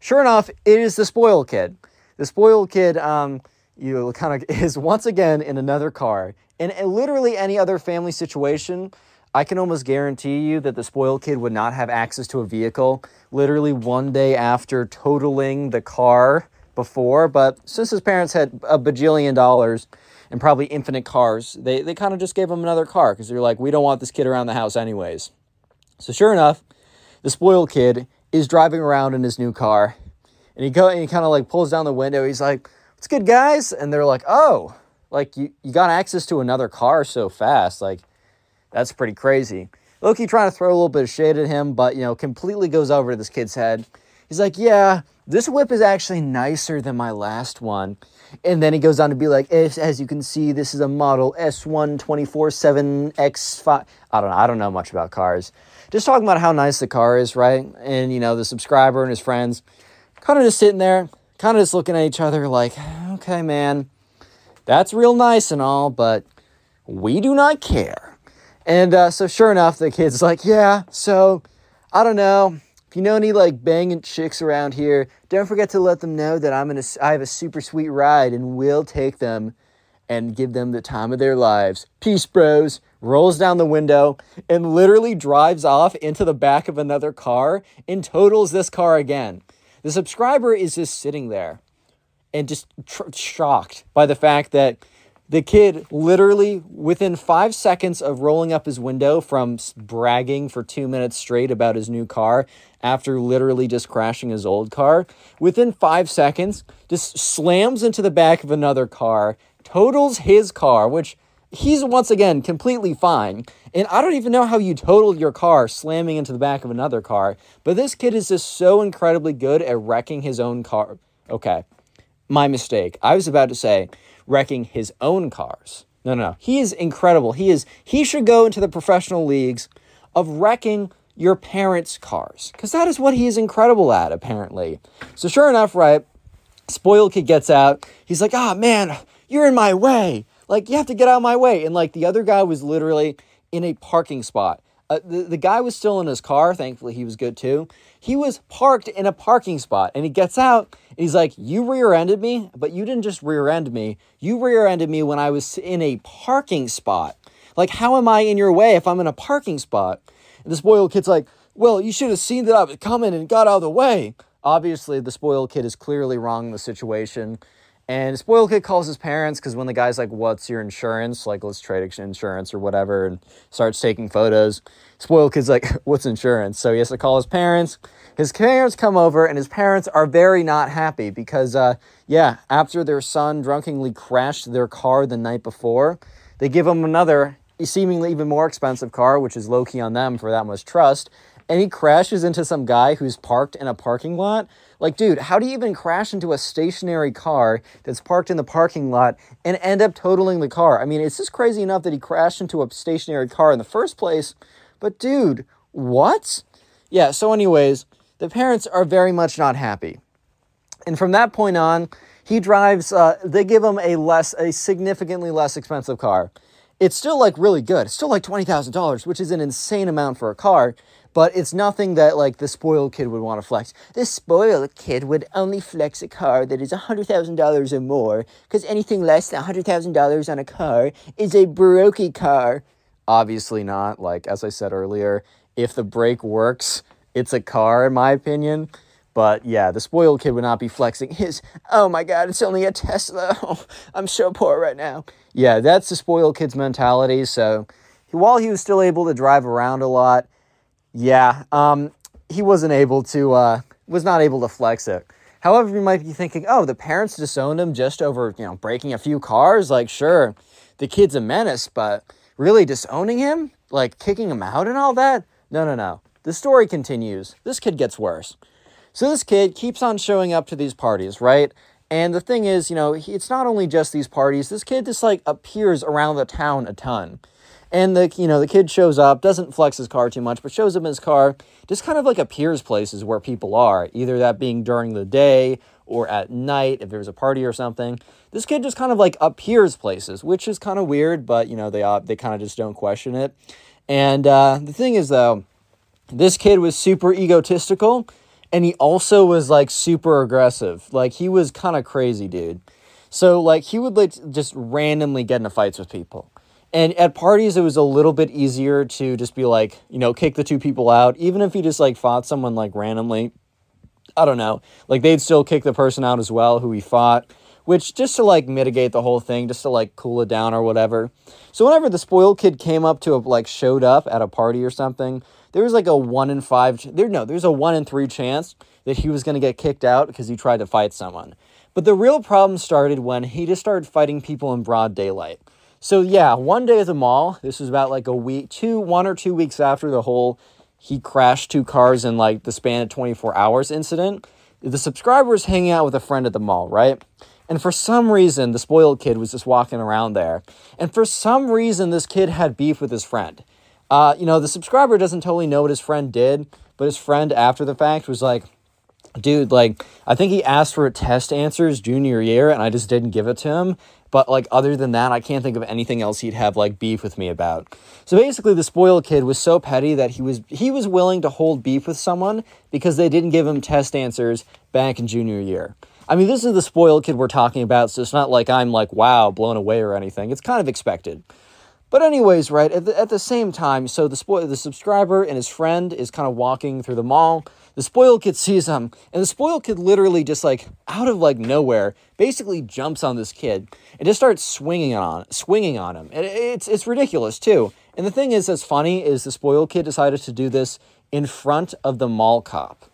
Sure enough, it is the spoiled kid. The spoiled kid, um, you know, kind of is once again in another car. In literally any other family situation, I can almost guarantee you that the spoiled kid would not have access to a vehicle literally one day after totaling the car before. But since his parents had a bajillion dollars and probably infinite cars, they, they kind of just gave him another car because they're like, we don't want this kid around the house anyways. So sure enough, the spoiled kid is driving around in his new car. And he, go, and he kind of like pulls down the window. He's like, what's good, guys? And they're like, oh. like, you, you got access to another car so fast. Like, that's pretty crazy. Loki trying to throw a little bit of shade at him, but, you know, completely goes over to this kid's head. He's like, yeah, this whip is actually nicer than my last one. And then he goes on to be like, as, as you can see, this is a model S one twenty-four seven X five. I don't know. I don't know much about cars. Just talking about how nice the car is, right? And, you know, the subscriber and his friends kind of just sitting there, kind of just looking at each other like, okay, man, that's real nice and all, but we do not care. And uh, so sure enough, the kid's like, yeah, so I don't know. If you know any, like, banging chicks around here, don't forget to let them know that I'm in a, I have a super sweet ride and will take them and give them the time of their lives. Peace, bros. Rolls down the window and literally drives off into the back of another car and totals this car again. The subscriber is just sitting there and just tr- shocked by the fact that the kid literally within five seconds of rolling up his window from bragging for two minutes straight about his new car after literally just crashing his old car, within five seconds just slams into the back of another car, totals his car, which he's once again completely fine. And I don't even know how you totaled your car slamming into the back of another car, but this kid is just so incredibly good at wrecking his own car. Okay, my mistake. I was about to say wrecking his own cars. No, no, no. He is incredible. He is. He should go into the professional leagues of wrecking your parents' cars, because that is what he is incredible at, apparently. So sure enough, right, spoiled kid gets out. He's like, ah, oh, man, you're in my way. Like, you have to get out of my way. And, like, the other guy was literally in a parking spot. Uh, the, the guy was still in his car. Thankfully, he was good, too. He was parked in a parking spot. And he gets out, and he's like, you rear-ended me, but you didn't just rear-end me. You rear-ended me when I was in a parking spot. Like, how am I in your way if I'm in a parking spot? And the spoiled kid's like, well, you should have seen that I was coming and got out of the way. Obviously, the spoiled kid is clearly wrong in the situation. And spoiled kid calls his parents because when the guy's like, what's your insurance? Like, let's trade insurance or whatever, and starts taking photos. Spoiled kid's like, what's insurance? So he has to call his parents. His parents come over, and his parents are very not happy because, uh, yeah, after their son drunkenly crashed their car the night before, they give him another seemingly even more expensive car, which is low-key on them for that much trust. And he crashes into some guy who's parked in a parking lot. Like, dude, how do you even crash into a stationary car that's parked in the parking lot and end up totaling the car? I mean, it's just crazy enough that he crashed into a stationary car in the first place. But, dude, what? Yeah, so anyways, the parents are very much not happy. And from that point on, he drives, uh, they give him a less, a significantly less expensive car. It's still, like, really good. It's still, like, twenty thousand dollars, which is an insane amount for a car. But it's nothing that, like, the spoiled kid would want to flex. This spoiled kid would only flex a car that is one hundred thousand dollars or more, because anything less than one hundred thousand dollars on a car is a brokey car. Obviously not. Like, as I said earlier, if the brake works, it's a car, in my opinion. But, yeah, the spoiled kid would not be flexing his, oh, my God, it's only a Tesla. Oh, I'm so poor right now. Yeah, that's the spoiled kid's mentality. So while he was still able to drive around a lot, yeah, um, he wasn't able to, uh, was not able to flex it. However, you might be thinking, oh, the parents disowned him just over, you know, breaking a few cars? Like, sure, the kid's a menace, but really disowning him? Like, kicking him out and all that? No, no, no. The story continues. This kid gets worse. So this kid keeps on showing up to these parties, right? And the thing is, you know, he, it's not only just these parties. This kid just, like, appears around the town a ton. And, the you know, the kid shows up, doesn't flex his car too much, but shows up in his car, just kind of like appears places where people are, either that being during the day or at night, if there's a party or something. This kid just kind of like appears places, which is kind of weird, but, you know, they uh, they kind of just don't question it. And uh, the thing is, though, this kid was super egotistical, and he also was, like, super aggressive. Like, he was kind of crazy, dude. So, like, he would, like, just randomly get into fights with people. And at parties, it was a little bit easier to just be like, you know, kick the two people out. Even if you just, like, fought someone, like, randomly, I don't know. Like, they'd still kick the person out as well who he fought, which just to, like, mitigate the whole thing, just to, like, cool it down or whatever. So whenever the spoiled kid came up to, a, like, showed up at a party or something, there was, like, a one in five, there no, there's a one in three chance that he was going to get kicked out because he tried to fight someone. But the real problem started when he just started fighting people in broad daylight. So yeah, one day at the mall, this was about like a week, two, one or two weeks after the whole he crashed two cars in like the span of twenty-four hours incident, the subscriber was hanging out with a friend at the mall, right? And for some reason, the spoiled kid was just walking around there. And for some reason, this kid had beef with his friend. Uh, you know, the subscriber doesn't totally know what his friend did, but his friend, after the fact, was like, dude, like, I think he asked for a test answers junior year, and I just didn't give it to him. But, like, other than that, I can't think of anything else he'd have, like, beef with me about. So basically, the spoiled kid was so petty that he was he was willing to hold beef with someone because they didn't give him test answers back in junior year. I mean, this is the spoiled kid we're talking about, so it's not like I'm like, wow, blown away or anything. It's kind of expected. But anyways, right, at the, at the same time, so the spoil the subscriber and his friend is kind of walking through the mall. The spoiled kid sees him, and the spoiled kid literally just, like, out of, like, nowhere, basically jumps on this kid and just starts swinging on swinging on him. And it's, it's ridiculous, too. And the thing is that's funny is the spoiled kid decided to do this in front of the mall cop.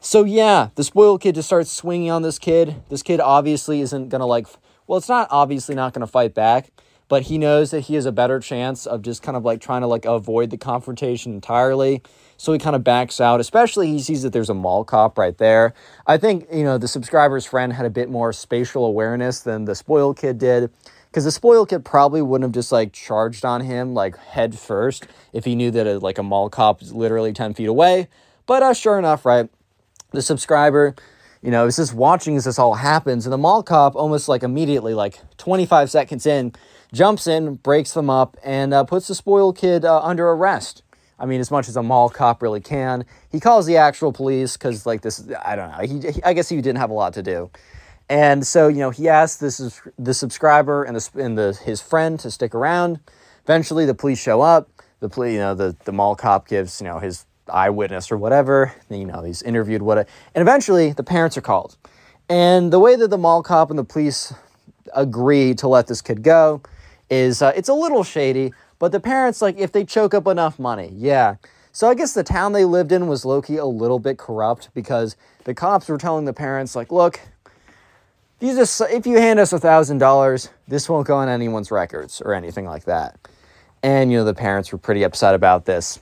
So, yeah, the spoiled kid just starts swinging on this kid. This kid obviously isn't going to, like, well, it's not obviously not going to fight back, but he knows that he has a better chance of just kind of, like, trying to, like, avoid the confrontation entirely. So he kind of backs out, especially he sees that there's a mall cop right there. I think, you know, the subscriber's friend had a bit more spatial awareness than the spoiled kid did, because the spoiled kid probably wouldn't have just, like, charged on him, like, head first if he knew that, a, like, a mall cop was literally ten feet away. But uh, sure enough, right, the subscriber, you know, is just watching as this all happens, and the mall cop almost, like, immediately, like, twenty-five seconds in, jumps in, breaks them up, and uh, puts the spoiled kid uh, under arrest. I mean, as much as a mall cop really can. He calls the actual police because, like, this, I don't know, he, he, I guess he didn't have a lot to do. And so, you know, he asked this, the subscriber and, the, and the, his friend to stick around. Eventually, the police show up. The police, you know, the, the mall cop gives, you know, his eyewitness or whatever, you know, he's interviewed, what, and eventually the parents are called. And the way that the mall cop and the police agree to let this kid go is uh, it's a little shady, but the parents, like, if they choke up enough money, yeah. So I guess the town they lived in was low-key a little bit corrupt, because the cops were telling the parents, like, look, you just, if you hand us a thousand dollars, this won't go on anyone's records or anything like that. And, you know, the parents were pretty upset about this.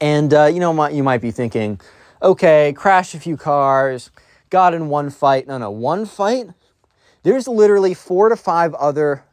And, uh, you know, you might be thinking, okay, crashed a few cars, got in one fight. No, no, one fight? There's literally four to five other,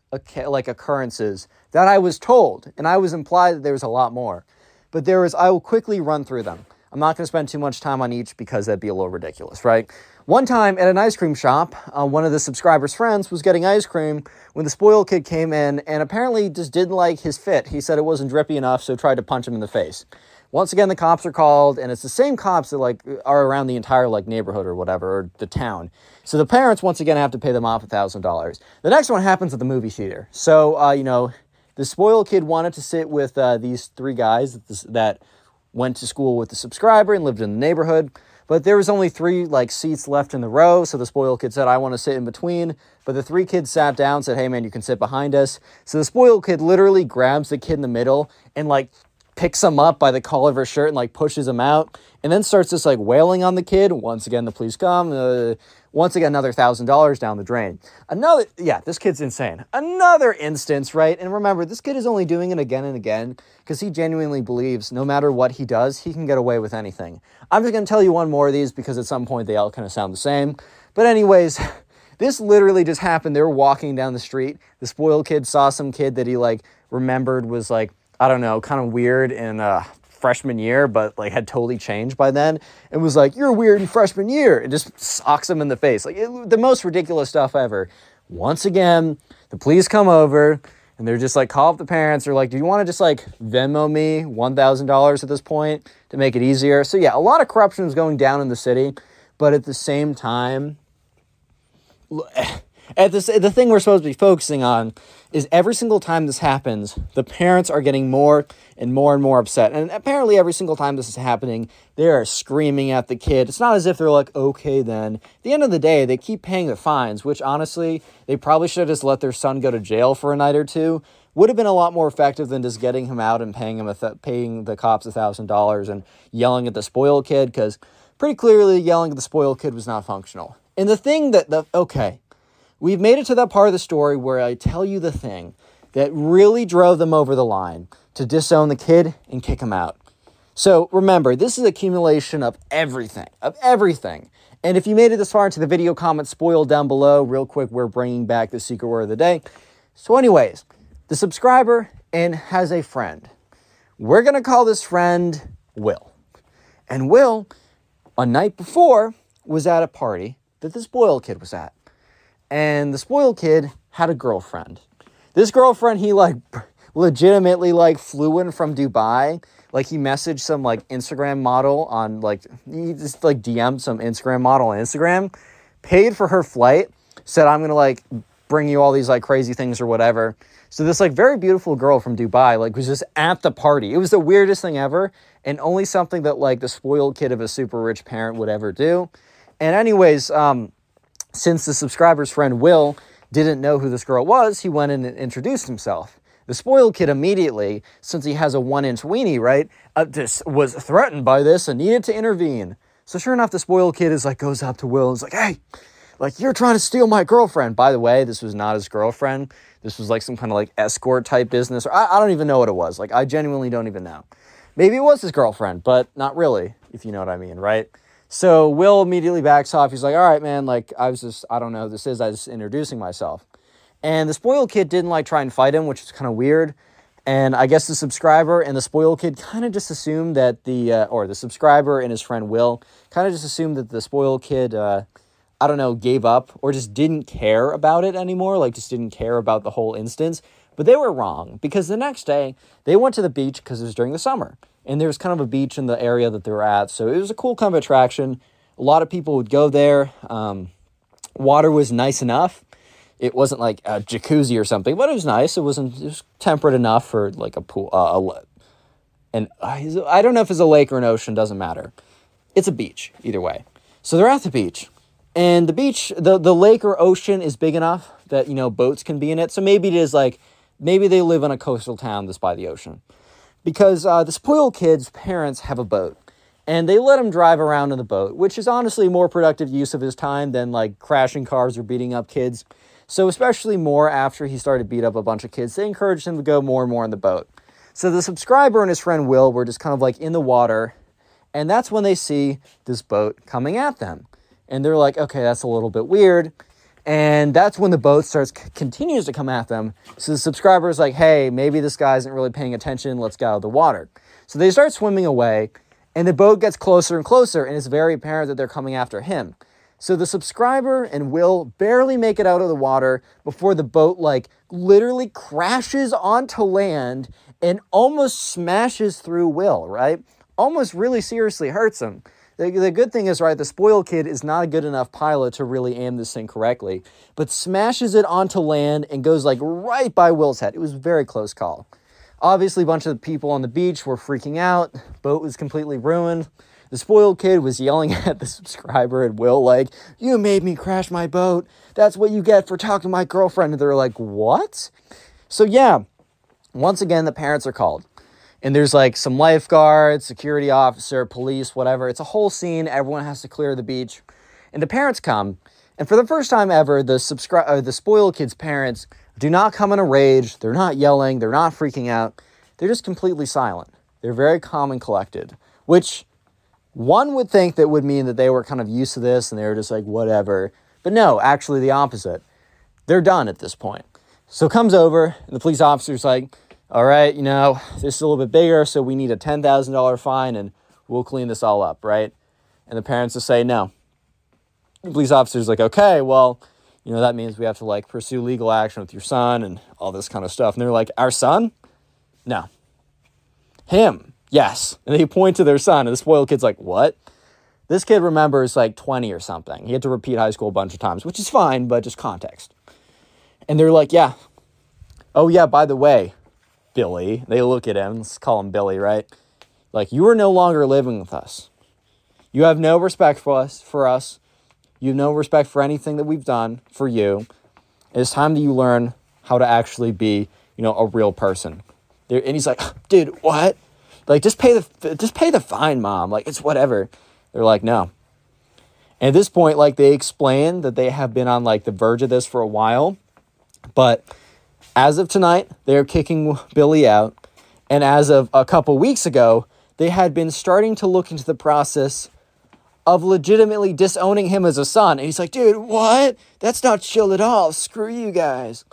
like, occurrences that I was told, and I was implied that there was a lot more. But there was, I will quickly run through them. I'm not going to spend too much time on each because that'd be a little ridiculous, right? One time at an ice cream shop, uh, one of the subscriber's friends was getting ice cream when the spoiled kid came in and apparently just didn't like his fit. He said it wasn't drippy enough, so tried to punch him in the face. Once again, the cops are called, and it's the same cops that, like, are around the entire, like, neighborhood or whatever, or the town. So the parents, once again, have to pay them off a thousand dollars. The next one happens at the movie theater. So, uh, you know, the spoiled kid wanted to sit with uh, these three guys that went to school with the subscriber and lived in the neighborhood, but there was only three, like, seats left in the row, so the spoiled kid said, I want to sit in between, but the three kids sat down and said, hey, man, you can sit behind us. So the spoiled kid literally grabs the kid in the middle and, like, picks him up by the collar of her shirt and, like, pushes him out, and then starts just, like, wailing on the kid. Once again, the police come. Uh, once again, another a thousand dollars down the drain. Another, yeah, this kid's insane. Another instance, right? And remember, this kid is only doing it again and again because he genuinely believes no matter what he does, he can get away with anything. I'm just going to tell you one more of these because at some point they all kind of sound the same. But anyways, this literally just happened. They were walking down the street. The spoiled kid saw some kid that he, like, remembered was, like, I don't know, kind of weird in uh, freshman year, but, like, had totally changed by then. It was like, you're weird in freshman year. It just socks him in the face. Like, it, the most ridiculous stuff ever. Once again, the police come over, and they're just, like, call up the parents. They're like, do you want to just, like, Venmo me a thousand dollars at this point to make it easier? So, yeah, a lot of corruption is going down in the city, but at the same time, At this, the thing we're supposed to be focusing on is every single time this happens, the parents are getting more and more and more upset. And apparently every single time this is happening, they are screaming at the kid. It's not as if they're like, okay, then. At the end of the day, they keep paying the fines, which honestly, they probably should have just let their son go to jail for a night or two. Would have been a lot more effective than just getting him out and paying him a th- paying the cops a thousand dollars and yelling at the spoiled kid, because pretty clearly yelling at the spoiled kid was not functional. And the thing that the, okay, we've made it to that part of the story where I tell you the thing that really drove them over the line to disown the kid and kick him out. So remember, this is accumulation of everything, of everything. And if you made it this far into the video, comment spoiled down below. Real quick, we're bringing back the secret word of the day. So anyways, the subscriber and has a friend. We're going to call this friend Will. And Will, a night before, was at a party that the spoiled kid was at. And the spoiled kid had a girlfriend. This girlfriend, he like legitimately like flew in from Dubai. Like he messaged some like Instagram model on like, he just like D M'd some Instagram model on Instagram, paid for her flight, said, I'm going to like bring you all these like crazy things or whatever. So this like very beautiful girl from Dubai like was just at the party. It was the weirdest thing ever and only something that like the spoiled kid of a super rich parent would ever do. And anyways, um, since the subscriber's friend Will didn't know who this girl was, he went in and introduced himself. The spoiled kid immediately, since he has a one-inch weenie, right, uh, just was threatened by this and needed to intervene. So sure enough, the spoiled kid is like goes up to Will and is like, hey, like, you're trying to steal my girlfriend. By the way, this was not his girlfriend. This was like some kind of like escort type business. Or I, I don't even know what it was. Like, I genuinely don't even know. Maybe it was his girlfriend, but not really, if you know what I mean, right? So Will immediately backs off. He's like, all right, man, like, I was just, I don't know who this is. I was just introducing myself. And the spoiled kid didn't, like, try and fight him, which is kind of weird. And I guess the subscriber and the spoiled kid kind of just assumed that the, uh, or the subscriber and his friend Will kind of just assumed that the spoiled kid, uh, I don't know, gave up or just didn't care about it anymore, like, just didn't care about the whole instance. But they were wrong, because the next day, they went to the beach because it was during the summer. And there was kind of a beach in the area that they were at. So it was a cool kind of attraction. A lot of people would go there. Um, water was nice enough. It wasn't like a jacuzzi or something, but it was nice. It wasn't it was temperate enough for like a pool. Uh, a, and uh, I don't know if it's a lake or an ocean. Doesn't matter. It's a beach either way. So they're at the beach. And the beach, the, the lake or ocean is big enough that, you know, boats can be in it. So maybe it is like, maybe they live in a coastal town that's by the ocean. Because uh, the spoiled kid's parents have a boat, and they let him drive around in the boat, which is honestly more productive use of his time than, like, crashing cars or beating up kids. So especially more after he started to beat up a bunch of kids, they encouraged him to go more and more in the boat. So the subscriber and his friend Will were just kind of, like, in the water, and that's when they see this boat coming at them. And they're like, okay, that's a little bit weird. And that's when the boat starts, continues to come at them. So the subscriber is like, hey, maybe this guy isn't really paying attention. Let's get out of the water. So they start swimming away, and the boat gets closer and closer, and it's very apparent that they're coming after him. So the subscriber and Will barely make it out of the water before the boat, like, literally crashes onto land and almost smashes through Will, right? Almost really seriously hurts him. The, the good thing is, right, the spoiled kid is not a good enough pilot to really aim this thing correctly, but smashes it onto land and goes, like, right by Will's head. It was a very close call. Obviously, a bunch of the people on the beach were freaking out. Boat was completely ruined. The spoiled kid was yelling at the subscriber and Will, like, you made me crash my boat. That's what you get for talking to my girlfriend. And they're like, what? So, yeah, once again, the parents are called. And there's, like, some lifeguards, security officer, police, whatever. It's a whole scene. Everyone has to clear the beach. And the parents come. And for the first time ever, the subscri- uh, the spoiled kid's parents do not come in a rage. They're not yelling. They're not freaking out. They're just completely silent. They're very calm and collected, which one would think that would mean that they were kind of used to this and they were just like, whatever. But no, actually the opposite. They're done at this point. So comes over, and the police officer's like, all right, you know, this is a little bit bigger, so we need a ten thousand dollars fine, and we'll clean this all up, right? And the parents will say no. The police officer's like, okay, well, you know, that means we have to, like, pursue legal action with your son and all this kind of stuff. And they're like, our son? No. Him? Yes. And they point to their son, and the spoiled kid's like, what? This kid remembers, like, twenty or something. He had to repeat high school a bunch of times, which is fine, but just context. And they're like, yeah. Oh, yeah, by the way, Billy, they look at him, let's call him Billy, right? Like, you are no longer living with us. You have no respect for us, for us. You have no respect for anything that we've done for you. It's time that you learn how to actually be, you know, a real person. And he's like, dude, what? Like, just pay the, just pay the fine, Mom. Like, it's whatever. They're like, no. And at this point, like, they explain that they have been on, like, the verge of this for a while. But as of tonight, they're kicking Billy out. And as of a couple weeks ago, they had been starting to look into the process of legitimately disowning him as a son. And he's like, dude, what? That's not chill at all. Screw you guys.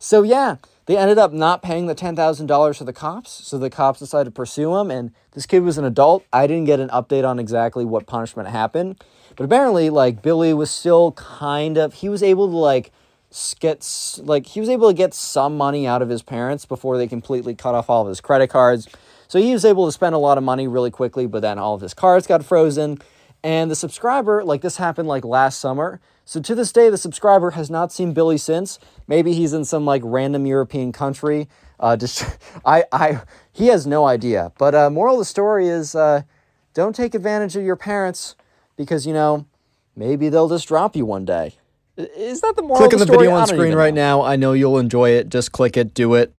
So, yeah, they ended up not paying the ten thousand dollars to the cops. So the cops decided to pursue him. And this kid was an adult. I didn't get an update on exactly what punishment happened. But apparently, like, Billy was still kind of... He was able to, like... Gets, like he was able to get some money out of his parents before they completely cut off all of his credit cards. So he was able to spend a lot of money really quickly, but then all of his cards got frozen. And the subscriber, like this happened like last summer. So to this day, the subscriber has not seen Billy since. Maybe he's in some like random European country. Uh, just, I, I, he has no idea. But uh, moral of the story is uh, don't take advantage of your parents because, you know, maybe they'll just drop you one day. Is that the moral of the story? Click on the video on screen right now. I know you'll enjoy it. Just click it. Do it.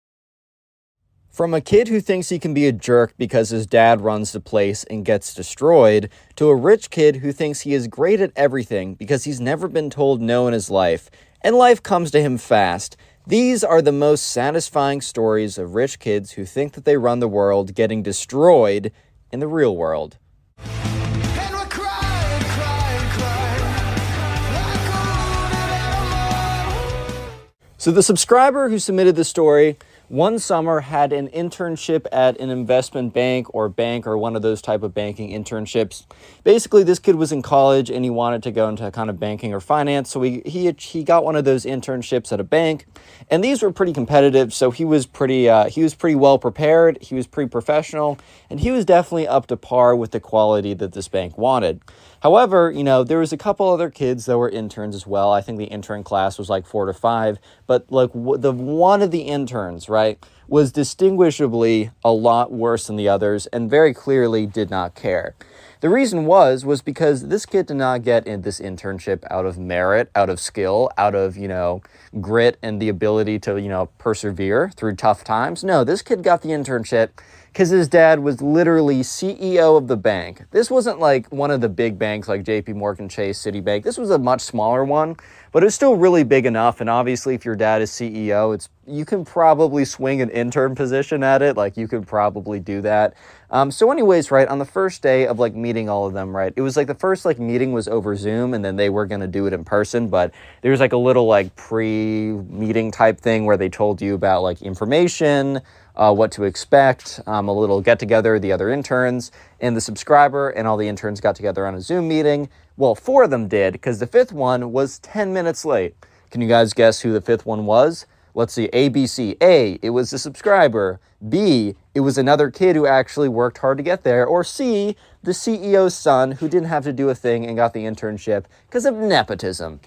From a kid who thinks he can be a jerk because his dad runs the place and gets destroyed, to a rich kid who thinks he is great at everything because he's never been told no in his life, and life comes to him fast. These are the most satisfying stories of rich kids who think that they run the world getting destroyed in the real world. So the subscriber who submitted the story one summer had an internship at an investment bank or bank or one of those type of banking internships. Basically, this kid was in college and he wanted to go into kind of banking or finance. So he he, he got one of those internships at a bank, and these were pretty competitive. So he was pretty uh, he was pretty well prepared. He was pretty professional, and he was definitely up to par with the quality that this bank wanted. However, you know, there was a couple other kids that were interns as well. I think the intern class was like four to five, but like w the one of the interns, right, was distinguishably a lot worse than the others and very clearly did not care. The reason was, was because this kid did not get in this internship out of merit, out of skill, out of, you know, grit and the ability to, you know, persevere through tough times. No, this kid got the internship because his dad was literally C E O of the bank. This wasn't like one of the big banks like J P. Morgan Chase, Citibank. This was a much smaller one, but it's still really big enough. And obviously, if your dad is C E O, it's you can probably swing an intern position at it. Like, you could probably do that. Um, so anyways, right, on the first day of, like, meeting all of them, right, it was, like, the first, like, meeting was over Zoom, and then they were going to do it in person, but there was, like, a little, like, pre-meeting type thing where they told you about, like, information, uh, what to expect, um, a little get-together, the other interns, and the subscriber, and all the interns got together on a Zoom meeting. Well, four of them did, because the fifth one was ten minutes late. Can you guys guess who the fifth one was? Let's see, A, B, C. A, it was the subscriber. B, it was another kid who actually worked hard to get there. Or C, the C E O's son who didn't have to do a thing and got the internship because of nepotism.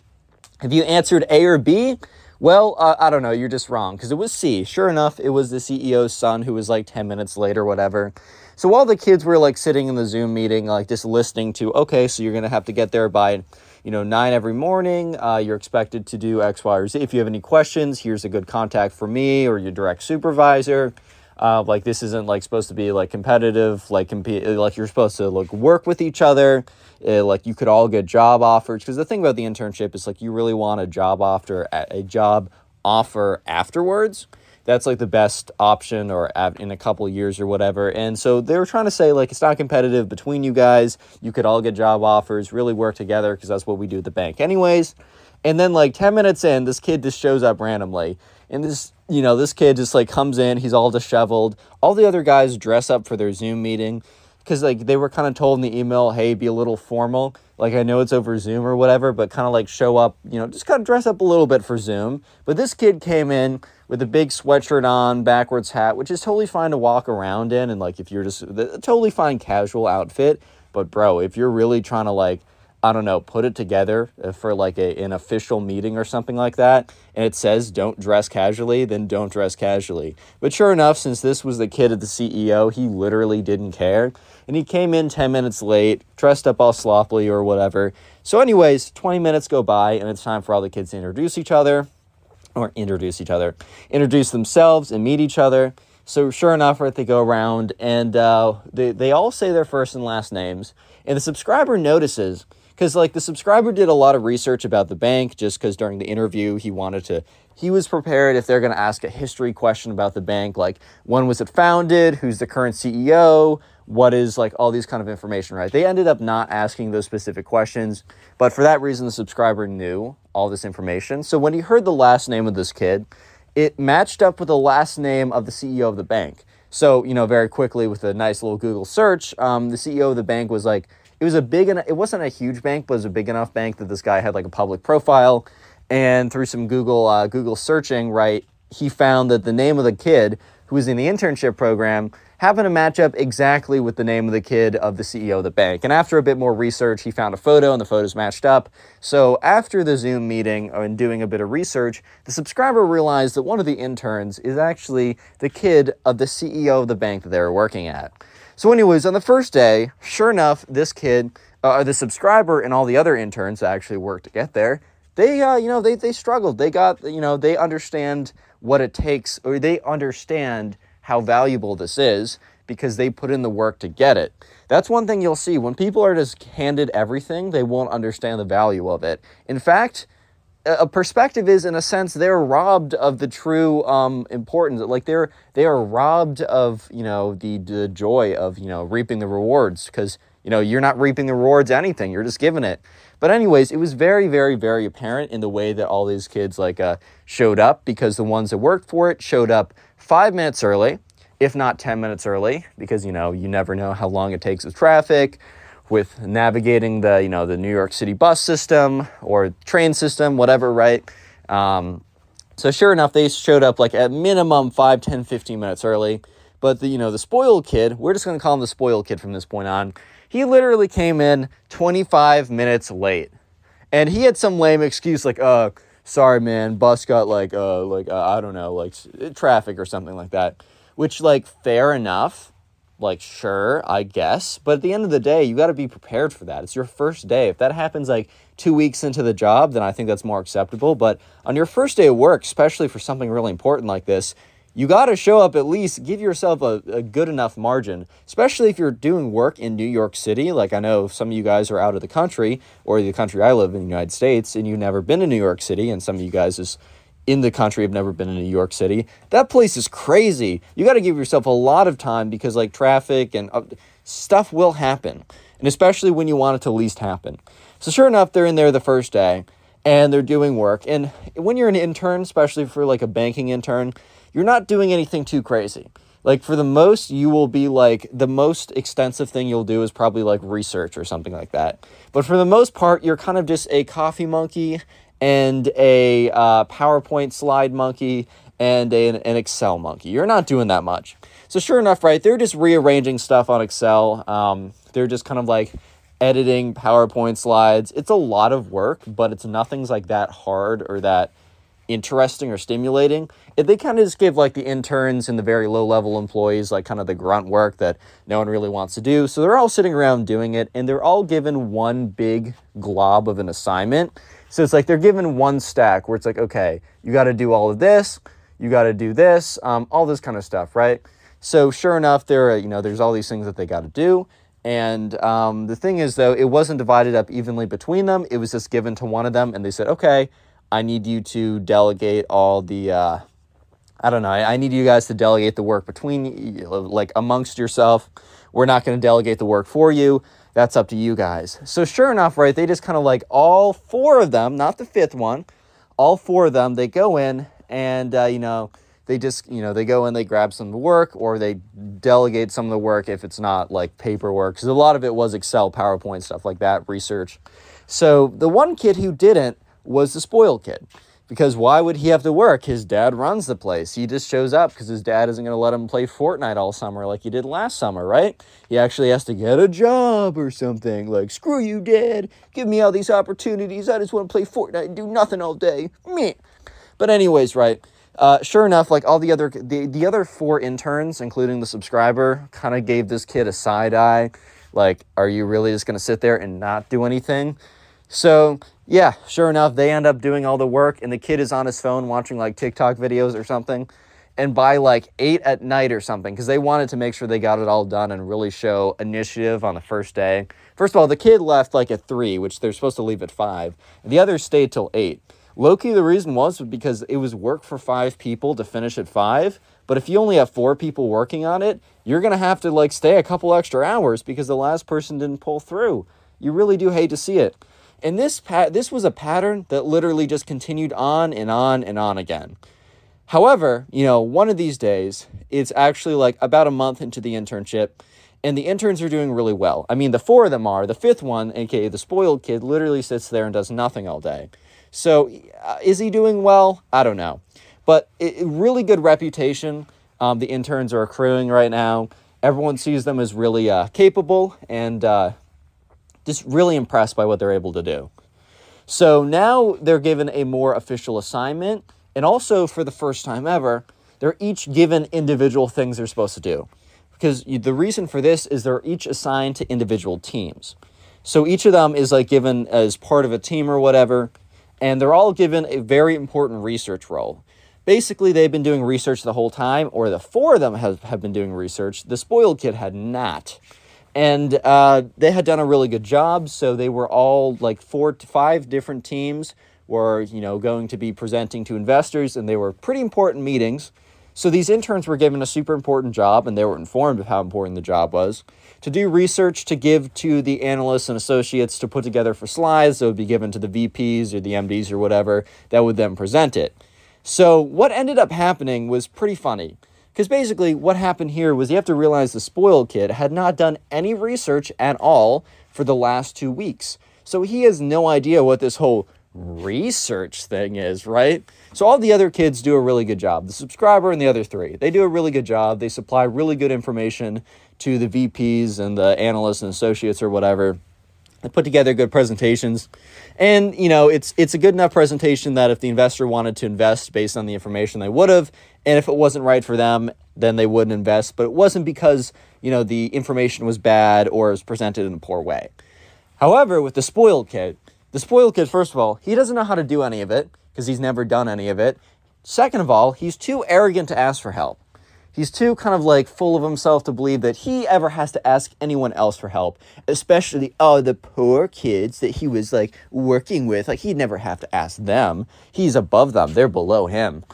If you answered A or B, well, uh, I don't know, you're just wrong because it was C. Sure enough, it was the C E O's son who was like ten minutes late or whatever. So while the kids were like sitting in the Zoom meeting, like just listening to, okay, so you're going to have to get there by... you know, nine every morning, uh, you're expected to do X, Y, or Z. If you have any questions, here's a good contact for me or your direct supervisor. Uh, like, this isn't, like, supposed to be, like, competitive, like, compete, like, you're supposed to, like, work with each other. Uh, like, you could all get job offers. Because the thing about the internship is, like, you really want a job after, a job offer afterwards. That's, like, the best option or in a couple of years or whatever. And so they were trying to say, like, it's not competitive between you guys. You could all get job offers, really work together because that's what we do at the bank anyways. And then, like, ten minutes in, this kid just shows up randomly. And this, you know, this kid just, like, comes in. He's all disheveled. All the other guys dress up for their Zoom meeting because, like, they were kind of told in the email, hey, be a little formal. Like, I know it's over Zoom or whatever, but kind of, like, show up, you know, just kind of dress up a little bit for Zoom. But this kid came in with a big sweatshirt on, backwards hat, which is totally fine to walk around in. And, like, if you're just a totally fine casual outfit. But, bro, if you're really trying to, like, I don't know, put it together for, like, a, an official meeting or something like that, and it says don't dress casually, then don't dress casually. But sure enough, since this was the kid at the C E O, he literally didn't care. And he came in ten minutes late, dressed up all sloppily or whatever. So anyways, twenty minutes go by, and it's time for all the kids to introduce each other. or introduce each other, introduce themselves and meet each other. So sure enough, right, they go around and uh, they, they all say their first and last names. And the subscriber notices because like the subscriber did a lot of research about the bank just because during the interview he wanted to, he was prepared if they're going to ask a history question about the bank, like when was it founded, who's the current C E O, what is like all these kind of information, right? They ended up not asking those specific questions, but for that reason, the subscriber knew all this information. So when he heard the last name of this kid, it matched up with the last name of the C E O of the bank. So, you know, very quickly with a nice little Google search, um, the C E O of the bank was like, it was a big, it wasn't a huge bank, but it was a big enough bank that this guy had like a public profile. And through some Google, uh, Google searching, right, he found that the name of the kid who was in the internship program happened to match up exactly with the name of the kid of the C E O of the bank. And after a bit more research, he found a photo and the photos matched up. So after the Zoom meeting and doing a bit of research, the subscriber realized that one of the interns is actually the kid of the C E O of the bank that they were working at. So anyways, on the first day, sure enough, this kid, uh, or the subscriber and all the other interns that actually worked to get there, they, uh, you know, they, they struggled. They got, you know, they understand what it takes, or they understand how valuable this is because they put in the work to get it. That's one thing you'll see. When people are just handed everything, they won't understand the value of it. In fact, a perspective is, in a sense, they're robbed of the true um, importance. Like they're they are robbed of, you know, the, the joy of, you know, reaping the rewards because, you know, you're not reaping the rewards anything. You're just giving it. But anyways, it was very, very, very apparent in the way that all these kids like uh, showed up, because the ones that worked for it showed up five minutes early, if not ten minutes early, because, you know, you never know how long it takes with traffic, with navigating the, you know, the New York City bus system or train system, whatever, right? Um, so sure enough, they showed up like at minimum five, ten, fifteen minutes early. But the, you know, the spoiled kid, we're just going to call him the spoiled kid from this point on. He literally came in twenty-five minutes late, and he had some lame excuse like, uh, sorry, man, bus got like, uh, like, uh, I don't know, like traffic or something like that, which like fair enough. Like, sure, I guess. But at the end of the day, you got to be prepared for that. It's your first day. If that happens like two weeks into the job, then I think that's more acceptable. But on your first day of work, especially for something really important like this, you got to show up, at least give yourself a, a good enough margin, especially if you're doing work in New York City. Like I know some of you guys are out of the country, or the country I live in, the United States, and you've never been to New York City. And some of you guys is in the country have never been to New York City. That place is crazy. You got to give yourself a lot of time because like traffic and uh, stuff will happen. And especially when you want it to least happen. So sure enough, they're in there the first day and they're doing work. And when you're an intern, especially for like a banking intern, you're not doing anything too crazy. Like for the most, you will be like, the most extensive thing you'll do is probably like research or something like that. But for the most part, you're kind of just a coffee monkey and a uh, PowerPoint slide monkey and a, an Excel monkey. You're not doing that much. So sure enough, right, they're just rearranging stuff on Excel. Um, they're just kind of like editing PowerPoint slides. It's a lot of work, but it's nothing's like that hard or that interesting or stimulating. If they kind of just give like the interns and the very low level employees like kind of the grunt work that no one really wants to do. So they're all sitting around doing it, and they're all given one big glob of an assignment. So it's like they're given one stack where it's like, okay, you got to do all of this, you got to do this, um, all this kind of stuff, right? So sure enough, there, you know, there's all these things that they got to do. And um, the thing is, though, it wasn't divided up evenly between them. It was just given to one of them, and they said, okay, I need you to delegate all the, uh, I don't know, I, I need you guys to delegate the work between, like amongst yourself. We're not going to delegate the work for you. That's up to you guys. So sure enough, right, they just kind of like all four of them, not the fifth one, all four of them, they go in and, uh, you know, they just, you know, they go in, they grab some of the work, or they delegate some of the work if it's not like paperwork, because a lot of it was Excel, PowerPoint, stuff like that, research. So the one kid who didn't was the spoiled kid, because why would he have to work? His dad runs the place. He just shows up because his dad isn't going to let him play Fortnite all summer like he did last summer, right? He actually has to get a job or something. Like, screw you, Dad. Give me all these opportunities. I just want to play Fortnite and do nothing all day. Meh. But anyways, right, uh, sure enough, like all the other, the, the other four interns, including the subscriber, kind of gave this kid a side eye. Like, are you really just going to sit there and not do anything? So yeah, sure enough, they end up doing all the work, and the kid is on his phone watching like TikTok videos or something. and by like eight at night or something, because they wanted to make sure they got it all done and really show initiative on the first day. First of all, the kid left like at three, which they're supposed to leave at five. The others stayed till eight. Low-key, the reason was because it was work for five people to finish at five, but if you only have four people working on it, you're going to have to like stay a couple extra hours because the last person didn't pull through. You really do hate to see it. And this pat this was a pattern that literally just continued on and on and on again. However, you know, one of these days, it's actually like about a month into the internship, and the interns are doing really well. I mean, the four of them are. The fifth one, aka the spoiled kid, literally sits there and does nothing all day. So uh, is he doing well? I don't know. But it, it really good reputation um, the interns are accruing right now. Everyone sees them as really uh, capable and uh, just really impressed by what they're able to do. So now they're given a more official assignment. And also, for the first time ever, they're each given individual things they're supposed to do. Because the reason for this is they're each assigned to individual teams. So each of them is like given as part of a team or whatever. And they're all given a very important research role. Basically, they've been doing research the whole time, or the four of them have, have been doing research. The spoiled kid had not. And uh, they had done a really good job, so they were all, like, four to five different teams were, you know, going to be presenting to investors, and they were pretty important meetings. So these interns were given a super important job, and they were informed of how important the job was, to do research to give to the analysts and associates to put together for slides that would be given to the V Ps or the M Ds or whatever that would then present it. So what ended up happening was pretty funny, because basically what happened here was you have to realize the spoiled kid had not done any research at all for the last two weeks. So he has no idea what this whole research thing is, right? So all the other kids do a really good job. The subscriber and the other three, they do a really good job. They supply really good information to the V Ps and the analysts and associates or whatever. They put together good presentations. And, you know, it's it's a good enough presentation that if the investor wanted to invest based on the information, they would have. And if it wasn't right for them, then they wouldn't invest. But it wasn't because, you know, the information was bad or was presented in a poor way. However, with the spoiled kid, The spoiled kid, first of all, he doesn't know how to do any of it because he's never done any of it. Second of all, he's too arrogant to ask for help. He's too kind of like full of himself to believe that he ever has to ask anyone else for help, especially, oh, the poor kids that he was like working with. Like he'd never have to ask them. He's above them. They're below him.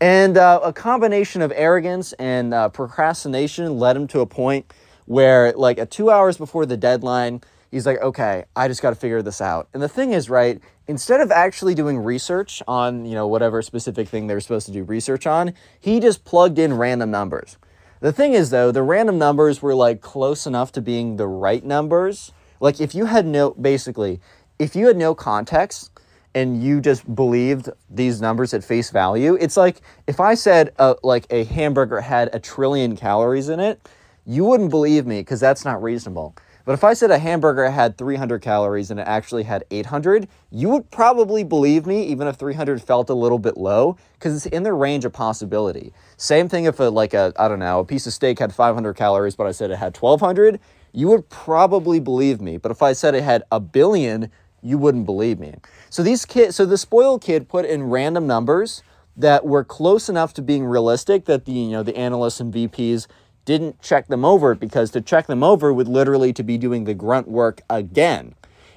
And uh, a combination of arrogance and uh, procrastination led him to a point where like a two hours before the deadline, he's like, okay, I just got to figure this out. And the thing is, right, instead of actually doing research on, you know, whatever specific thing they were supposed to do research on, he just plugged in random numbers. The thing is, though, the random numbers were, like, close enough to being the right numbers. Like, if you had no, basically, if you had no context and you just believed these numbers at face value, it's like if I said, uh, like, a hamburger had a trillion calories in it, you wouldn't believe me because that's not reasonable. But if I said a hamburger had three hundred calories and it actually had eight hundred, you would probably believe me even if three hundred felt a little bit low because it's in the range of possibility. Same thing if a, like a, I don't know, a piece of steak had five hundred calories but I said it had twelve hundred, you would probably believe me. But if I said it had a billion, you wouldn't believe me. So these kids, so the spoiled kid put in random numbers that were close enough to being realistic that the, you know, the analysts and V Ps didn't check them over, because to check them over would literally to be doing the grunt work again.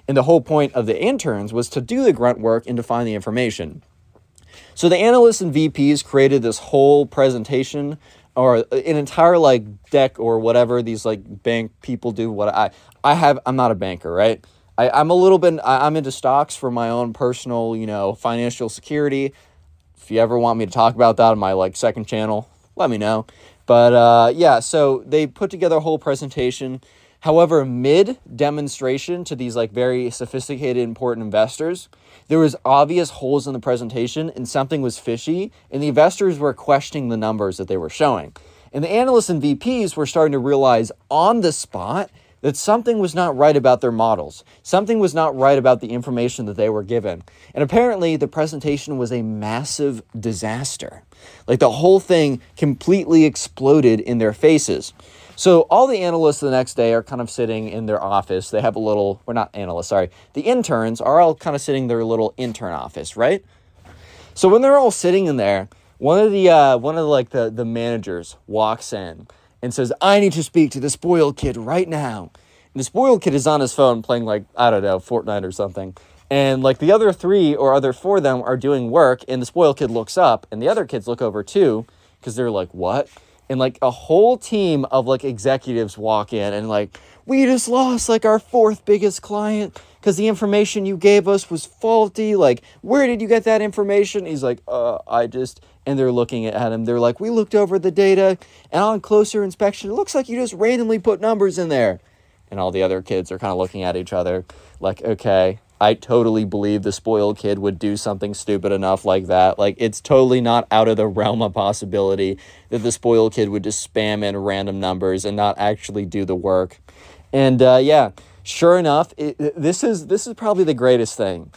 And the whole point of the interns was to do the grunt work and to find the information. So the analysts and V Ps created this whole presentation or an entire like deck or whatever these like bank people do. What I, I have, I'm not a banker, right? I, I'm a little bit, I, I'm into stocks for my own personal, you know, financial security. If you ever want me to talk about that on my like second channel, let me know. But, uh, yeah, so they put together a whole presentation. However, mid-demonstration to these, like, very sophisticated, important investors, there was obvious holes in the presentation, and something was fishy, and the investors were questioning the numbers that they were showing. And the analysts and V Ps were starting to realize on the spot that something was not right about their models. Something was not right about the information that they were given. And apparently, the presentation was a massive disaster. Like, the whole thing completely exploded in their faces. So all the analysts the next day are kind of sitting in their office. They have a little, or not analysts, sorry. The interns are all kind of sitting in their little intern office, right? So when they're all sitting in there, One of the uh, one of the, like the the managers walks in and says, "I need to speak to the spoiled kid right now." And the spoiled kid is on his phone playing, like, I don't know, Fortnite or something. And, like, the other three or other four of them are doing work, and the spoiled kid looks up, and the other kids look over, too, because they're like, what? And, like, a whole team of, like, executives walk in and, like, we just lost, like, our fourth biggest client because the information you gave us was faulty. Like, where did you get that information? He's like, uh, I just... And they're looking at him. They're like, we looked over the data, and on closer inspection, it looks like you just randomly put numbers in there. And all the other kids are kind of looking at each other like, okay, I totally believe the spoiled kid would do something stupid enough like that. Like, it's totally not out of the realm of possibility that the spoiled kid would just spam in random numbers and not actually do the work. And, uh, yeah, sure enough, it, this is this is probably the greatest thing.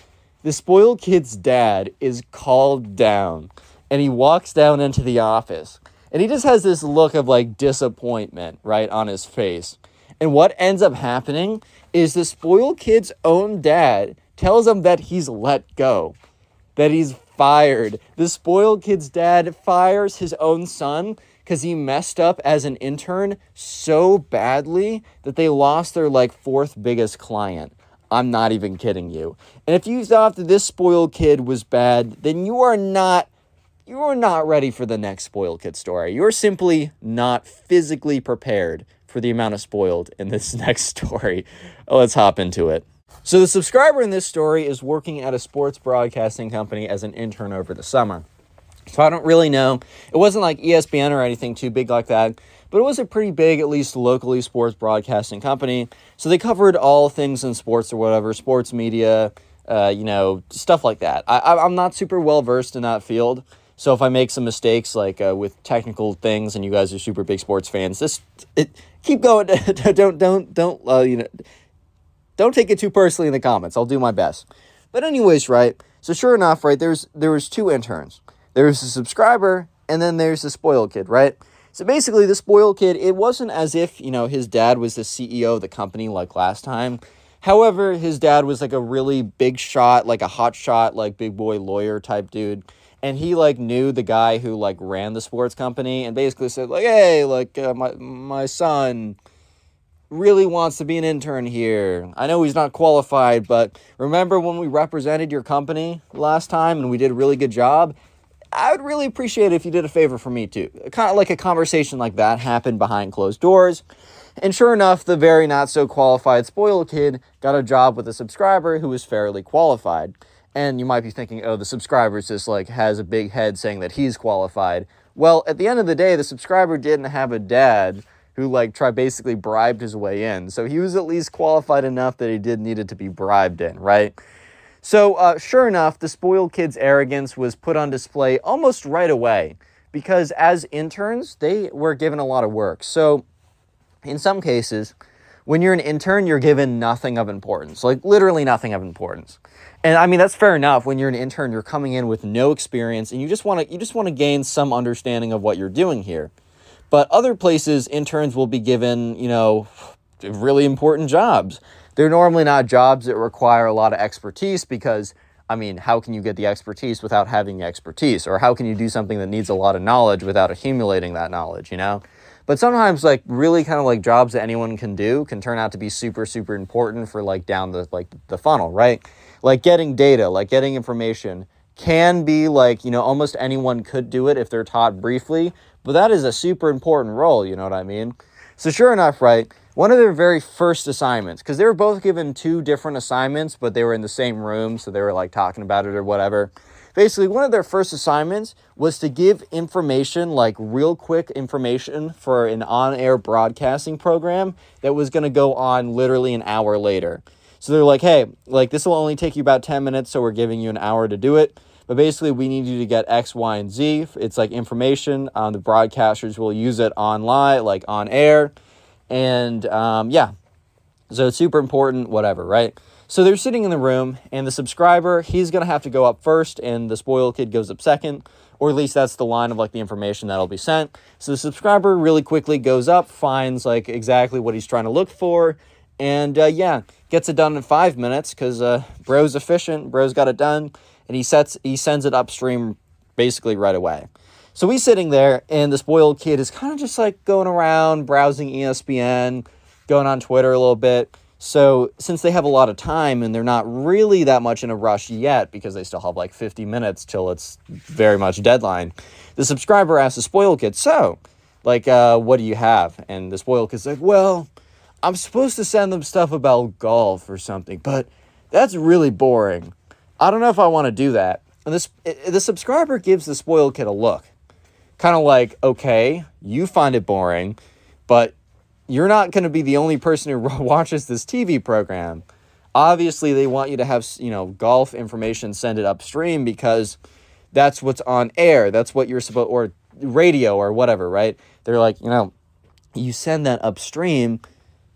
The spoiled kid's dad is called down, and he walks down into the office, and he just has this look of, like, disappointment, right, on his face. And what ends up happening is the spoiled kid's own dad tells him that he's let go, that he's fired. The spoiled kid's dad fires his own son because he messed up as an intern so badly that they lost their, like, fourth biggest client. I'm not even kidding you. And if you thought that this spoiled kid was bad, then you are not you are not ready for the next spoiled kid story. You're simply not physically prepared for the amount of spoiled in this next story. Let's hop into it. So the subscriber in this story is working at a sports broadcasting company as an intern over the summer. So I don't really know. It wasn't like E S P N or anything too big like that, but it was a pretty big, at least locally, sports broadcasting company. So they covered all things in sports or whatever, sports media, uh, you know, stuff like that. I, I'm not super well-versed in that field. So if I make some mistakes, like, uh, with technical things, and you guys are super big sports fans, just it, keep going. don't don't don't uh, you know, don't take it too personally in the comments. I'll do my best. But anyways, right. So sure enough, right. There's there was two interns. There's the subscriber, and then there's the spoiled kid, right. So basically, the spoiled kid. It wasn't as if, you know, his dad was the C E O of the company like last time. However, his dad was like a really big shot, like a hot shot, like big boy lawyer type dude. And he, like, knew the guy who, like, ran the sports company and basically said, like, hey, like, uh, my my son really wants to be an intern here. I know he's not qualified, but remember when we represented your company last time and we did a really good job? I would really appreciate it if you did a favor for me, too. Kind of like a conversation like that happened behind closed doors. And sure enough, the very not-so-qualified spoiled kid got a job with a subscriber who was fairly qualified. And you might be thinking, oh, the subscriber's just, like, has a big head saying that he's qualified. Well, at the end of the day, the subscriber didn't have a dad who, like, try basically bribed his way in. So he was at least qualified enough that he did needed to be bribed in, right? So, uh, sure enough, the spoiled kid's arrogance was put on display almost right away. Because as interns, they were given a lot of work. So, in some cases, when you're an intern, you're given nothing of importance. Like, literally nothing of importance. And, I mean, that's fair enough. When you're an intern, you're coming in with no experience, and you just want to you just want to gain some understanding of what you're doing here. But other places, interns will be given, you know, really important jobs. They're normally not jobs that require a lot of expertise because, I mean, how can you get the expertise without having the expertise? Or how can you do something that needs a lot of knowledge without accumulating that knowledge, you know? But sometimes, like, really kind of, like, jobs that anyone can do can turn out to be super, super important for, like, down the, like, the funnel, right? Like, getting data, like, getting information can be, like, you know, almost anyone could do it if they're taught briefly. But that is a super important role, you know what I mean? So sure enough, right, one of their very first assignments, because they were both given two different assignments, but they were in the same room, so they were, like, talking about it or whatever. Basically, one of their first assignments was to give information, like real quick information for an on-air broadcasting program that was going to go on literally an hour later. So they're like, hey, like this will only take you about ten minutes, so we're giving you an hour to do it. But basically, we need you to get X, Y, and Z. It's like information. Um, the broadcasters will use it online, like on air. And um, yeah, so it's super important, whatever, right? So they're sitting in the room, and the subscriber, he's going to have to go up first, and the spoiled kid goes up second, or at least that's the line of, like, the information that'll be sent. So the subscriber really quickly goes up, finds, like, exactly what he's trying to look for, and, uh, yeah, gets it done in five minutes, because uh, bro's efficient, bro's got it done, and he sets he sends it upstream basically right away. So we sitting there, and this boy old kid is kind of just like going around, browsing E S P N, going on Twitter a little bit. So since they have a lot of time and they're not really that much in a rush yet, because they still have like fifty minutes till it's very much deadline, the subscriber asks the spoiled kid, so, like, uh, what do you have? And the spoiled kid's like, well, I'm supposed to send them stuff about golf or something, but that's really boring. I don't know if I want to do that. And this, the subscriber gives the spoiled kid a look, kind of like, okay, you find it boring, but you're not going to be the only person who watches this T V program. Obviously, they want you to have, you know, golf information, send it upstream because that's what's on air. That's what you're supposed, or radio or whatever, right? They're like, you know, you send that upstream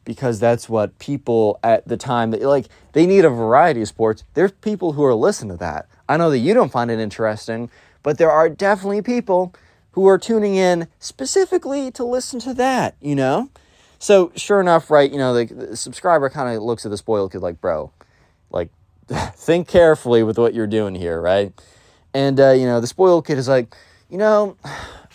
because that's what people at the time, like, they need a variety of sports. There's people who are listening to that. I know that you don't find it interesting, but there are definitely people who are tuning in specifically to listen to that, you know? So sure enough, right, you know, the, the subscriber kind of looks at the spoiled kid like, bro, like, think carefully with what you're doing here, right? And, uh, you know, the spoiled kid is like, you know,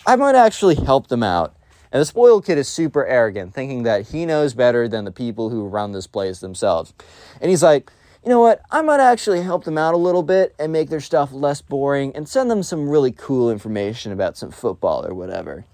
I might actually help them out. And the spoiled kid is super arrogant, thinking that he knows better than the people who run this place themselves. And he's like, you know what, I might actually help them out a little bit and make their stuff less boring and send them some really cool information about some football or whatever.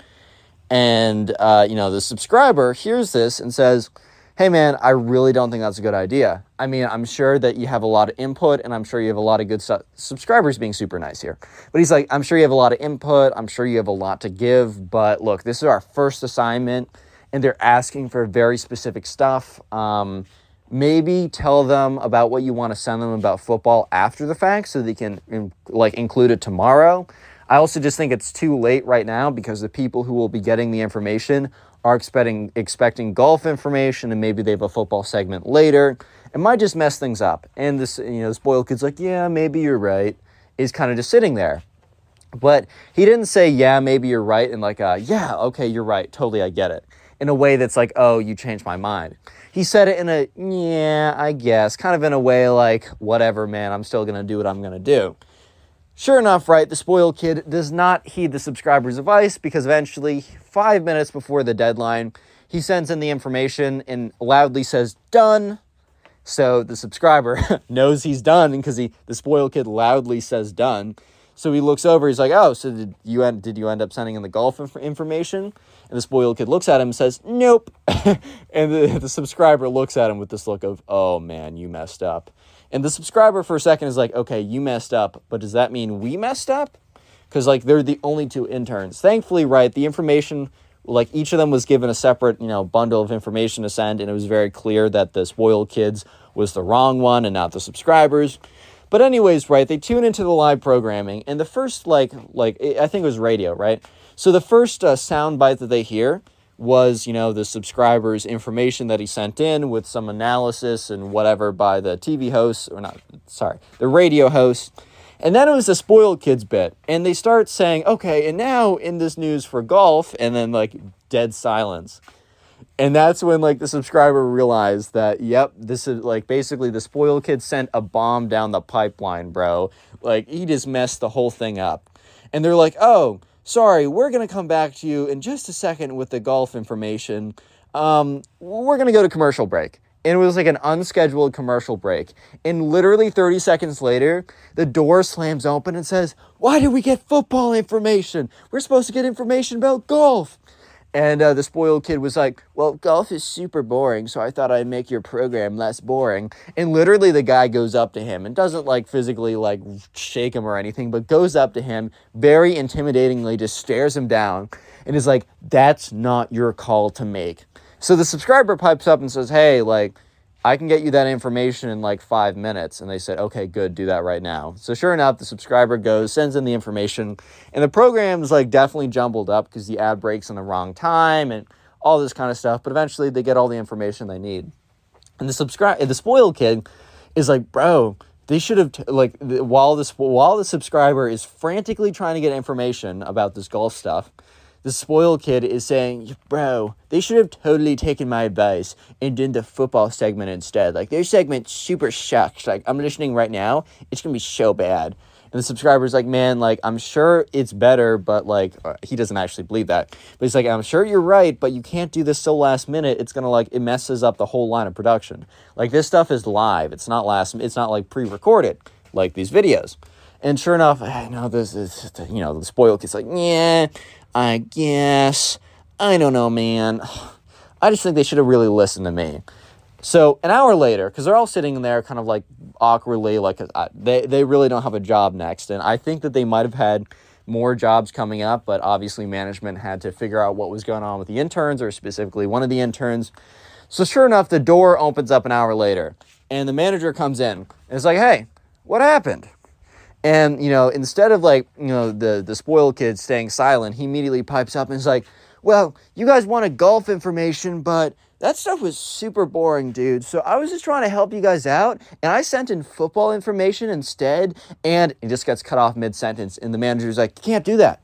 And, uh, you know, the subscriber hears this and says, hey, man, I really don't think that's a good idea. I mean, I'm sure that you have a lot of input, and I'm sure you have a lot of good su- subscribers being super nice here. But he's like, I'm sure you have a lot of input. I'm sure you have a lot to give. But, look, this is our first assignment, and they're asking for very specific stuff. Um, maybe tell them about what you want to send them about football after the fact so they can, like, include it tomorrow. I also just think it's too late right now because the people who will be getting the information are expecting expecting golf information, and maybe they have a football segment later. It might just mess things up. And this, you know, this spoiled kid's like, yeah, maybe you're right. He's kind of just sitting there. But he didn't say, yeah, maybe you're right, and like, uh, yeah, okay, you're right. Totally, I get it. In a way that's like, oh, you changed my mind. He said it in a, yeah, I guess, kind of in a way like, whatever, man, I'm still going to do what I'm going to do. Sure enough, right, the spoiled kid does not heed the subscriber's advice because eventually, five minutes before the deadline, he sends in the information and loudly says, done. So the subscriber knows he's done because he the spoiled kid loudly says done. So he looks over, he's like, oh, so did you end, did you end up sending in the golf inf- information? And the spoiled kid looks at him and says, nope. And the, the subscriber looks at him with this look of, oh, man, you messed up. And the subscriber for a second is like, okay, you messed up, but does that mean we messed up? Because, like, they're the only two interns. Thankfully, right, the information, like, each of them was given a separate, you know, bundle of information to send, and it was very clear that the spoiled kids was the wrong one and not the subscribers. But anyways, right, they tune into the live programming, and the first, like, like I think it was radio, right? So the first uh, sound bite that they hear was, you know, the subscriber's information that he sent in with some analysis and whatever by the T V host, or not, sorry, the radio host. And then it was the spoiled kids bit. And they start saying, okay, and now in this news for golf, and then, like, dead silence. And that's when, like, the subscriber realized that, yep, this is, like, basically the spoiled kid sent a bomb down the pipeline, bro. Like, he just messed the whole thing up. And they're like, oh, sorry, we're going to come back to you in just a second with the golf information. Um, we're going to go to commercial break. And it was like an unscheduled commercial break. And literally thirty seconds later, the door slams open and says, why did we get football information? We're supposed to get information about golf. And uh, the spoiled kid was like, well, golf is super boring, so I thought I'd make your program less boring. And literally the guy goes up to him and doesn't, like, physically, like, shake him or anything, but goes up to him, very intimidatingly just stares him down and is like, that's not your call to make. So the subscriber pipes up and says, hey, like, I can get you that information in, like, five minutes. And they said, okay, good, do that right now. So sure enough, the subscriber goes, sends in the information, and the program's, like, definitely jumbled up because the ad breaks in the wrong time and all this kind of stuff. But eventually they get all the information they need. And the subscri- the spoiled kid is like, bro, they should have, t- like, the, while, the, while the subscriber is frantically trying to get information about this golf stuff, the spoiled kid is saying, bro, they should have totally taken my advice and did the football segment instead. Like, their segment super sucks. Like, I'm listening right now. It's going to be so bad. And the subscriber's like, man, like, I'm sure it's better, but, like, uh, he doesn't actually believe that. But he's like, I'm sure you're right, but you can't do this so last minute. It's going to, like, it messes up the whole line of production. Like, this stuff is live. It's not last, it's not, like, pre-recorded, like these videos. And sure enough, I know this is, you know, the spoiled kid's like, yeah, I guess. I don't know, man. I just think they should have really listened to me. So an hour later, because they're all sitting there kind of like awkwardly, like uh, they, they really don't have a job next. And I think that they might have had more jobs coming up, but obviously management had to figure out what was going on with the interns, or specifically one of the interns. So sure enough, the door opens up an hour later and the manager comes in and is like, hey, what happened? And, you know, instead of like, you know, the, the spoiled kid staying silent, he immediately pipes up and is like, well, you guys wanted golf information, but that stuff was super boring, dude. So I was just trying to help you guys out, and I sent in football information instead, and it just gets cut off mid-sentence, and the manager's like, you can't do that.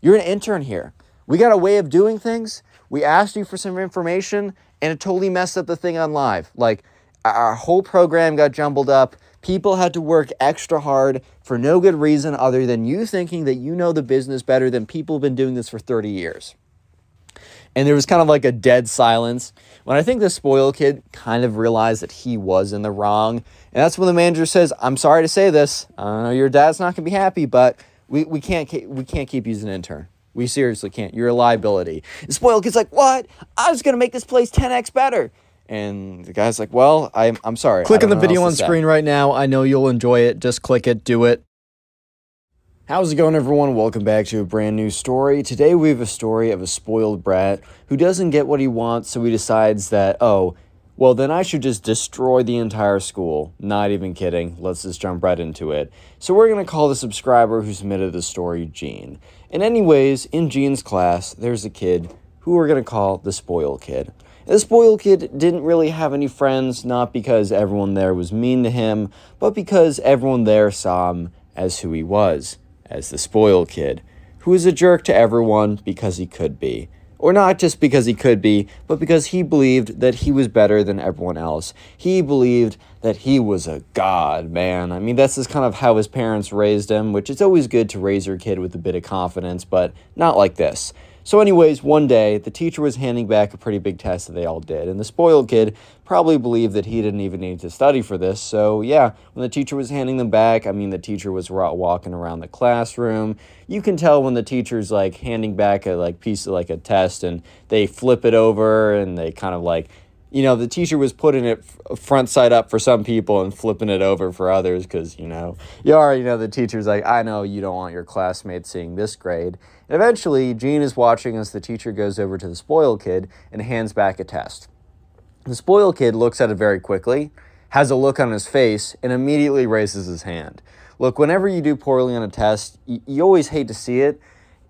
You're an intern here. We got a way of doing things. We asked you for some information, and it totally messed up the thing on live. Like, our whole program got jumbled up. People had to work extra hard for no good reason other than you thinking that you know the business better than people who've been doing this for thirty years. And there was kind of like a dead silence when I think the spoiled kid kind of realized that he was in the wrong. And that's when the manager says, I'm sorry to say this. Uh, your dad's not going to be happy, but we, we can't we can't keep you as an intern. We seriously can't. You're a liability. The spoiled kid's like, what? I was going to make this place ten X better. And the guy's like, well, I'm, I'm sorry. Click on the video on screen right now. I know you'll enjoy it. Just click it. Do it. How's it going, everyone? Welcome back to a brand new story. Today we have a story of a spoiled brat who doesn't get what he wants, so he decides that, oh, well, then I should just destroy the entire school. Not even kidding. Let's just jump right into it. So we're going to call the subscriber who submitted the story Gene. And anyways, in Gene's class, there's a kid who we're going to call the spoiled kid. The spoiled kid didn't really have any friends, not because everyone there was mean to him, but because everyone there saw him as who he was. As the spoiled kid, who is a jerk to everyone because he could be. Or not just because he could be, but because he believed that he was better than everyone else. He believed that he was a god, man. I mean, that's just kind of how his parents raised him, which it's always good to raise your kid with a bit of confidence, but not like this. So anyways, one day, the teacher was handing back a pretty big test that they all did, and the spoiled kid probably believed that he didn't even need to study for this, so yeah, when the teacher was handing them back, I mean, the teacher was walking around the classroom. You can tell when the teacher's, like, handing back a, like, piece of, like, a test, and they flip it over, and they kind of, like, you know, the teacher was putting it front side up for some people and flipping it over for others because, you know, you already know the teacher's like, I know you don't want your classmates seeing this grade. And eventually, Gene is watching as the teacher goes over to the spoiled kid and hands back a test. The spoiled kid looks at it very quickly, has a look on his face, and immediately raises his hand. Look, whenever you do poorly on a test, you always hate to see it.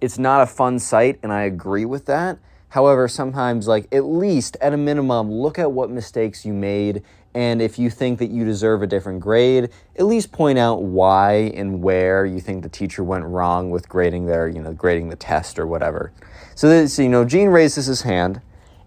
It's not a fun sight, and I agree with that. However, sometimes, like, at least at a minimum, look at what mistakes you made, and if you think that you deserve a different grade, at least point out why and where you think the teacher went wrong with grading their, you know, grading the test or whatever. So, this, you know, Gene raises his hand,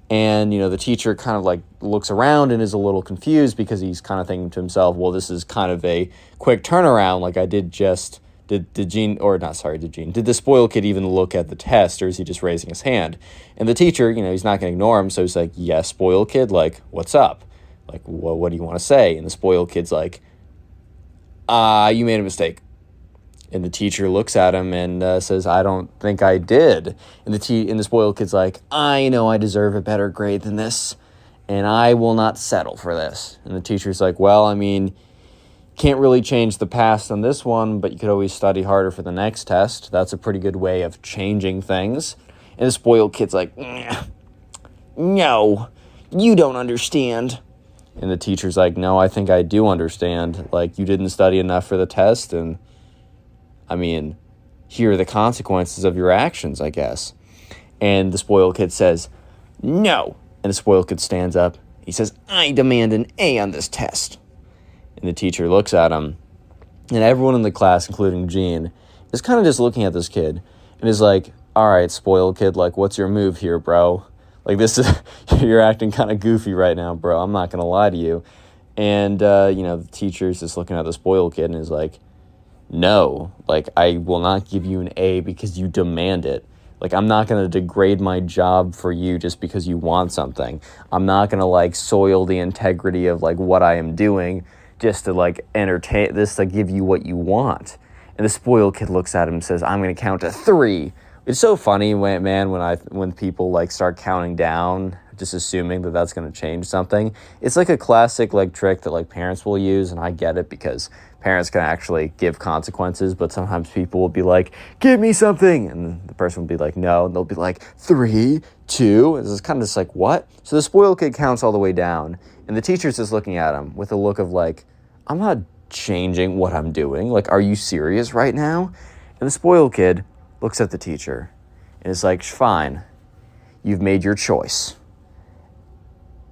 and, you know, the teacher kind of, like, looks around and is a little confused because he's kind of thinking to himself, well, this is kind of a quick turnaround, like, I did just... Did, did Gene, or not, sorry, did Gene, did the spoiled kid even look at the test, or is he just raising his hand? And the teacher, you know, he's not going to ignore him, so he's like, yeah, spoiled kid, like, what's up? Like, well, what do you want to say? And the spoiled kid's like, ah, uh, you made a mistake. And the teacher looks at him and uh, says, I don't think I did. And the, te- and the spoiled kid's like, I know I deserve a better grade than this, and I will not settle for this. And the teacher's like, well, I mean... Can't really change the past on this one, but you could always study harder for the next test. That's a pretty good way of changing things. And the spoiled kid's like, no, you don't understand. And the teacher's like, no, I think I do understand. Like, you didn't study enough for the test, and, I mean, here are the consequences of your actions, I guess. And the spoiled kid says, no. And the spoiled kid stands up. He says, I demand an A on this test. And the teacher looks at him, and everyone in the class, including Gene, is kind of just looking at this kid and is like, all right, spoiled kid, like, what's your move here, bro? Like, this is, you're acting kind of goofy right now, bro. I'm not going to lie to you. And, uh, you know, the teacher's just looking at the spoiled kid and is like, no, like, I will not give you an A because you demand it. Like, I'm not going to degrade my job for you just because you want something. I'm not going to, like, soil the integrity of, like, what I am doing just to, like, entertain this, to give you what you want. And the spoiled kid looks at him and says, I'm going to count to three. It's so funny, when, man, when I when people, like, start counting down, just assuming that that's going to change something. It's, like, a classic, like, trick that, like, parents will use, and I get it because parents can actually give consequences, but sometimes people will be like, give me something, and the person will be like, no, and they'll be like, three, two, and it's kind of just like, what? So the spoiled kid counts all the way down, and the teacher's just looking at him with a look of like, I'm not changing what I'm doing, like, are you serious right now? And the spoiled kid looks at the teacher, and it's like, fine, you've made your choice.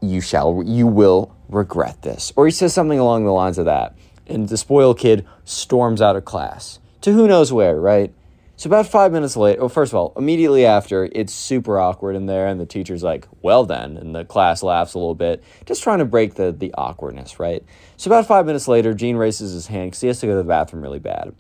You shall, you will regret this. Or he says something along the lines of that. And the spoiled kid storms out of class to who knows where, right? So about five minutes later, well, first of all, immediately after, it's super awkward in there, and the teacher's like, well then, and the class laughs a little bit, just trying to break the, the awkwardness, right? So about five minutes later, Gene raises his hand because he has to go to the bathroom really bad.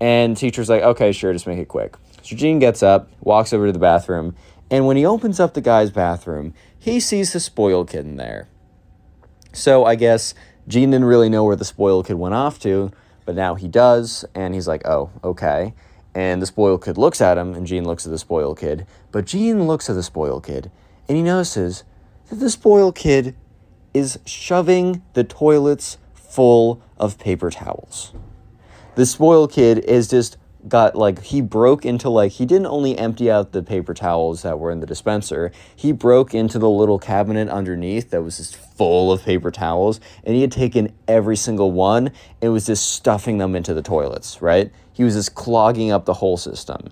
And the teacher's like, okay, sure, just make it quick. So Gene gets up, walks over to the bathroom, and when he opens up the guy's bathroom, he sees the spoiled kid in there. So I guess Gene didn't really know where the spoiled kid went off to, but now he does, and he's like, oh, okay. And the spoiled kid looks at him, and Gene looks at the spoiled kid, but Gene looks at the spoiled kid, and he notices that the spoiled kid is shoving the toilets full of paper towels. The spoiled kid is just got, like, he broke into, like, he didn't only empty out the paper towels that were in the dispenser, he broke into the little cabinet underneath that was just full of paper towels, and he had taken every single one and was just stuffing them into the toilets, right? He was just clogging up the whole system.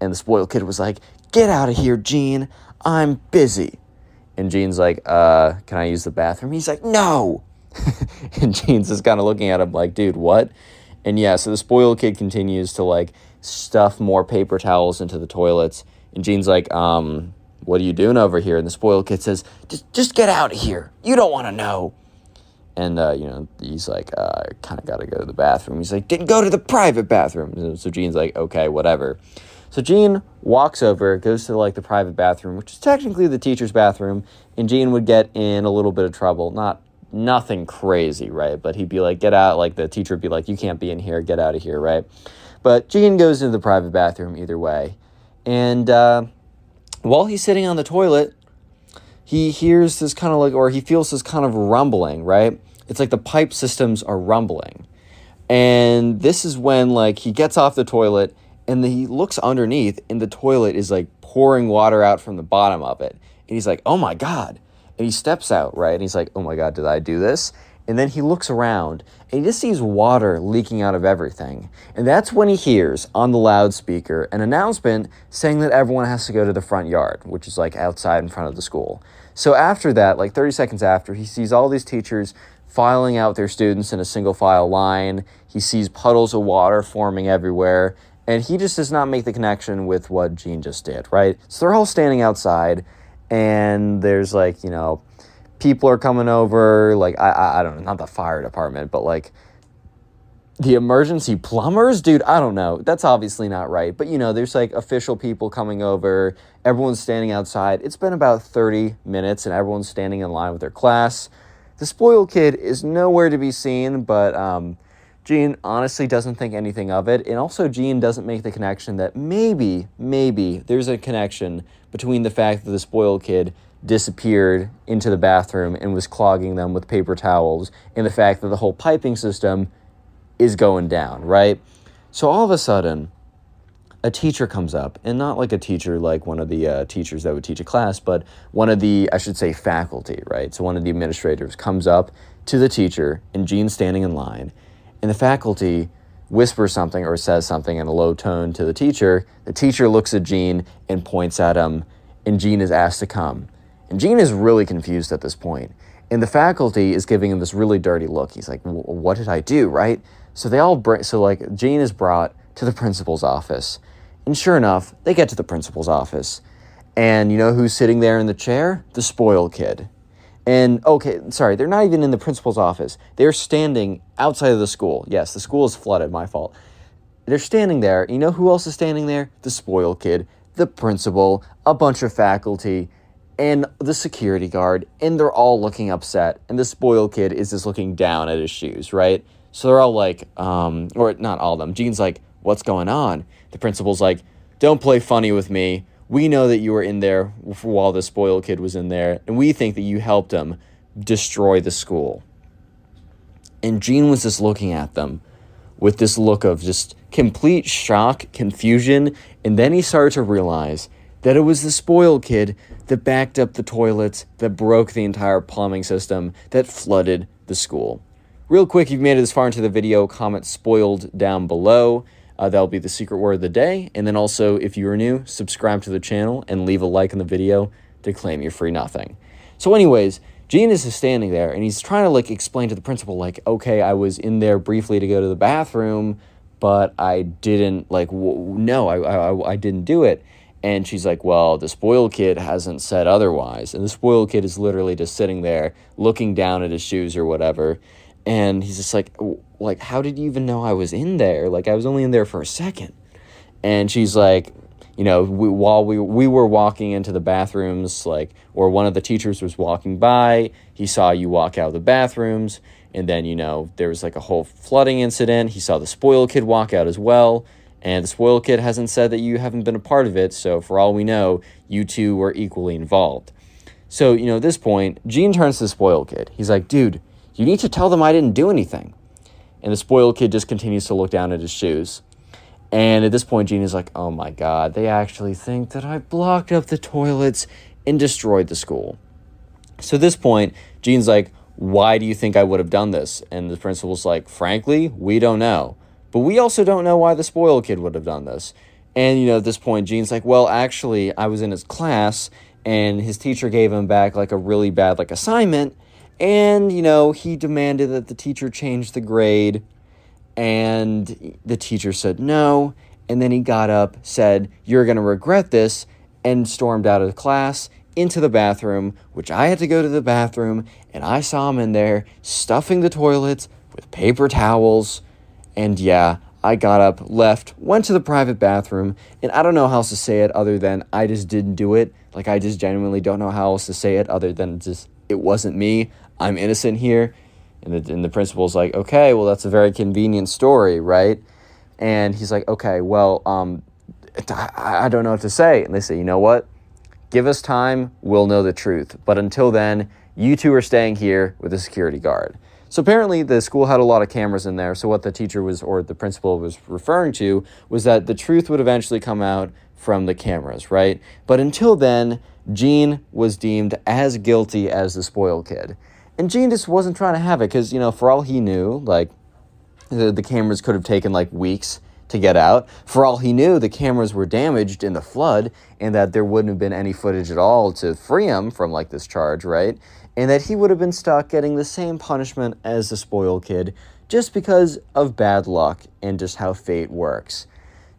And the spoiled kid was like, get out of here, Gene, I'm busy. And Gene's like, uh, can I use the bathroom? He's like, no. And Gene's just kind of looking at him like, dude, what? And yeah, so the spoiled kid continues to, like, stuff more paper towels into the toilets. And Gene's like, um, what are you doing over here? And the spoiled kid says, just just get out of here. You don't want to know. And, uh, you know, he's like, uh, I kind of got to go to the bathroom. He's like, didn't go to the private bathroom. And so Gene's like, okay, whatever. So Gene walks over, goes to, like, the private bathroom, which is technically the teacher's bathroom. And Gene would get in a little bit of trouble, not nothing crazy, right? But he'd be like, get out, like, the teacher would be like, you can't be in here, get out of here, right? But Gene goes into the private bathroom either way, and uh, while he's sitting on the toilet, he hears this kind of, like, or he feels this kind of rumbling, right? It's like the pipe systems are rumbling, and this is when, like, he gets off the toilet, and then he looks underneath, and the toilet is, like, pouring water out from the bottom of it, and he's like, oh my god. And he steps out, right? And he's like, oh my god, did I do this? And then he looks around, and he just sees water leaking out of everything. And that's when he hears, on the loudspeaker, an announcement saying that everyone has to go to the front yard, which is, like, outside in front of the school. So after that, like, thirty seconds after, he sees all these teachers filing out their students in a single file line. He sees puddles of water forming everywhere. And he just does not make the connection with what Gene just did, right? So they're all standing outside, and there's, like, you know, people are coming over, like, I, I I don't know, not the fire department, but, like, the emergency plumbers? Dude, I don't know. That's obviously not right. But, you know, there's, like, official people coming over. Everyone's standing outside. It's been about thirty minutes, and everyone's standing in line with their class. The spoiled kid is nowhere to be seen, but um, Gene honestly doesn't think anything of it. And also, Gene doesn't make the connection that maybe, maybe there's a connection between the fact that the spoiled kid disappeared into the bathroom and was clogging them with paper towels and the fact that the whole piping system is going down, right? So all of a sudden, a teacher comes up, and not like a teacher like one of the uh, teachers that would teach a class, but one of the, I should say, faculty, right? So one of the administrators comes up to the teacher, and Gene's standing in line, and the faculty whispers something or says something in a low tone to the teacher. The teacher looks at Gene and points at him, and Gene is asked to come. And Gene is really confused at this point, and the faculty is giving him this really dirty look. He's like, what did I do, right? So they all bring, so like Gene is brought to the principal's office, and sure enough, they get to the principal's office, and you know who's sitting there in the chair? The spoiled kid. And, okay, sorry, they're not even in the principal's office. They're standing outside of the school. Yes, the school is flooded, my fault. They're standing there. You know who else is standing there? The spoil kid, the principal, a bunch of faculty, and the security guard, and they're all looking upset, and the spoil kid is just looking down at his shoes, right? So they're all like, um, or not all of them. Gene's like, what's going on? The principal's like, don't play funny with me. We know that you were in there while the spoil kid was in there, and we think that you helped him destroy the school. And Gene was just looking at them with this look of just complete shock, confusion, and then he started to realize that it was the spoil kid that backed up the toilets, that broke the entire plumbing system, that flooded the school. Real quick, if you've made it this far into the video, comment spoiled down below. Uh, that'll be the secret word of the day. And then also, if you are new, subscribe to the channel and leave a like on the video to claim your free nothing. So anyways, Gene is standing there and he's trying to like explain to the principal, like, okay, I was in there briefly to go to the bathroom, but I didn't like, w- no, I, I, I didn't do it. And she's like, well, the spoiled kid hasn't said otherwise. And the spoiled kid is literally just sitting there looking down at his shoes or whatever. And he's just like, like, how did you even know I was in there? Like, I was only in there for a second. And she's like, you know, we, while we we were walking into the bathrooms, like, or one of the teachers was walking by, he saw you walk out of the bathrooms. And then, you know, there was like a whole flooding incident. He saw the spoiled kid walk out as well. And the spoiled kid hasn't said that you haven't been a part of it, so for all we know, you two were equally involved. So, you know, at this point, Gene turns to the spoiled kid. He's like, dude, you need to tell them I didn't do anything. And the spoiled kid just continues to look down at his shoes. And at this point, Gene is like, oh my god, they actually think that I blocked up the toilets and destroyed the school. So at this point, Gene's like, why do you think I would have done this? And the principal's like, frankly, we don't know. But we also don't know why the spoiled kid would have done this. And, you know, at this point, Gene's like, well, actually, I was in his class, and his teacher gave him back, like, a really bad, like, assignment. And, you know, he demanded that the teacher change the grade. And the teacher said no. And then he got up, said, you're going to regret this, and stormed out of the class into the bathroom, which I had to go to the bathroom. And I saw him in there stuffing the toilets with paper towels. And yeah, I got up, left, went to the private bathroom, and I don't know how else to say it other than I just didn't do it. Like, I just genuinely don't know how else to say it other than just, it wasn't me. I'm innocent here. And the, and the principal's like, okay, well, that's a very convenient story, right? And he's like, okay, well, um, I, I don't know what to say. And they say, you know what? Give us time, we'll know the truth. But until then, you two are staying here with a security guard. So apparently the school had a lot of cameras in there, so what the teacher was, or the principal was referring to, was that the truth would eventually come out from the cameras, right? But until then, Gene was deemed as guilty as the spoiled kid. And Gene just wasn't trying to have it, because, you know, for all he knew, like, the, the cameras could have taken, like, weeks to get out. For all he knew, the cameras were damaged in the flood, and that there wouldn't have been any footage at all to free him from, like, this charge, right? And that he would have been stuck getting the same punishment as the spoiled kid just because of bad luck and just how fate works.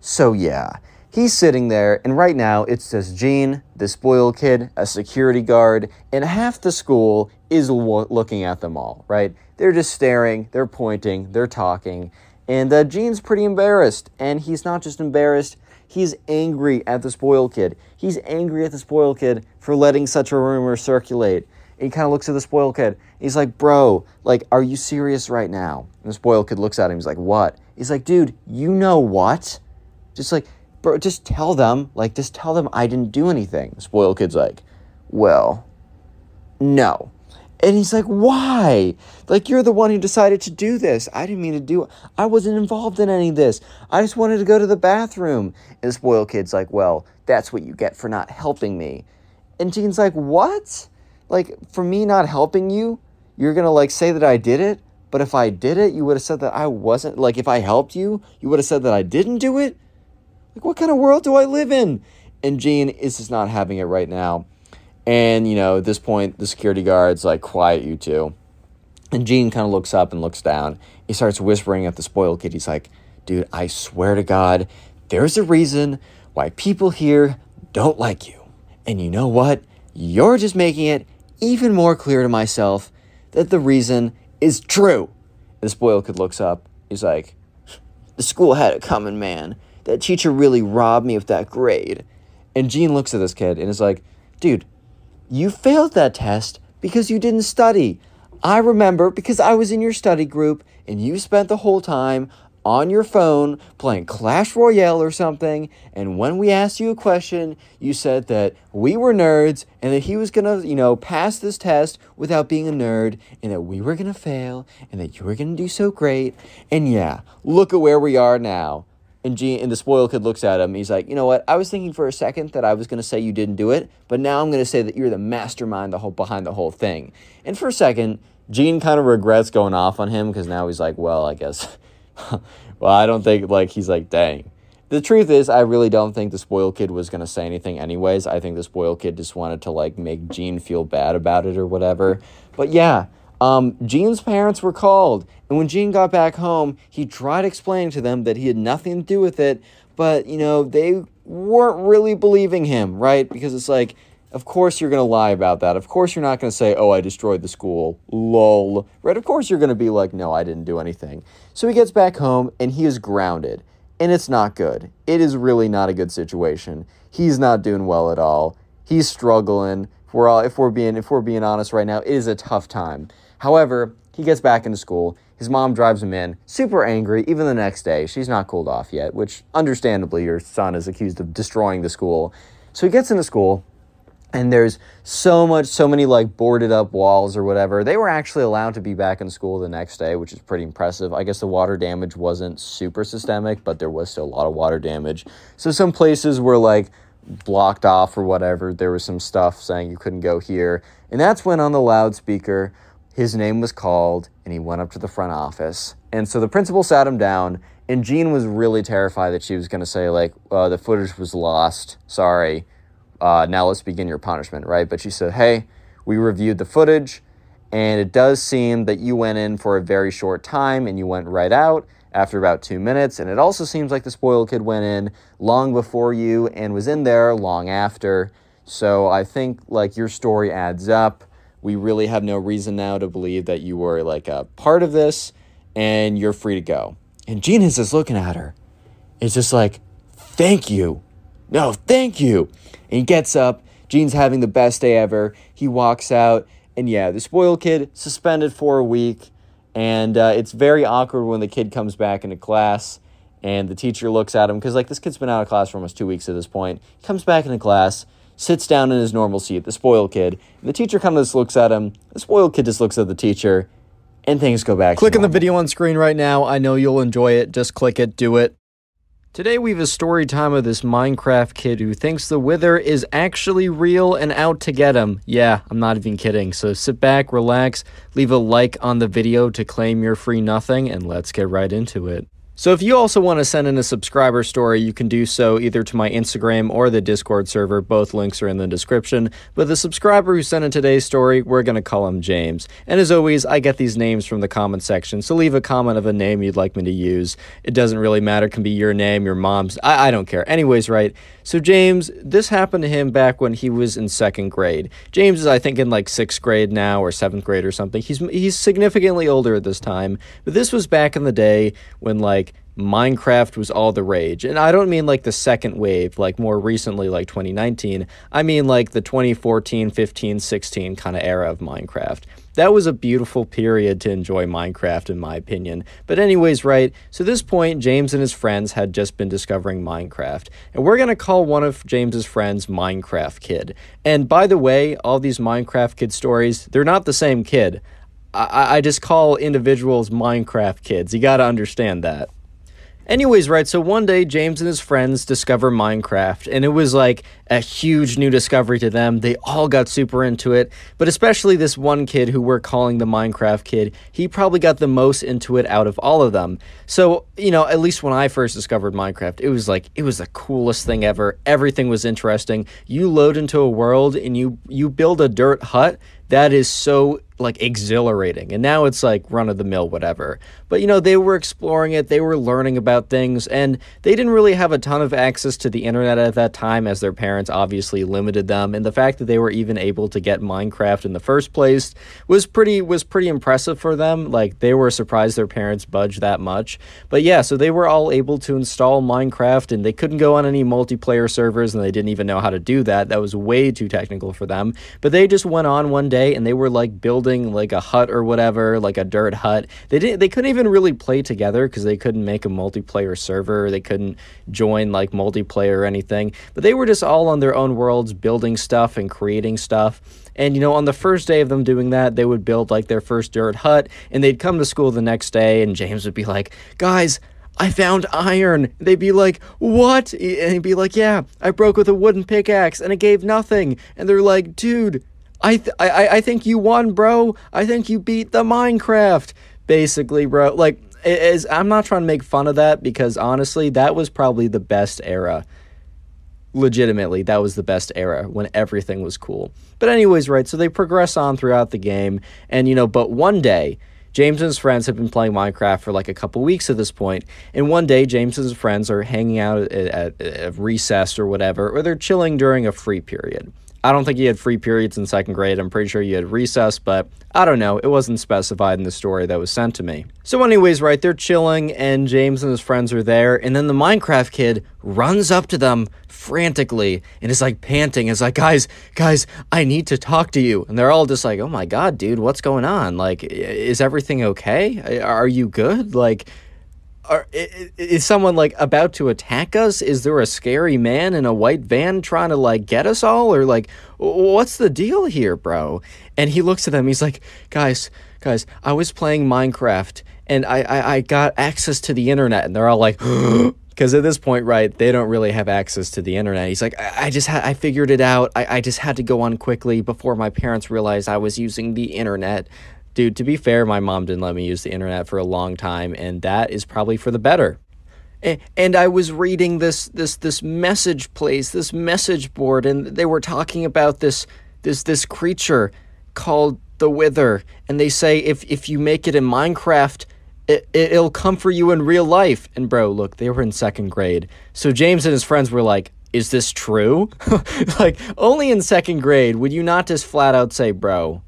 So yeah, he's sitting there, and right now it's just Gene, the spoiled kid, a security guard, and half the school is lo- looking at them all, right? They're just staring, they're pointing, they're talking, and uh, Gene's pretty embarrassed, and he's not just embarrassed, he's angry at the spoiled kid. He's angry at the spoiled kid for letting such a rumor circulate. He kind of looks at the spoiled kid. He's like, bro, like, are you serious right now? And the spoiled kid looks at him. He's like, what? He's like, dude, you know what? Just like, bro, just tell them. Like, just tell them I didn't do anything. The spoiled kid's like, well, no. And he's like, why? Like, you're the one who decided to do this. I didn't mean to do it. I wasn't involved in any of this. I just wanted to go to the bathroom. And the spoiled kid's like, well, that's what you get for not helping me. And Gene's like, what? Like, for me not helping you, you're going to, like, say that I did it, but if I did it, you would have said that I wasn't, like, if I helped you, you would have said that I didn't do it? Like, what kind of world do I live in? And Gene is just not having it right now. And, you know, at this point, the security guard's like, quiet, you two. And Gene kind of looks up and looks down. He starts whispering at the spoiled kid. He's like, dude, I swear to God, there's a reason why people here don't like you. And you know what? You're just making it even more clear to myself that the reason is true. And the spoiled kid looks up. He's like, The school had it coming, man. That teacher really robbed me of that grade. And Gene looks at this kid and is like, dude, you failed that test because you didn't study. I remember because I was in your study group and you spent the whole time on your phone playing Clash Royale or something. And when we asked you a question, you said that we were nerds and that he was going to, you know, pass this test without being a nerd and that we were going to fail and that you were going to do so great. And yeah, look at where we are now. And Gene, and the spoiled kid looks at him. He's like, you know what? I was thinking for a second that I was going to say you didn't do it, but now I'm going to say that you're the mastermind the whole, behind the whole thing. And for a second, Gene kind of regrets going off on him because now he's like, well, I guess... well, I don't think, like, he's like, dang. The truth is, I really don't think the spoiled kid was going to say anything anyways. I think the spoiled kid just wanted to, like, make Gene feel bad about it or whatever. But yeah... Um, Gene's parents were called, and when Gene got back home, he tried explaining to them that he had nothing to do with it, but, you know, they weren't really believing him, right? Because it's like, of course you're going to lie about that. Of course you're not going to say, oh, I destroyed the school, lol, right? Of course you're going to be like, no, I didn't do anything. So he gets back home, and he is grounded, and it's not good. It is really not a good situation. He's not doing well at all. He's struggling. If we're all, if we're being, if we're being honest right now, it is a tough time. However, he gets back into school. His mom drives him in, super angry, even the next day. She's not cooled off yet, which, understandably, your son is accused of destroying the school. So he gets into school, and there's so much, so many, like, boarded-up walls or whatever. They were actually allowed to be back in school the next day, which is pretty impressive. I guess the water damage wasn't super systemic, but there was still a lot of water damage. So some places were, like, blocked off or whatever. There was some stuff saying you couldn't go here. And that's when, on the loudspeaker, his name was called, and he went up to the front office. And so the principal sat him down, and Gene was really terrified that she was going to say, like, uh, the footage was lost. Sorry. Uh, now let's begin your punishment, right? But she said, hey, we reviewed the footage, and it does seem that you went in for a very short time, and you went right out after about two minutes. And it also seems like the spoiled kid went in long before you and was in there long after. So I think, like, your story adds up. We really have no reason now to believe that you were, like, a part of this, and you're free to go. And Gene is just looking at her. It's just like, thank you. No, thank you. And he gets up. Gene's having the best day ever. He walks out. And, yeah, the spoiled kid suspended for a week. And uh, it's very awkward when the kid comes back into class and the teacher looks at him. Because, like, this kid's been out of class for almost two weeks at this point. He comes back into class, sits down in his normal seat, the spoiled kid. And the teacher kind of just looks at him. The spoiled kid just looks at the teacher, and things go back. Click on the video on screen right now. I know you'll enjoy it. Just click it. Do it. Today we have a story time of this Minecraft kid who thinks the Wither is actually real and out to get him. Yeah, I'm not even kidding. So sit back, relax, leave a like on the video to claim your free nothing, and let's get right into it. So if you also want to send in a subscriber story, you can do so either to my Instagram or the Discord server. Both links are in the description. But the subscriber who sent in today's story, we're going to call him James. And as always, I get these names from the comment section, so leave a comment of a name you'd like me to use. It doesn't really matter. It can be your name, your mom's. I, I don't care. Anyways, right? So James, this happened to him back when he was in second grade. James is, I think, in like sixth grade now or seventh grade or something. He's, he's significantly older at this time. But this was back in the day when, like, Minecraft was all the rage. And I don't mean like the second wave, like more recently, like twenty nineteen. I mean like the twenty fourteen, fifteen, sixteen kind of era of Minecraft. That was a beautiful period to enjoy Minecraft, in my opinion. But anyways, right, so this point, James and his friends had just been discovering Minecraft. And we're going to call one of James's friends Minecraft Kid. And by the way, all these Minecraft Kid stories, they're not the same kid. I, I just call individuals Minecraft Kids. You got to understand that. Anyways, right, so one day James and his friends discover Minecraft, and it was like a huge new discovery to them. They all got super into it, but especially this one kid who we're calling the Minecraft Kid, he probably got the most into it out of all of them. So, you know, at least when I first discovered Minecraft, it was like, it was the coolest thing ever. Everything was interesting. You load into a world and you, you build a dirt hut. That is so, like, exhilarating. And now it's, like, run-of-the-mill, whatever. But, you know, they were exploring it. They were learning about things. And they didn't really have a ton of access to the internet at that time as their parents parents obviously limited them, and the fact that they were even able to get Minecraft in the first place was pretty was pretty impressive for them. Like, they were surprised their parents budged that much. But yeah, so they were all able to install Minecraft, and they couldn't go on any multiplayer servers, and they didn't even know how to do that. That was way too technical for them. But they just went on one day and they were like building like a hut or whatever, like a dirt hut. They didn't they couldn't even really play together because they couldn't make a multiplayer server. They couldn't join like multiplayer or anything. But they were just all on their own worlds, building stuff and creating stuff. And, you know, on the first day of them doing that, they would build like their first dirt hut, and they'd come to school the next day and James would be like, "Guys, I found iron." They'd be like, "What?" And he'd be like, "Yeah, I broke with a wooden pickaxe and it gave nothing." And they're like, "Dude, I th I I think you won, bro. I think you beat the Minecraft." Basically, bro, like, it is, I'm not trying to make fun of that, because honestly, that was probably the best era. Legitimately, that was the best era, when everything was cool. But anyways, right, so they progress on throughout the game, and, you know, but one day, James and his friends have been playing Minecraft for like a couple weeks at this point, and one day James and his friends are hanging out at, at, at recess or whatever, or they're chilling during a free period. I don't think you had free periods in second grade. I'm pretty sure you had recess, but I don't know. It wasn't specified in the story that was sent to me. So anyways, right, they're chilling, and James and his friends are there, and then the Minecraft kid runs up to them frantically and is like panting. It's like, guys, guys, I need to talk to you. And they're all just like, "Oh my God, dude, what's going on? Like, is everything okay? Are you good? Like, Are, is someone like about to attack us? Is there a scary man in a white van trying to like get us all, or like what's the deal here, bro?" And he looks at them, he's like, guys guys I was playing Minecraft and I I, I got access to the internet." And they're all like, because at this point, right, they don't really have access to the internet. He's like, I, I just had I figured it out. I, I just had to go on quickly before my parents realized I was using the internet." Dude, to be fair, my mom didn't let me use the internet for a long time, and that is probably for the better. And, and I was reading this this this message place, this message board, and they were talking about this this this creature called the Wither, and they say if if you make it in Minecraft, it, it it'll come for you in real life. And bro, look, they were in second grade, so James and his friends were like, "Is this true?" Like, only in second grade would you not just flat out say, "Bro,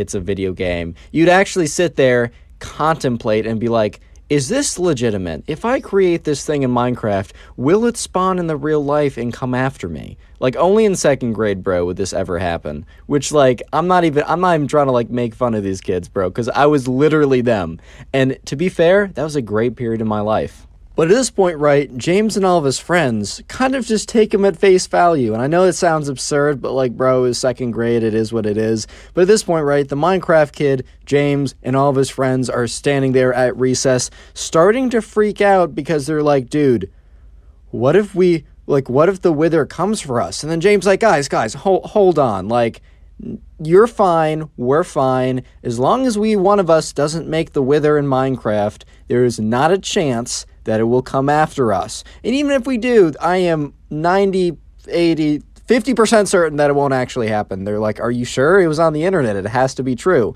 it's a video game." You'd actually sit there, contemplate, and be like, is this legitimate? If I create this thing in Minecraft, will it spawn in the real life and come after me? Like, only in second grade, bro, would this ever happen. Which, like, I'm not even, I'm not even trying to, like, make fun of these kids, bro, because I was literally them. And to be fair, that was a great period in my life. But at this point, right, James and all of his friends kind of just take him at face value. And I know it sounds absurd, but like, bro, it's second grade, it is what it is. But at this point, right, the Minecraft kid, James, and all of his friends are standing there at recess, starting to freak out because they're like, dude, what if we, like, what if the Wither comes for us? And then James like, guys, guys, ho hold on, like, you're fine, we're fine. As long as we, one of us, doesn't make the Wither in Minecraft, there is not a chance that it will come after us. And even if we do, I am ninety, eighty, fifty percent certain that it won't actually happen. They're like, are you sure? It was on the internet. It has to be true.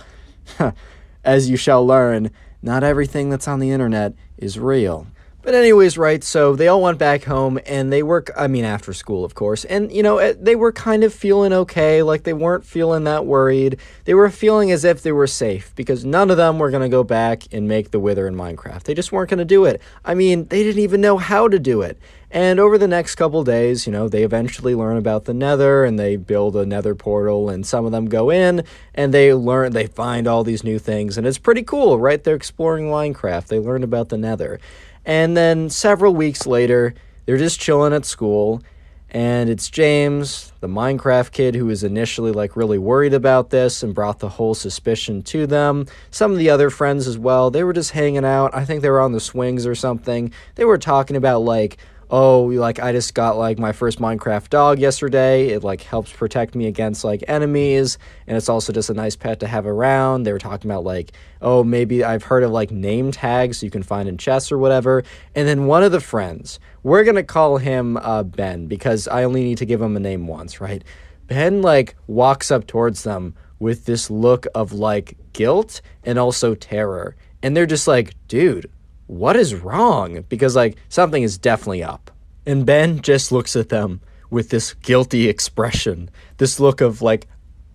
As you shall learn, not everything that's on the internet is real. But anyways, right, so they all went back home, and they were, I mean, after school, of course, and, you know, they were kind of feeling okay, like, they weren't feeling that worried. They were feeling as if they were safe, because none of them were going to go back and make the Wither in Minecraft. They just weren't going to do it. I mean, they didn't even know how to do it. And over the next couple days, you know, they eventually learn about the Nether, and they build a Nether portal, and some of them go in, and they learn, they find all these new things, and it's pretty cool, right? They're exploring Minecraft. They learn about the Nether. And then several weeks later, they're just chilling at school, and it's James, the Minecraft kid, who was initially like really worried about this and brought the whole suspicion to them. Some of the other friends as well, they were just hanging out. I think they were on the swings or something. They were talking about like, oh, like, I just got like my first Minecraft dog yesterday. It like helps protect me against like enemies, and it's also just a nice pet to have around. They were talking about like, oh, maybe I've heard of like name tags you can find in chests or whatever. And then one of the friends, we're gonna call him uh, Ben, because I only need to give him a name once, right? Ben like walks up towards them with this look of like guilt and also terror. And they're just like, dude, what is wrong? Because like something is definitely up. And Ben just looks at them with this guilty expression, this look of like,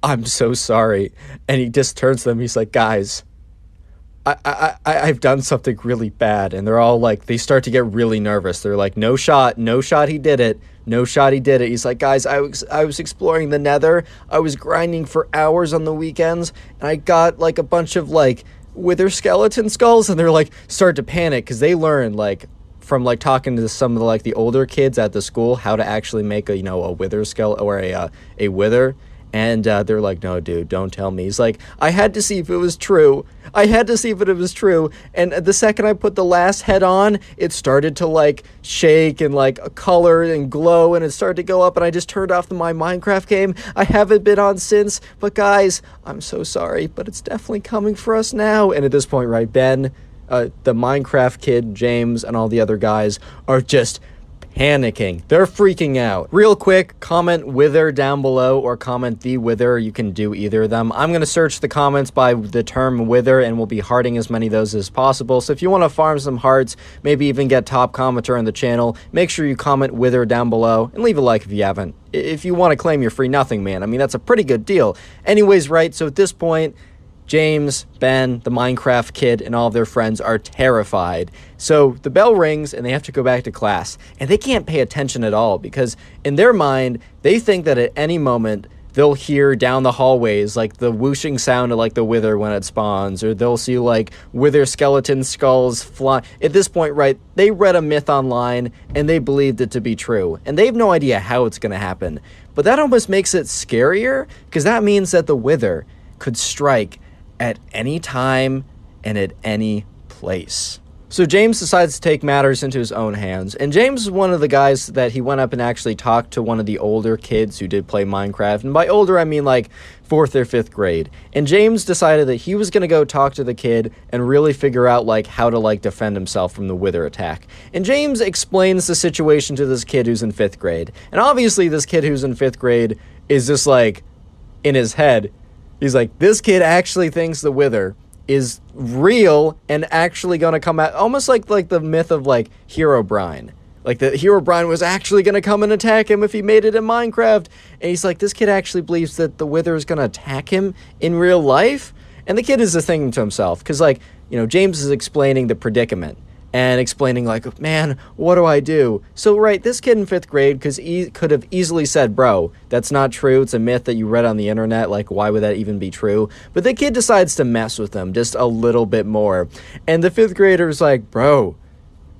I'm so sorry. And he just turns to them. He's like, guys, I, I, I, I've done something really bad. And they're all like, they start to get really nervous. They're like, no shot, no shot. He did it. No shot. He did it. He's like, guys, I was, I was exploring the Nether. I was grinding for hours on the weekends. And I got like a bunch of like Wither skeleton skulls. And they're like, start to panic. Cause they learned like from like talking to some of the, like the older kids at the school, how to actually make a, you know, a Wither skeleton or a, uh, a Wither. And uh, they're like, no, dude, don't tell me. He's like, I had to see if it was true. I had to see if it was true. And the second I put the last head on, it started to, like, shake and, like, color and glow. And it started to go up. And I just turned off my Minecraft game. I haven't been on since. But, guys, I'm so sorry. But it's definitely coming for us now. And at this point, right, Ben, uh, the Minecraft kid, James, and all the other guys are just panicking. They're freaking out. Real quick, comment Wither down below or comment the Wither. You can do either of them. I'm going to search the comments by the term Wither and we'll be hearting as many of those as possible. So if you want to farm some hearts, maybe even get top commenter on the channel, make sure you comment Wither down below and leave a like if you haven't. If you want to claim your free nothing, man. I mean, that's a pretty good deal. Anyways, right, so at this point, James, Ben, the Minecraft kid, and all of their friends are terrified. So the bell rings and they have to go back to class. And they can't pay attention at all because in their mind, they think that at any moment they'll hear down the hallways like the whooshing sound of like the Wither when it spawns, or they'll see like Wither skeleton skulls fly. At this point, right, they read a myth online and they believed it to be true. And they have no idea how it's going to happen. But that almost makes it scarier because that means that the Wither could strike at any time and at any place. So James decides to take matters into his own hands, and James is one of the guys that he went up and actually talked to one of the older kids who did play Minecraft, and by older I mean like fourth or fifth grade. And James decided that he was going to go talk to the kid and really figure out like how to like defend himself from the Wither attack. And James explains the situation to this kid who's in fifth grade, and obviously this kid who's in fifth grade is just like in his head. He's like, this kid actually thinks the Wither is real and actually going to come out, almost like like the myth of like Herobrine. Like the Herobrine was actually going to come and attack him if he made it in Minecraft. And he's like, this kid actually believes that the Wither is going to attack him in real life. And the kid is just thinking to himself, because like, you know, James is explaining the predicament and explaining like, man, what do I do? So right, this kid in fifth grade cause he could have easily said, bro, that's not true. It's a myth that you read on the internet. Like, why would that even be true? But the kid decides to mess with them just a little bit more. And the fifth grader is like, bro,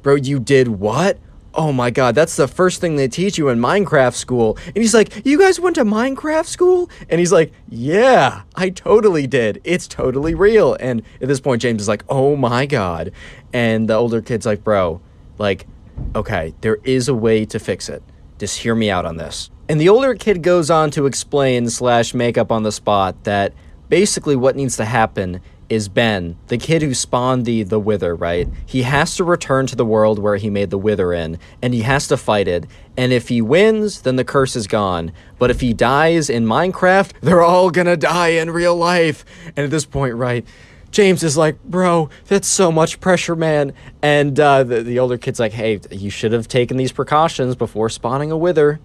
bro, you did what? Oh my God, that's the first thing they teach you in Minecraft school. And he's like, you guys went to Minecraft school? And he's like, yeah, I totally did. It's totally real. And at this point, James is like, oh my God. And the older kid's like, bro, like, okay, there is a way to fix it. Just hear me out on this. And the older kid goes on to explain slash make up on the spot that basically what needs to happen is Ben, the kid who spawned the, the Wither, right? He has to return to the world where he made the Wither in, and he has to fight it. And if he wins, then the curse is gone. But if he dies in Minecraft, they're all gonna die in real life. And at this point, right, James is like, bro, that's so much pressure, man. And uh, the, the older kid's like, hey, you should have taken these precautions before spawning a Wither.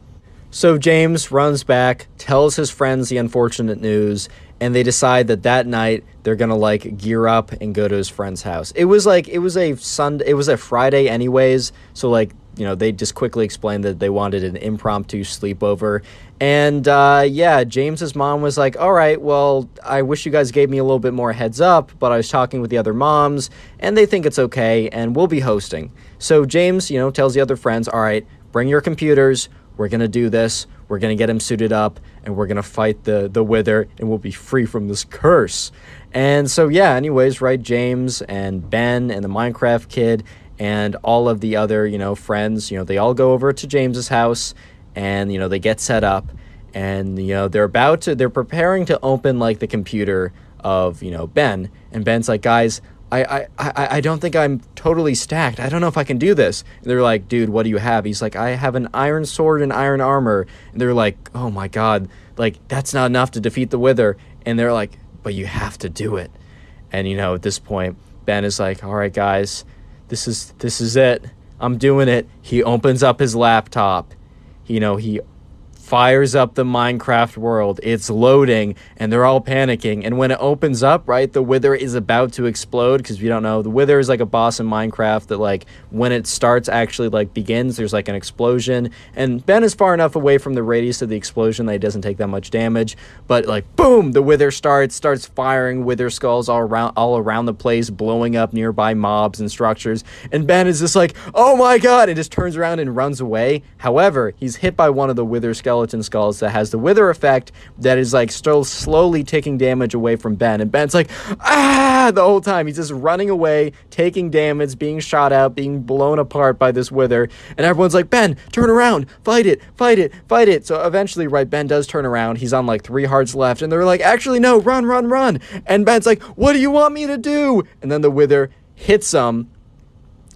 So James runs back, tells his friends the unfortunate news, and they decide that that night they're going to like gear up and go to his friend's house. It was like, it was a Sunday, it was a Friday anyways. So like, you know, they just quickly explained that they wanted an impromptu sleepover. And uh, yeah, James's mom was like, all right, well, I wish you guys gave me a little bit more heads up, but I was talking with the other moms and they think it's okay and we'll be hosting. So James, you know, tells the other friends, all right, bring your computers. We're going to do this. We're going to get him suited up and we're going to fight the, the Wither and we'll be free from this curse. And so, yeah, anyways, right, James and Ben and the Minecraft kid and all of the other, you know, friends, you know, they all go over to James's house and, you know, they get set up and, you know, they're about to, they're preparing to open like the computer of, you know, Ben. And Ben's like, guys, I, I, I, I don't think I'm totally stacked. I don't know if I can do this. And they're like, dude, what do you have? He's like, I have an iron sword and iron armor. And they're like, oh my God, like that's not enough to defeat the Wither. And they're like, but you have to do it. And you know, at this point, Ben is like, all right, guys, this is, this is it. I'm doing it. He opens up his laptop. You know, he fires up the Minecraft world. It's loading, and they're all panicking. And when it opens up, right, the Wither is about to explode, because if you don't know, the Wither is like a boss in Minecraft that, like, when it starts, actually, like, begins, there's, like, an explosion. And Ben is far enough away from the radius of the explosion that he doesn't take that much damage. But, like, boom, the Wither starts, starts firing Wither skulls all around, all around the place, blowing up nearby mobs and structures. And Ben is just like, oh my god, and just turns around and runs away. However, he's hit by one of the Wither skeleton skulls that has the Wither effect that is, like, still slowly taking damage away from Ben, and Ben's like, ah, the whole time. He's just running away, taking damage, being shot out, being blown apart by this Wither, and everyone's like, Ben, turn around, fight it, fight it, fight it. So eventually, right, Ben does turn around. He's on, like, three hearts left, and they're like, actually, no, run, run, run, and Ben's like, what do you want me to do? And then the Wither hits him.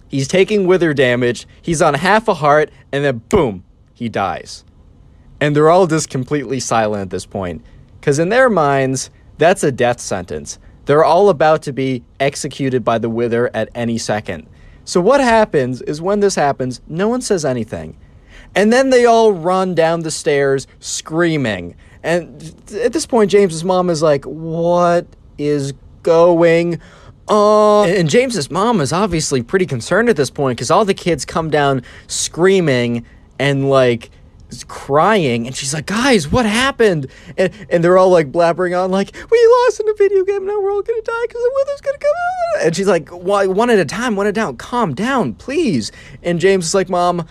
He's taking Wither damage, he's on half a heart, and then boom, he dies. And they're all just completely silent at this point, because in their minds, that's a death sentence. They're all about to be executed by the Wither at any second. So what happens is, when this happens, no one says anything. And then they all run down the stairs screaming. And at this point, James's mom is like, what is going on? Uh, and James's mom is obviously pretty concerned at this point, because all the kids come down screaming and, like, crying, and she's like, guys, what happened? And, and they're all, like, blabbering on, like, we lost in a video game, now we're all gonna die because the Wither's gonna come out. And she's like, why, one at a time, one at a time, calm down, please. And James is like, Mom,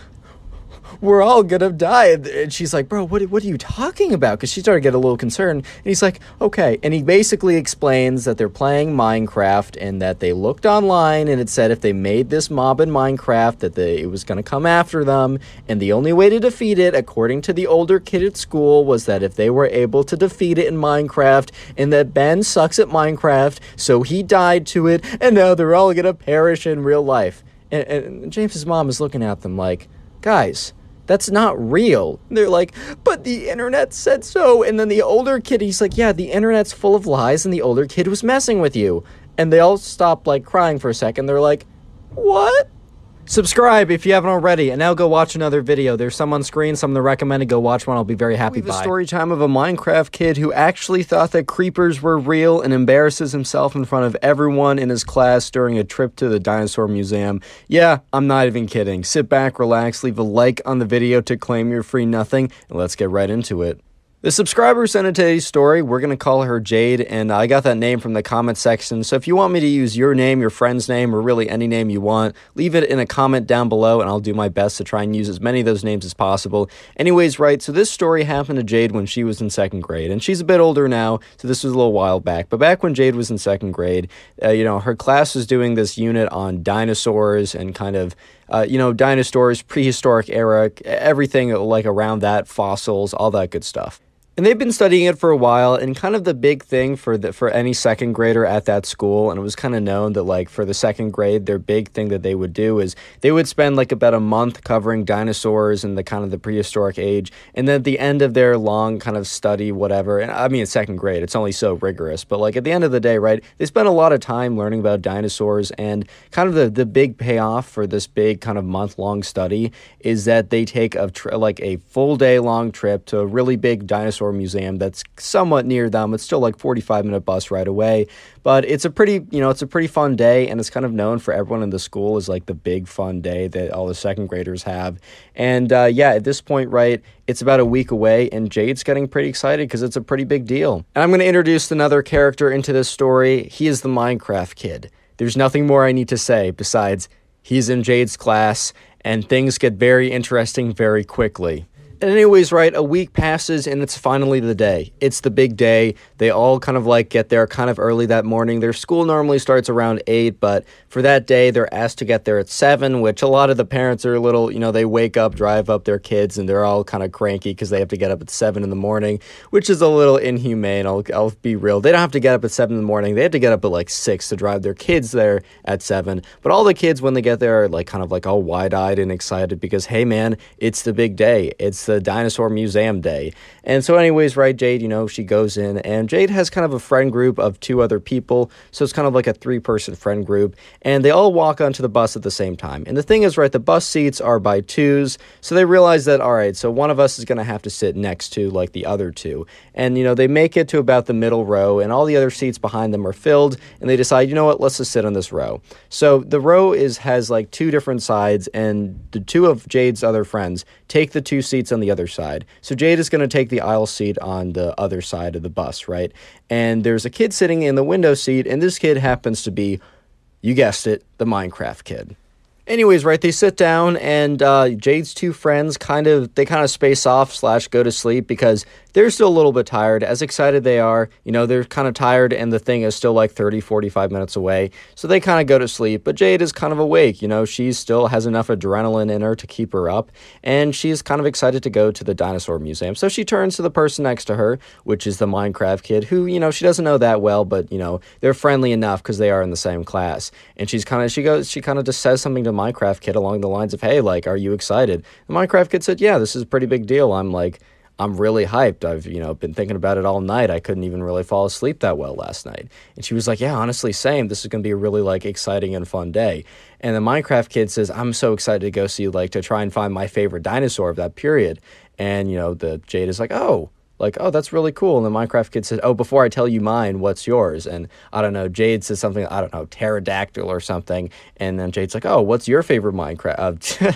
we're all gonna die. And she's like, bro, what, what are you talking about? Because she started to get a little concerned. And he's like, okay. And he basically explains that they're playing Minecraft, and that they looked online, and it said if they made this mob in Minecraft, that they, it was gonna come after them. And the only way to defeat it, according to the older kid at school, was that if they were able to defeat it in Minecraft, and that Ben sucks at Minecraft, so he died to it, and now they're all gonna perish in real life. And, and James's mom is looking at them like, guys, that's not real. And they're like, but the internet said so. And then the older kid, he's like, yeah, the internet's full of lies, and the older kid was messing with you. And they all stopped, like, crying for a second. They're like, what? Subscribe if you haven't already, and now go watch another video. There's some on screen, some in the recommended. Go watch one. I'll be very happy. By the story time of a Minecraft kid who actually thought that creepers were real and embarrasses himself in front of everyone in his class during a trip to the dinosaur museum. Yeah, I'm not even kidding. Sit back, relax, leave a like on the video to claim your free nothing, and let's get right into it. The subscriber sent in today's story. We're going to call her Jade, and I got that name from the comment section, so if you want me to use your name, your friend's name, or really any name you want, leave it in a comment down below, and I'll do my best to try and use as many of those names as possible. Anyways, right, so this story happened to Jade when she was in second grade, and she's a bit older now, so this was a little while back, but back when Jade was in second grade, uh, you know, her class was doing this unit on dinosaurs and kind of, uh, you know, dinosaurs, prehistoric era, everything like around that, fossils, all that good stuff. And they've been studying it for a while, and kind of the big thing for the, for any second grader at that school, and it was kind of known that, like, for the second grade, their big thing that they would do is they would spend, like, about a month covering dinosaurs and the kind of the prehistoric age, and then at the end of their long kind of study, whatever, and I mean, it's second grade, it's only so rigorous, but, like, at the end of the day, right, they spent a lot of time learning about dinosaurs, and kind of the, the big payoff for this big kind of month-long study is that they take, a tri like, a full day-long trip to a really big dinosaur museum that's somewhat near them. It's still like forty-five minute bus ride away, but it's a pretty, you know, it's a pretty fun day, and it's kind of known for everyone in the school as, like, the big fun day that all the second graders have. And uh, yeah, at this point, right, it's about a week away, and Jade's getting pretty excited because it's a pretty big deal. And I'm going to introduce another character into this story. He is the Minecraft kid. There's nothing more I need to say besides he's in Jade's class, and things get very interesting very quickly. And anyways, right, a week passes, and it's finally the day. It's the big day. They all kind of, like, get there kind of early that morning. Their school normally starts around eight, but for that day, they're asked to get there at seven, which a lot of the parents are a little, you know, they wake up, drive up their kids, and they're all kind of cranky because they have to get up at seven in the morning, which is a little inhumane. I'll, I'll be real. They don't have to get up at seven in the morning. They have to get up at, like, six to drive their kids there at seven. But all the kids, when they get there, are, like, kind of, like, all wide-eyed and excited because, hey, man, it's the big day. It's the dinosaur museum day. And so anyways, right, Jade, you know, she goes in, and Jade has kind of a friend group of two other people, so it's kind of like a three-person friend group, and they all walk onto the bus at the same time. And the thing is, right, the bus seats are by twos, so they realize that, all right, so one of us is going to have to sit next to, like, the other two. And, you know, they make it to about the middle row, and all the other seats behind them are filled, and they decide, you know what, let's just sit on this row. So the row is has, like, two different sides, and the two of Jade's other friends take the two seats on the other side. So Jade is going to take the aisle seat on the other side of the bus, right? And there's a kid sitting in the window seat, and this kid happens to be, you guessed it, the Minecraft kid. Anyways, right, they sit down, and uh, Jade's two friends kind of, they kind of space off slash go to sleep because they're still a little bit tired. As excited they are, you know, they're kind of tired, and the thing is still like thirty, forty-five minutes away. So they kind of go to sleep, but Jade is kind of awake. You know, she still has enough adrenaline in her to keep her up, and she's kind of excited to go to the dinosaur museum. So she turns to the person next to her, which is the Minecraft kid, who, you know, she doesn't know that well, but, you know, they're friendly enough because they are in the same class. And she's kind of, she goes, she kind of just says something to Minecraft kid along the lines of, hey, like, are you excited? The Minecraft kid said, yeah, this is a pretty big deal. I'm like, I'm really hyped. I've, you know, been thinking about it all night. I couldn't even really fall asleep that well last night. And she was like, yeah, honestly, same. This is going to be a really, like, exciting and fun day. And the Minecraft kid says, I'm so excited to go see, like, to try and find my favorite dinosaur of that period. And, you know, the Jade is like, oh, like, oh, that's really cool. And the Minecraft kid said, oh, before I tell you mine, what's yours? And I don't know, Jade says something, I don't know, pterodactyl or something. And then Jade's like, oh, what's your favorite Minecraft? Uh,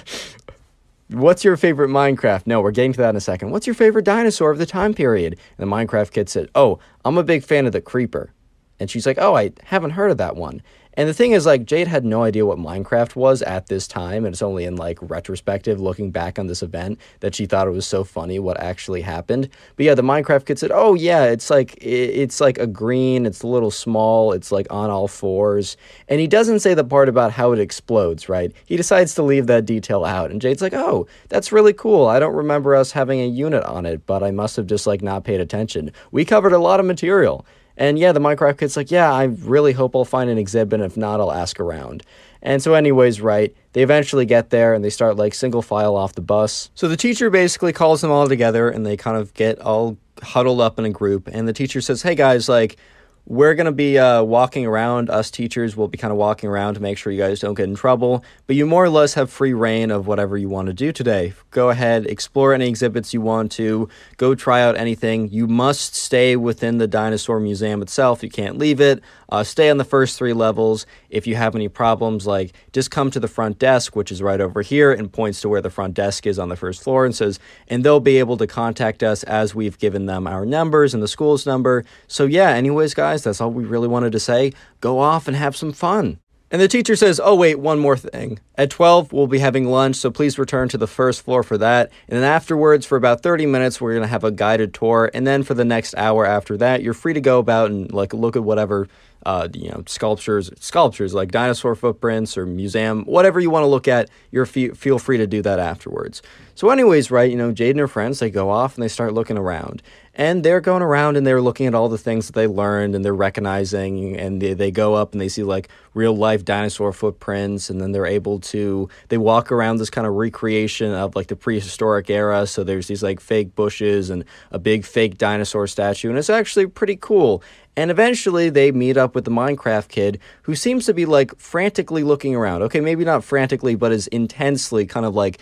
what's your favorite Minecraft? No, we're getting to that in a second. What's your favorite dinosaur of the time period? And the Minecraft kid said, oh, I'm a big fan of the Creeper. And she's like, oh, I haven't heard of that one. And the thing is, like, Jade had no idea what Minecraft was at this time, and it's only in, like, retrospective, looking back on this event, that she thought it was so funny what actually happened. But yeah, the Minecraft kid said, oh, yeah, it's like, it's like a green, it's a little small, it's, like, on all fours. And he doesn't say the part about how it explodes, right? He decides to leave that detail out, and Jade's like, oh, that's really cool. I don't remember us having a unit on it, but I must have just, like, not paid attention. We covered a lot of material. And yeah, the Minecraft kid's like, yeah, I really hope I'll find an exhibit, and if not, I'll ask around. And so anyways, right, they eventually get there, and they start, like, single file off the bus. So the teacher basically calls them all together, and they kind of get all huddled up in a group, and the teacher says, hey guys, like, we're going to be uh, walking around. Us teachers will be kind of walking around to make sure you guys don't get in trouble, but you more or less have free reign of whatever you want to do today. Go ahead, explore any exhibits you want to, go try out anything. You must stay within the dinosaur museum itself. You can't leave it. Uh, stay on the first three levels. If you have any problems, like, just come to the front desk, which is right over here, and points to where the front desk is on the first floor, and says, and they'll be able to contact us as we've given them our numbers and the school's number. So yeah, anyways, guys, that's all we really wanted to say. Go off and have some fun. And the teacher says, oh, wait, one more thing. At twelve, we'll be having lunch, so please return to the first floor for that. And then afterwards, for about thirty minutes, we're going to have a guided tour. And then for the next hour after that, you're free to go about and, like, look at whatever, uh, you know, sculptures, sculptures like dinosaur footprints or museum, whatever you want to look at, you're fe- feel free to do that afterwards. So anyways, right, you know, Jade and her friends, they go off and they start looking around. And they're going around and they're looking at all the things that they learned, and they're recognizing, and they, they go up and they see, like, real life dinosaur footprints, and then they're able to, they walk around this kind of recreation of, like, the prehistoric era. So there's these, like, fake bushes and a big fake dinosaur statue, and it's actually pretty cool. And eventually they meet up with the Minecraft kid, who seems to be, like, frantically looking around. Okay, maybe not frantically, but is intensely kind of, like,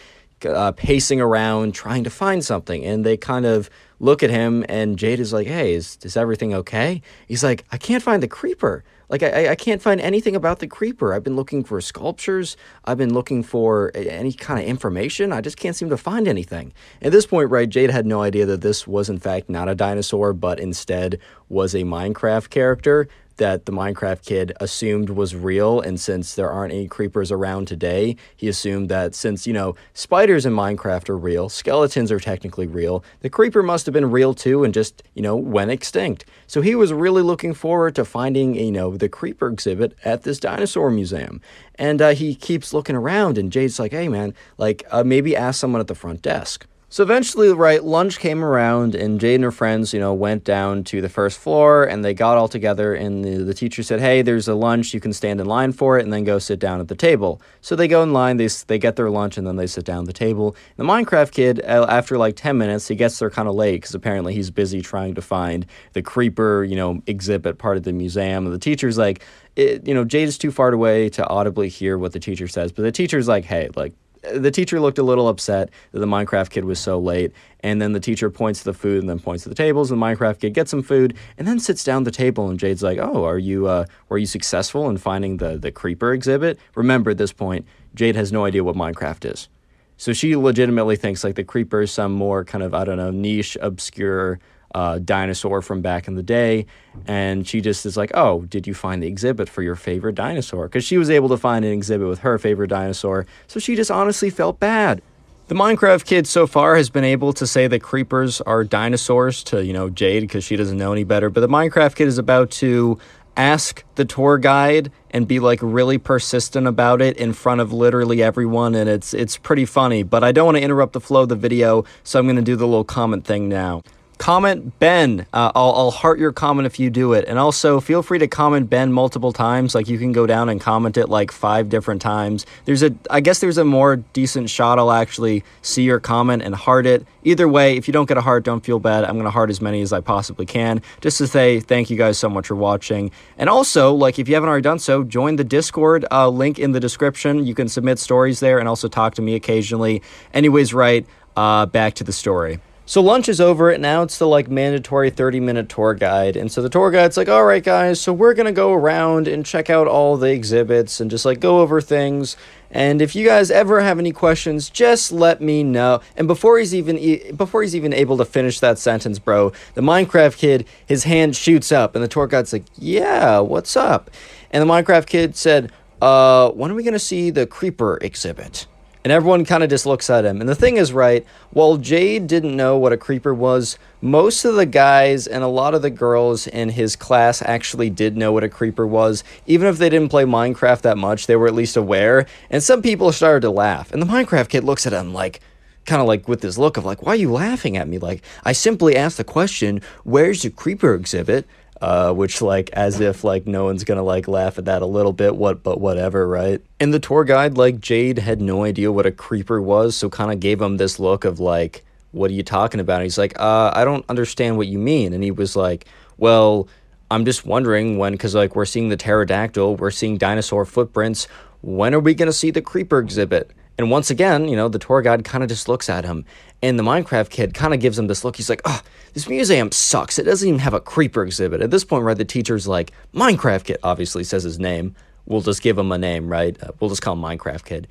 Uh, pacing around trying to find something. And they kind of look at him, and Jade is like, hey, is, is everything okay? He's like, I can't find the Creeper. Like, I, I can't find anything about the Creeper. I've been looking for sculptures. I've been looking for any kind of information. I just can't seem to find anything. At this point, right, Jade had no idea that this was, in fact, not a dinosaur, but instead was a Minecraft character that the Minecraft kid assumed was real. And since there aren't any creepers around today, he assumed that since, you know, spiders in Minecraft are real, skeletons are technically real, the Creeper must have been real too, and just, you know, went extinct. So he was really looking forward to finding, you know, the Creeper exhibit at this dinosaur museum. And uh, he keeps looking around, and Jade's like, hey man, like, uh, maybe ask someone at the front desk. So eventually, right, lunch came around and Jade and her friends, you know, went down to the first floor and they got all together and the, the teacher said, hey, there's a lunch, you can stand in line for it and then go sit down at the table. So they go in line, they, they get their lunch and then they sit down at the table. And the Minecraft kid, after like ten minutes, he gets there kind of late because apparently he's busy trying to find the Creeper, you know, exhibit part of the museum. And the teacher's like, it, you know, Jade is too far away to audibly hear what the teacher says, but the teacher's like, hey, like, the teacher looked a little upset that the Minecraft kid was so late, and then the teacher points to the food and then points to the tables, and the Minecraft kid gets some food and then sits down at the table, and Jade's like, oh, are you, uh, were you successful in finding the, the Creeper exhibit? Remember, at this point, Jade has no idea what Minecraft is. So she legitimately thinks, like, the Creeper is some more kind of, I don't know, niche, obscure uh, dinosaur from back in the day, and she just is like, oh, did you find the exhibit for your favorite dinosaur? Because she was able to find an exhibit with her favorite dinosaur, so she just honestly felt bad. The Minecraft kid so far has been able to say that creepers are dinosaurs to, you know, Jade because she doesn't know any better, but the Minecraft kid is about to ask the tour guide and be like really persistent about it in front of literally everyone, and it's, it's pretty funny, but I don't want to interrupt the flow of the video, so I'm going to do the little comment thing now. Comment Ben. Uh, I'll, I'll heart your comment if you do it. And also, feel free to comment Ben multiple times. Like, you can go down and comment it, like, five different times. There's a, I guess there's a more decent shot I'll actually see your comment and heart it. Either way, if you don't get a heart, don't feel bad. I'm going to heart as many as I possibly can. Just to say thank you guys so much for watching. And also, like, if you haven't already done so, join the Discord. Uh, link in the description. You can submit stories there and also talk to me occasionally. Anyways, right, uh, back to the story. So lunch is over, and now it's the, like, mandatory thirty-minute tour guide. And so the tour guide's like, all right, guys, so we're going to go around and check out all the exhibits and just, like, go over things. And if you guys ever have any questions, just let me know. And before he's even e before he's even able to finish that sentence, bro, the Minecraft kid, his hand shoots up, and the tour guide's like, yeah, what's up? And the Minecraft kid said, uh, when are we going to see the Creeper exhibit? And everyone kind of just looks at him. And the thing is, right, while Jade didn't know what a creeper was, most of the guys and a lot of the girls in his class actually did know what a creeper was. Even if they didn't play Minecraft that much, they were at least aware. And some people started to laugh. And the Minecraft kid looks at him like, kind of like with this look of like, why are you laughing at me? Like, I simply asked the question, where's the creeper exhibit? Uh, which, like, as if, like, no one's gonna, like, laugh at that a little bit, what, but whatever, right? And the tour guide, like, Jade had no idea what a creeper was, so kind of gave him this look of, like, what are you talking about? And he's like, uh, I don't understand what you mean. And he was like, well, I'm just wondering when, because, like, we're seeing the pterodactyl, we're seeing dinosaur footprints, when are we gonna see the creeper exhibit? And once again, you know, the tour guide kind of just looks at him. And the Minecraft kid kind of gives him this look. He's like, oh, this museum sucks. It doesn't even have a creeper exhibit. At this point, right, the teacher's like, Minecraft kid obviously says his name. We'll just give him a name, right? Uh, we'll just call him Minecraft kid.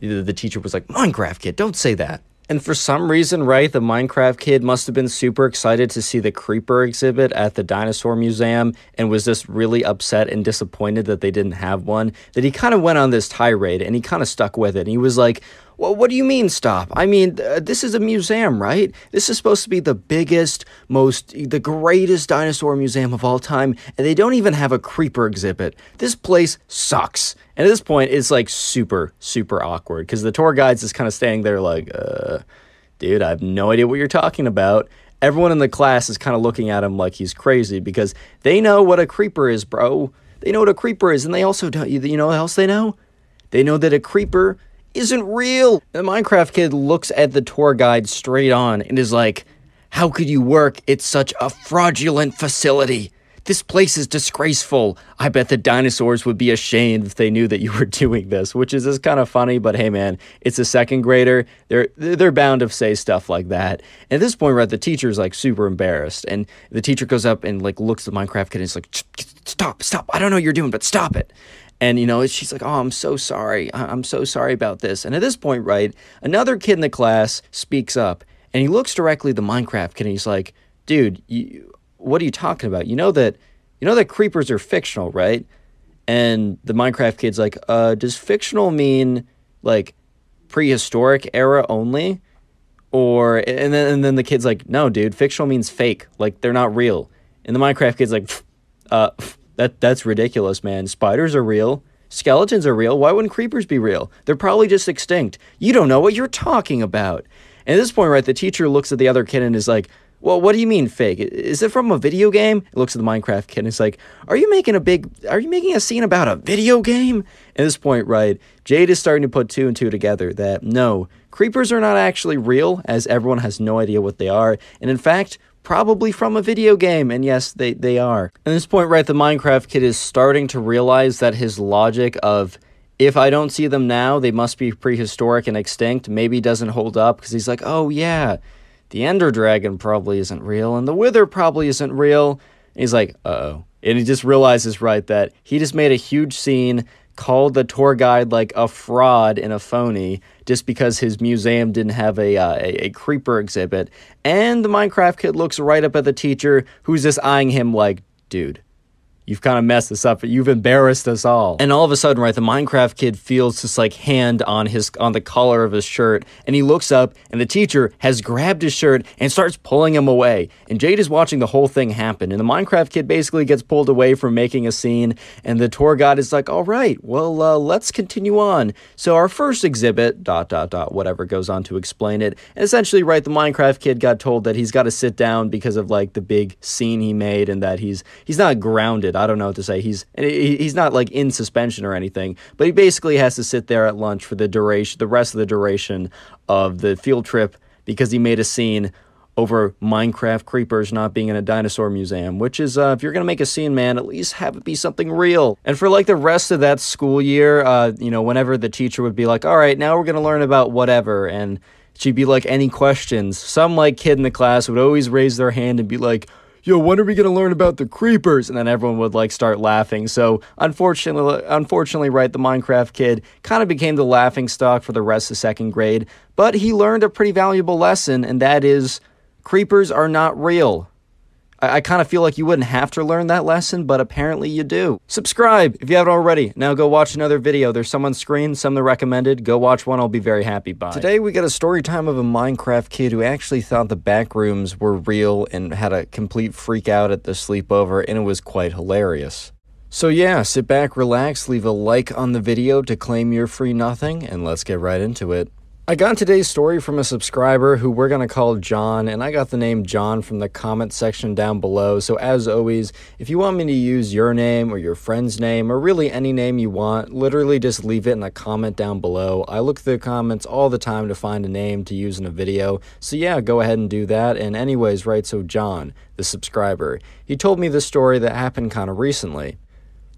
He, the teacher was like, Minecraft kid, don't say that. And for some reason, right, the Minecraft kid must have been super excited to see the Creeper exhibit at the Dinosaur Museum and was just really upset and disappointed that they didn't have one, that he kind of went on this tirade and he kind of stuck with it. And he was like, well, what do you mean stop? I mean, uh, this is a museum, right? This is supposed to be the biggest, most, the greatest dinosaur museum of all time, and they don't even have a creeper exhibit. This place sucks. And at this point, it's like super, super awkward because the tour guide's just kind of standing there like, uh, dude, I have no idea what you're talking about. Everyone in the class is kind of looking at him like he's crazy because they know what a creeper is, bro. They know what a creeper is, and they also don't, you know what else they know? They know that a creeper isn't real. The Minecraft kid looks at the tour guide straight on and is like, how could you work at such a fraudulent facility? This place is disgraceful. I bet the dinosaurs would be ashamed if they knew that you were doing this, which is just kind of funny, but hey man, it's a second grader. They're they're bound to say stuff like that. And at this point, right, the teacher's like super embarrassed, and the teacher goes up and like looks at the Minecraft kid and is like, stop, stop, I don't know what you're doing, but stop it. And, you know, she's like, oh, I'm so sorry. I'm so sorry about this. And at this point, right, another kid in the class speaks up, and he looks directly at the Minecraft kid, and he's like, dude, you, what are you talking about? You know that, you know that creepers are fictional, right? And the Minecraft kid's like, uh, does fictional mean, like, prehistoric era only? Or, and then, and then the kid's like, no, dude, fictional means fake. Like, they're not real. And the Minecraft kid's like, uh, That, that's ridiculous, man. Spiders are real. Skeletons are real. Why wouldn't creepers be real? They're probably just extinct. You don't know what you're talking about. And at this point, right, the teacher looks at the other kid and is like, well, what do you mean fake? Is it from a video game? It looks at the Minecraft kid and it's like, are you making a big, are you making a scene about a video game? At this point, right, Jade is starting to put two and two together that, no, creepers are not actually real, as everyone has no idea what they are, and in fact, probably from a video game, and yes, they, they are. At this point, right, the Minecraft kid is starting to realize that his logic of, if I don't see them now, they must be prehistoric and extinct, maybe doesn't hold up, because he's like, oh yeah, the Ender Dragon probably isn't real, and the Wither probably isn't real. And he's like, uh-oh. And he just realizes, right, that he just made a huge scene, called the tour guide, like, a fraud and a phony, just because his museum didn't have a, uh, a, a creeper exhibit. And the Minecraft kid looks right up at the teacher, who's just eyeing him like, dude, you've kind of messed this up, but you've embarrassed us all. And all of a sudden, right, the Minecraft kid feels this, like, hand on his on the collar of his shirt, and he looks up, and the teacher has grabbed his shirt and starts pulling him away. And Jade is watching the whole thing happen, and the Minecraft kid basically gets pulled away from making a scene, and the tour guide is like, all right, well, uh, let's continue on. So our first exhibit, dot, dot, dot, whatever goes on to explain it, and essentially, right, the Minecraft kid got told that he's got to sit down because of, like, the big scene he made, and that he's he's not grounded. I don't know what to say. He's he's not, like, in suspension or anything, but he basically has to sit there at lunch for the duration, the rest of the duration of the field trip, because he made a scene over Minecraft creepers not being in a dinosaur museum, which is, uh, if you're gonna make a scene, man, at least have it be something real. And for, like, the rest of that school year, uh, you know, whenever the teacher would be like, all right, now we're gonna learn about whatever, and she'd be like, any questions? Some, like, kid in the class would always raise their hand and be like, yo, when are we going to learn about the creepers? And then everyone would, like, start laughing. So, unfortunately, unfortunately, right, the Minecraft kid kind of became the laughingstock for the rest of second grade. But he learned a pretty valuable lesson, and that is, creepers are not real. I, I kind of feel like you wouldn't have to learn that lesson, but apparently you do. Subscribe if you haven't already. Now go watch another video. There's some on screen, some that recommended. Go watch one. I'll be very happy. Bye. Today we got a story time of a Minecraft kid who actually thought the Backrooms were real and had a complete freak out at the sleepover, and it was quite hilarious. So yeah, sit back, relax, leave a like on the video to claim your free nothing, and let's get right into it. I got today's story from a subscriber who we're going to call John, and I got the name John from the comment section down below. So as always, if you want me to use your name or your friend's name or really any name you want, literally just leave it in a comment down below. I look through the comments all the time to find a name to use in a video. So yeah, go ahead and do that. And anyways, right, so John, the subscriber, he told me this story that happened kind of recently.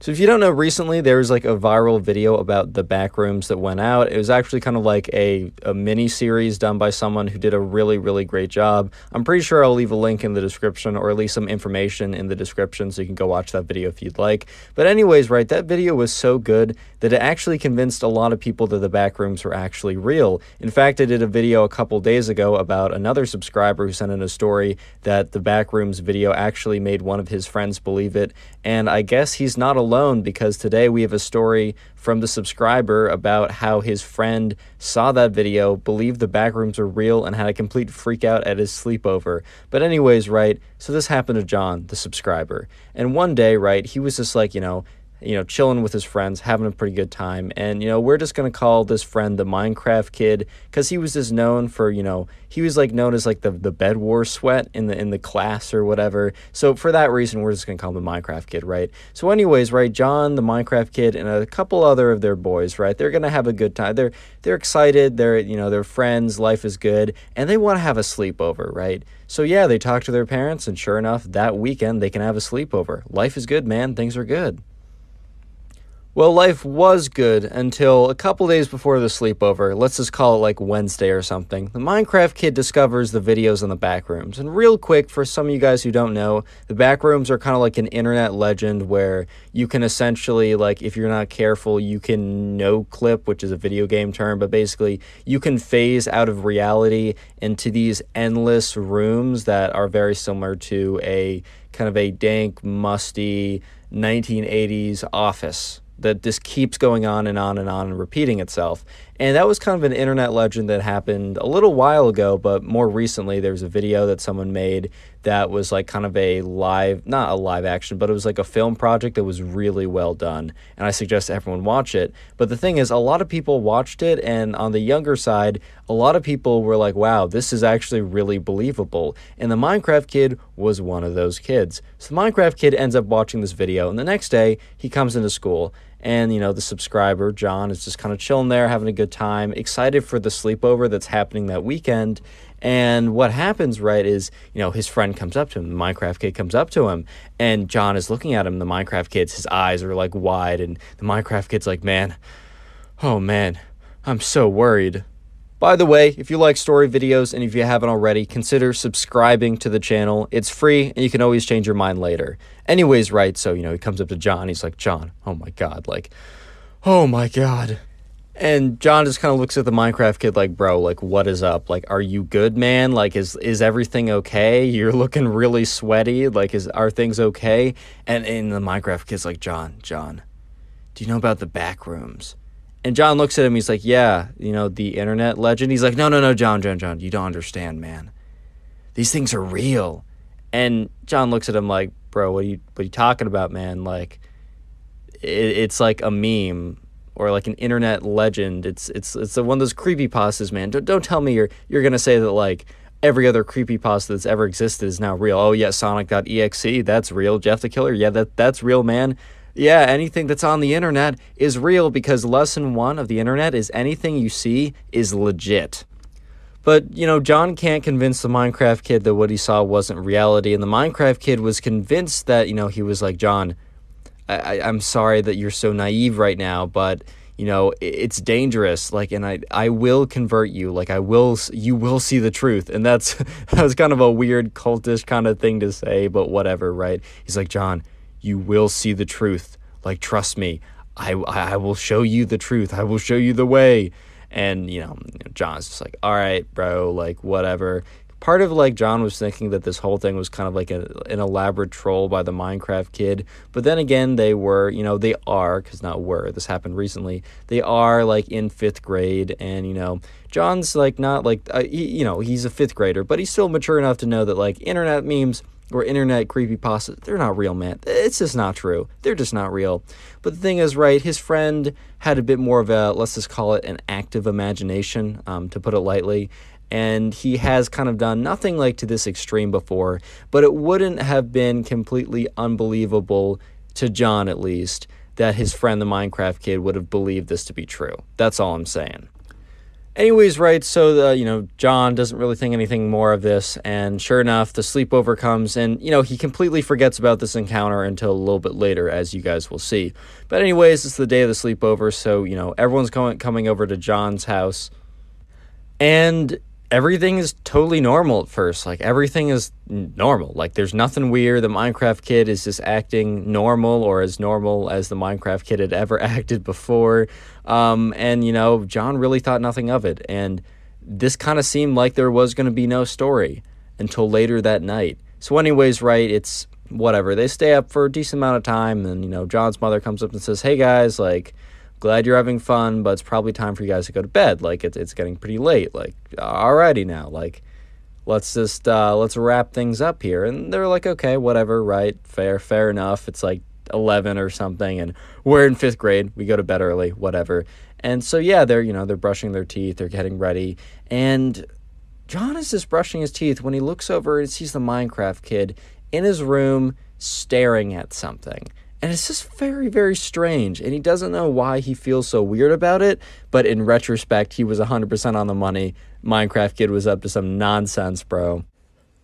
So if you don't know, recently there was, like, a viral video about the Backrooms that went out. It was actually kind of like a, a mini-series done by someone who did a really, really great job. I'm pretty sure I'll leave a link in the description, or at least some information in the description, so you can go watch that video if you'd like. But anyways, right, that video was so good that it actually convinced a lot of people that the Backrooms were actually real. In fact, I did a video a couple days ago about another subscriber who sent in a story that the Backrooms video actually made one of his friends believe it, and I guess he's not alone. Alone because today we have a story from the subscriber about how his friend saw that video, believed the Backrooms were real, and had a complete freak out at his sleepover. But anyways, right, so this happened to John, the subscriber. And one day, right, he was just like, you know, you know, chilling with his friends, having a pretty good time. And, you know, we're just going to call this friend the Minecraft kid, because he was just known for, you know, he was, like, known as, like, the, the bed war sweat in the in the class or whatever. So for that reason, we're just going to call him the Minecraft kid, right? So anyways, right, John, the Minecraft kid, and a couple other of their boys, right, they're going to have a good time. They're, they're excited. They're, you know, they're friends. Life is good. And they want to have a sleepover, right? So yeah, they talk to their parents, and sure enough, that weekend, they can have a sleepover. Life is good, man. Things are good. Well, life was good until a couple days before the sleepover, let's just call it like Wednesday or something, the Minecraft kid discovers the videos in the Backrooms. And real quick, for some of you guys who don't know, the Backrooms are kind of like an internet legend where you can essentially, like, if you're not careful, you can no-clip, which is a video game term, but basically you can phase out of reality into these endless rooms that are very similar to a kind of a dank, musty nineteen eighties office that just keeps going on and on and on and repeating itself. And that was kind of an internet legend that happened a little while ago, but more recently there was a video that someone made that was like kind of a live, not a live action, but it was like a film project that was really well done. And I suggest everyone watch it. But the thing is, a lot of people watched it, and on the younger side, a lot of people were like, wow, this is actually really believable. And the Minecraft kid was one of those kids. So the Minecraft kid ends up watching this video, and the next day he comes into school. And, you know, the subscriber, John, is just kind of chilling there, having a good time, excited for the sleepover that's happening that weekend. And what happens, right, is, you know, his friend comes up to him, the Minecraft kid comes up to him, and John is looking at him, the Minecraft kid's, his eyes are, like, wide, and the Minecraft kid's like, man, oh, man, I'm so worried. By the way, if you like story videos, and if you haven't already, consider subscribing to the channel. It's free, and you can always change your mind later. Anyways, right, so, you know, he comes up to John, he's like, John, oh my god, like, oh my god. And John just kind of looks at the Minecraft kid like, bro, like, what is up? Like, are you good, man? Like, is is everything okay? You're looking really sweaty. Like, is are things okay? And, and the Minecraft kid's like, John, John, do you know about the Backrooms? And John looks at him, he's like, yeah, you know, the internet legend. He's like, no, no, no, John, John, John, you don't understand, man. These things are real. And John looks at him like, bro, what are you, what are you talking about, man? Like, it, it's like a meme or like an internet legend. It's it's it's one of those creepypastas, man. Don't, don't tell me you're, you're going to say that, like, every other creepypasta that's ever existed is now real. Oh, yeah, Sonic dot E X E, that's real. Jeff the Killer, yeah, that that's real, man. Yeah, anything that's on the internet is real, because lesson one of the internet is anything you see is legit. But, you know, John can't convince the Minecraft kid that what he saw wasn't reality, and the Minecraft kid was convinced that, you know, he was like, John, I, I I'm sorry that you're so naive right now, but, you know, it, it's dangerous, like, and I, I will convert you, like, I will, you will see the truth, and that's, that was kind of a weird cultish kind of thing to say, but whatever, right? He's like, John, you will see the truth. Like, trust me, I, I will show you the truth. I will show you the way. And, you know, John's just like, all right, bro, like, whatever. Part of, like, John was thinking that this whole thing was kind of like a, an elaborate troll by the Minecraft kid. But then again, they were, you know, they are, because not were, this happened recently. They are, like, in fifth grade, and, you know, John's, like, not, like, uh, he, you know, he's a fifth grader, but he's still mature enough to know that, like, internet memes or internet creepypastas, they're not real, man. It's just not true. They're just not real. But the thing is, right, his friend had a bit more of a, let's just call it an active imagination, um, to put it lightly, and he has kind of done nothing like to this extreme before, but it wouldn't have been completely unbelievable, to John at least, that his friend the Minecraft kid would have believed this to be true. That's all I'm saying. Anyways, right, so, the, you know, John doesn't really think anything more of this, and sure enough, the sleepover comes, and, you know, he completely forgets about this encounter until a little bit later, as you guys will see. But anyways, it's the day of the sleepover, so, you know, everyone's coming, coming over to John's house, and everything is totally normal at first. Like, everything is normal. Like, there's nothing weird. The Minecraft kid is just acting normal, or as normal as the Minecraft kid had ever acted before. Um, and, you know, John really thought nothing of it. And this kind of seemed like there was going to be no story until later that night. So anyways, right, it's whatever. They stay up for a decent amount of time. And, you know, John's mother comes up and says, hey, guys, like, glad you're having fun, but it's probably time for you guys to go to bed. Like, it's it's getting pretty late. Like, alrighty now. Like, let's just, uh, let's wrap things up here. And they're like, okay, whatever, right, fair, fair enough. It's like eleven or something, and we're in fifth grade. We go to bed early, whatever. And so, yeah, they're, you know, they're brushing their teeth. They're getting ready. And John is just brushing his teeth when he looks over and sees the Minecraft kid in his room staring at something. And it's just very, very strange, and he doesn't know why he feels so weird about it, but in retrospect, he was one hundred percent on the money. Minecraft kid was up to some nonsense, bro.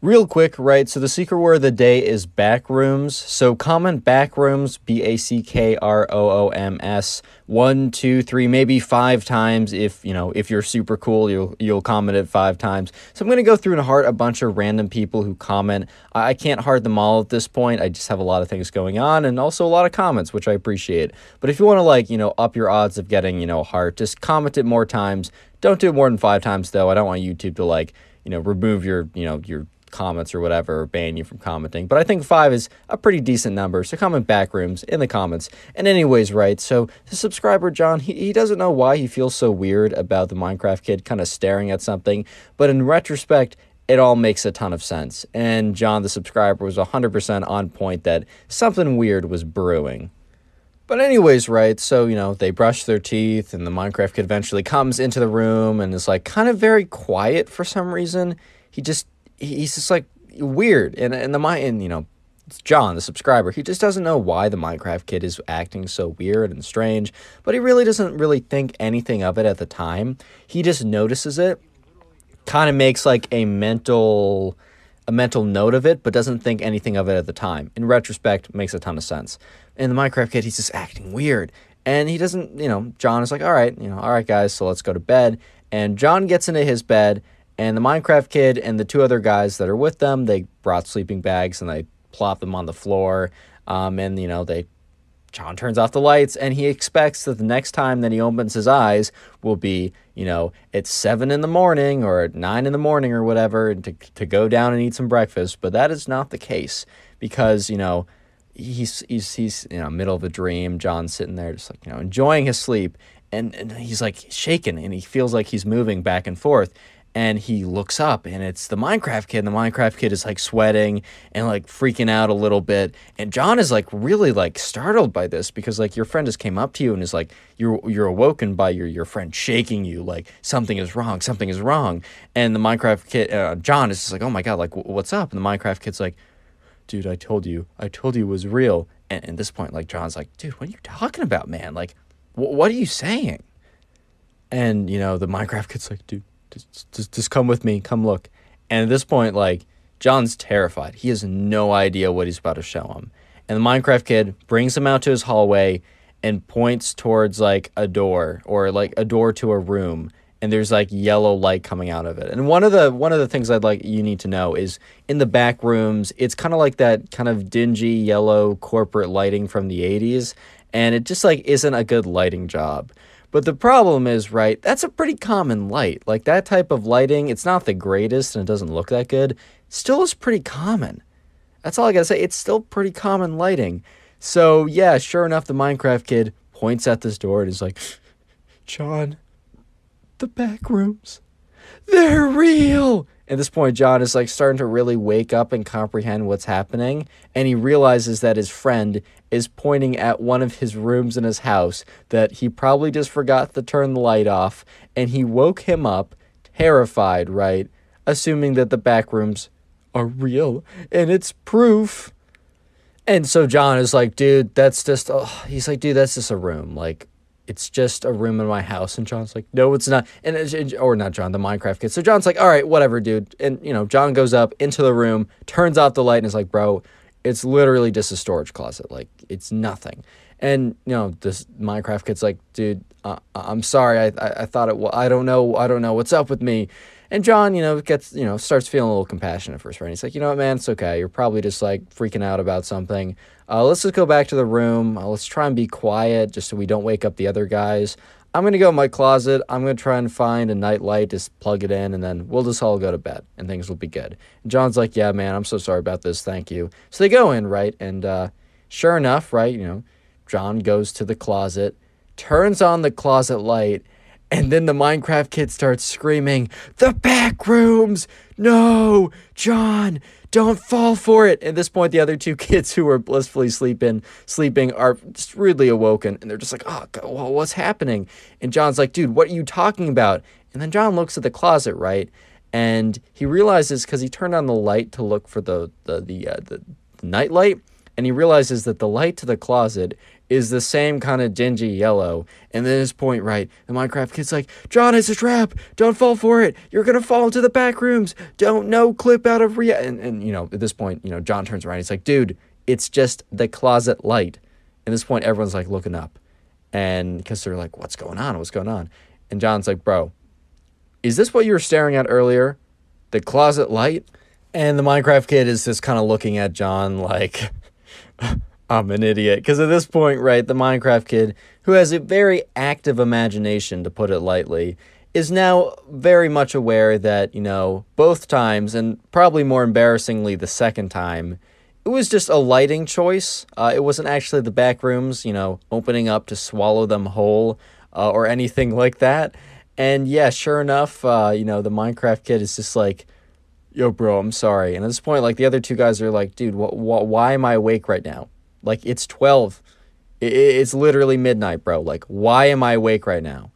Real quick, right, so the secret word of the day is Backrooms. So comment Backrooms, B A C K R O O M S, one, two, three, maybe five times. If, you know, if you're super cool, you'll, you'll comment it five times. So I'm going to go through and heart a bunch of random people who comment. I, I can't heart them all at this point. I just have a lot of things going on, and also a lot of comments, which I appreciate. But if you want to, like, you know, up your odds of getting, you know, a heart, just comment it more times. Don't do it more than five times, though. I don't want YouTube to, like, you know, remove your, you know, your comments or whatever, or ban you from commenting. But I think five is a pretty decent number, so comment Backrooms in the comments. And anyways, right, so the subscriber, John, he, he doesn't know why he feels so weird about the Minecraft kid kind of staring at something, but in retrospect, it all makes a ton of sense. And John, the subscriber, was one hundred percent on point that something weird was brewing. But anyways, right, so, you know, they brush their teeth, and the Minecraft kid eventually comes into the room and is, like, kind of very quiet for some reason. He just, he's just, like, weird. And, and the, and, you know, John, the subscriber, he just doesn't know why the Minecraft kid is acting so weird and strange, but he really doesn't really think anything of it at the time. He just notices it, kind of makes, like, a mental... a mental note of it, but doesn't think anything of it at the time. In retrospect, makes a ton of sense. And the Minecraft kid, he's just acting weird. And he doesn't, you know, John is like, all right, you know, all right, guys, so let's go to bed. And John gets into his bed, and the Minecraft kid and the two other guys that are with them, they brought sleeping bags, and they plop them on the floor. Um, and, you know, they, John turns off the lights, and he expects that the next time that he opens his eyes will be, you know, at seven in the morning or at nine in the morning or whatever, and to, to go down and eat some breakfast. But that is not the case, because, you know, he's, he's, he's, you know, middle of a dream. John's sitting there just, like, you know, enjoying his sleep, and, and he's, like, shaken, and he feels like he's moving back and forth. And he looks up, and it's the Minecraft kid. And the Minecraft kid is, like, sweating and, like, freaking out a little bit. And John is, like, really, like, startled by this, because, like, your friend just came up to you and is, like, you're you're awoken by your, your friend shaking you, like, something is wrong, something is wrong. And the Minecraft kid, uh, John is just like, oh, my God, like, w what's up? And the Minecraft kid's like, dude, I told you. I told you it was real. And at this point, like, John's like, dude, what are you talking about, man? Like, wh what are you saying? And, you know, the Minecraft kid's like, dude. Just, just, just come with me. Come look. And at this point, like, John's terrified. He has no idea what he's about to show him. And the Minecraft kid brings him out to his hallway and points towards, like, a door, or, like, a door to a room. And there's, like, yellow light coming out of it. And one of the one of the things I'd like you need to know is in the back rooms, it's kind of like that kind of dingy yellow corporate lighting from the eighties. And it just, like, isn't a good lighting job. But the problem is, right, that's a pretty common light. Like, that type of lighting, it's not the greatest, and it doesn't look that good. Still is pretty common. That's all I gotta say. It's still pretty common lighting. So, yeah, sure enough, the Minecraft kid points at this door and is like, John, the back rooms, they're real! At this point, John is, like, starting to really wake up and comprehend what's happening, and he realizes that his friend is pointing at one of his rooms in his house that he probably just forgot to turn the light off, and he woke him up, terrified, right? Assuming that the back rooms are real, and it's proof. And so John is like, dude, that's just, oh. He's like, dude, that's just a room, like, it's just a room in my house. And John's like, no, it's not. And, and or not John, the Minecraft kid. So John's like, all right, whatever, dude. And, you know, John goes up into the room, turns off the light, and is like, bro, it's literally just a storage closet. Like, it's nothing. And, you know, this Minecraft kid's like, dude, uh, I'm sorry. I, I, I thought it was, I don't know. I don't know what's up with me. And John, you know, gets, you know, starts feeling a little compassionate for his friend. He's like, you know what, man, it's okay. You're probably just, like, freaking out about something. Uh, let's just go back to the room. Uh, let's try and be quiet just so we don't wake up the other guys. I'm going to go in my closet. I'm going to try and find a night light, just plug it in, and then we'll just all go to bed, and things will be good. And John's like, yeah, man, I'm so sorry about this. Thank you. So they go in, right? And uh, sure enough, right, you know, John goes to the closet, turns on the closet light, and then the Minecraft kid starts screaming, the back rooms! No! John, don't fall for it! At this point, the other two kids who were blissfully sleeping sleeping are just rudely awoken, and they're just like, oh, God, what's happening? And John's like, dude, what are you talking about? And then John looks at the closet, right? And he realizes, because he turned on the light to look for the, the, the, uh, the, the nightlight, and he realizes that the light to the closet is the same kind of dingy yellow. And then his point, right, the Minecraft kid's like, John, it's a trap. Don't fall for it. You're going to fall into the back rooms. Don't no clip out of rea-. And, and, you know, at this point, you know, John turns around. He's like, dude, it's just the closet light. At this point, everyone's, like, looking up. And because they're like, what's going on? What's going on? And John's like, bro, is this what you were staring at earlier? The closet light? And the Minecraft kid is just kind of looking at John like... I'm an idiot, because at this point, right, the Minecraft kid, who has a very active imagination, to put it lightly, is now very much aware that, you know, both times, and probably more embarrassingly the second time, it was just a lighting choice. Uh, it wasn't actually the back rooms, you know, opening up to swallow them whole uh, or anything like that. And yeah, sure enough, uh, you know, the Minecraft kid is just like, yo, bro, I'm sorry. And at this point, like, the other two guys are like, dude, wh wh why am I awake right now? Like, it's twelve. It it's literally midnight, bro. Like, why am I awake right now?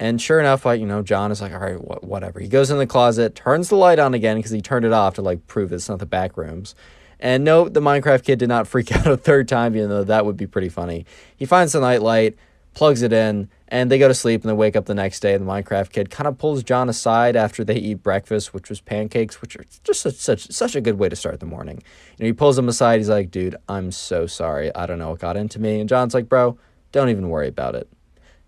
And sure enough, like, you know, John is like, all right, wh whatever. He goes in the closet, turns the light on again because he turned it off to, like, prove it's not the back rooms. And no, the Minecraft kid did not freak out a third time, even though that would be pretty funny. He finds the nightlight, plugs it in, and they go to sleep, and they wake up the next day, and the Minecraft kid kind of pulls John aside after they eat breakfast, which was pancakes, which are just such, such such a good way to start the morning. You know, he pulls him aside, he's like, dude, I'm so sorry, I don't know what got into me. And John's like, bro, don't even worry about it.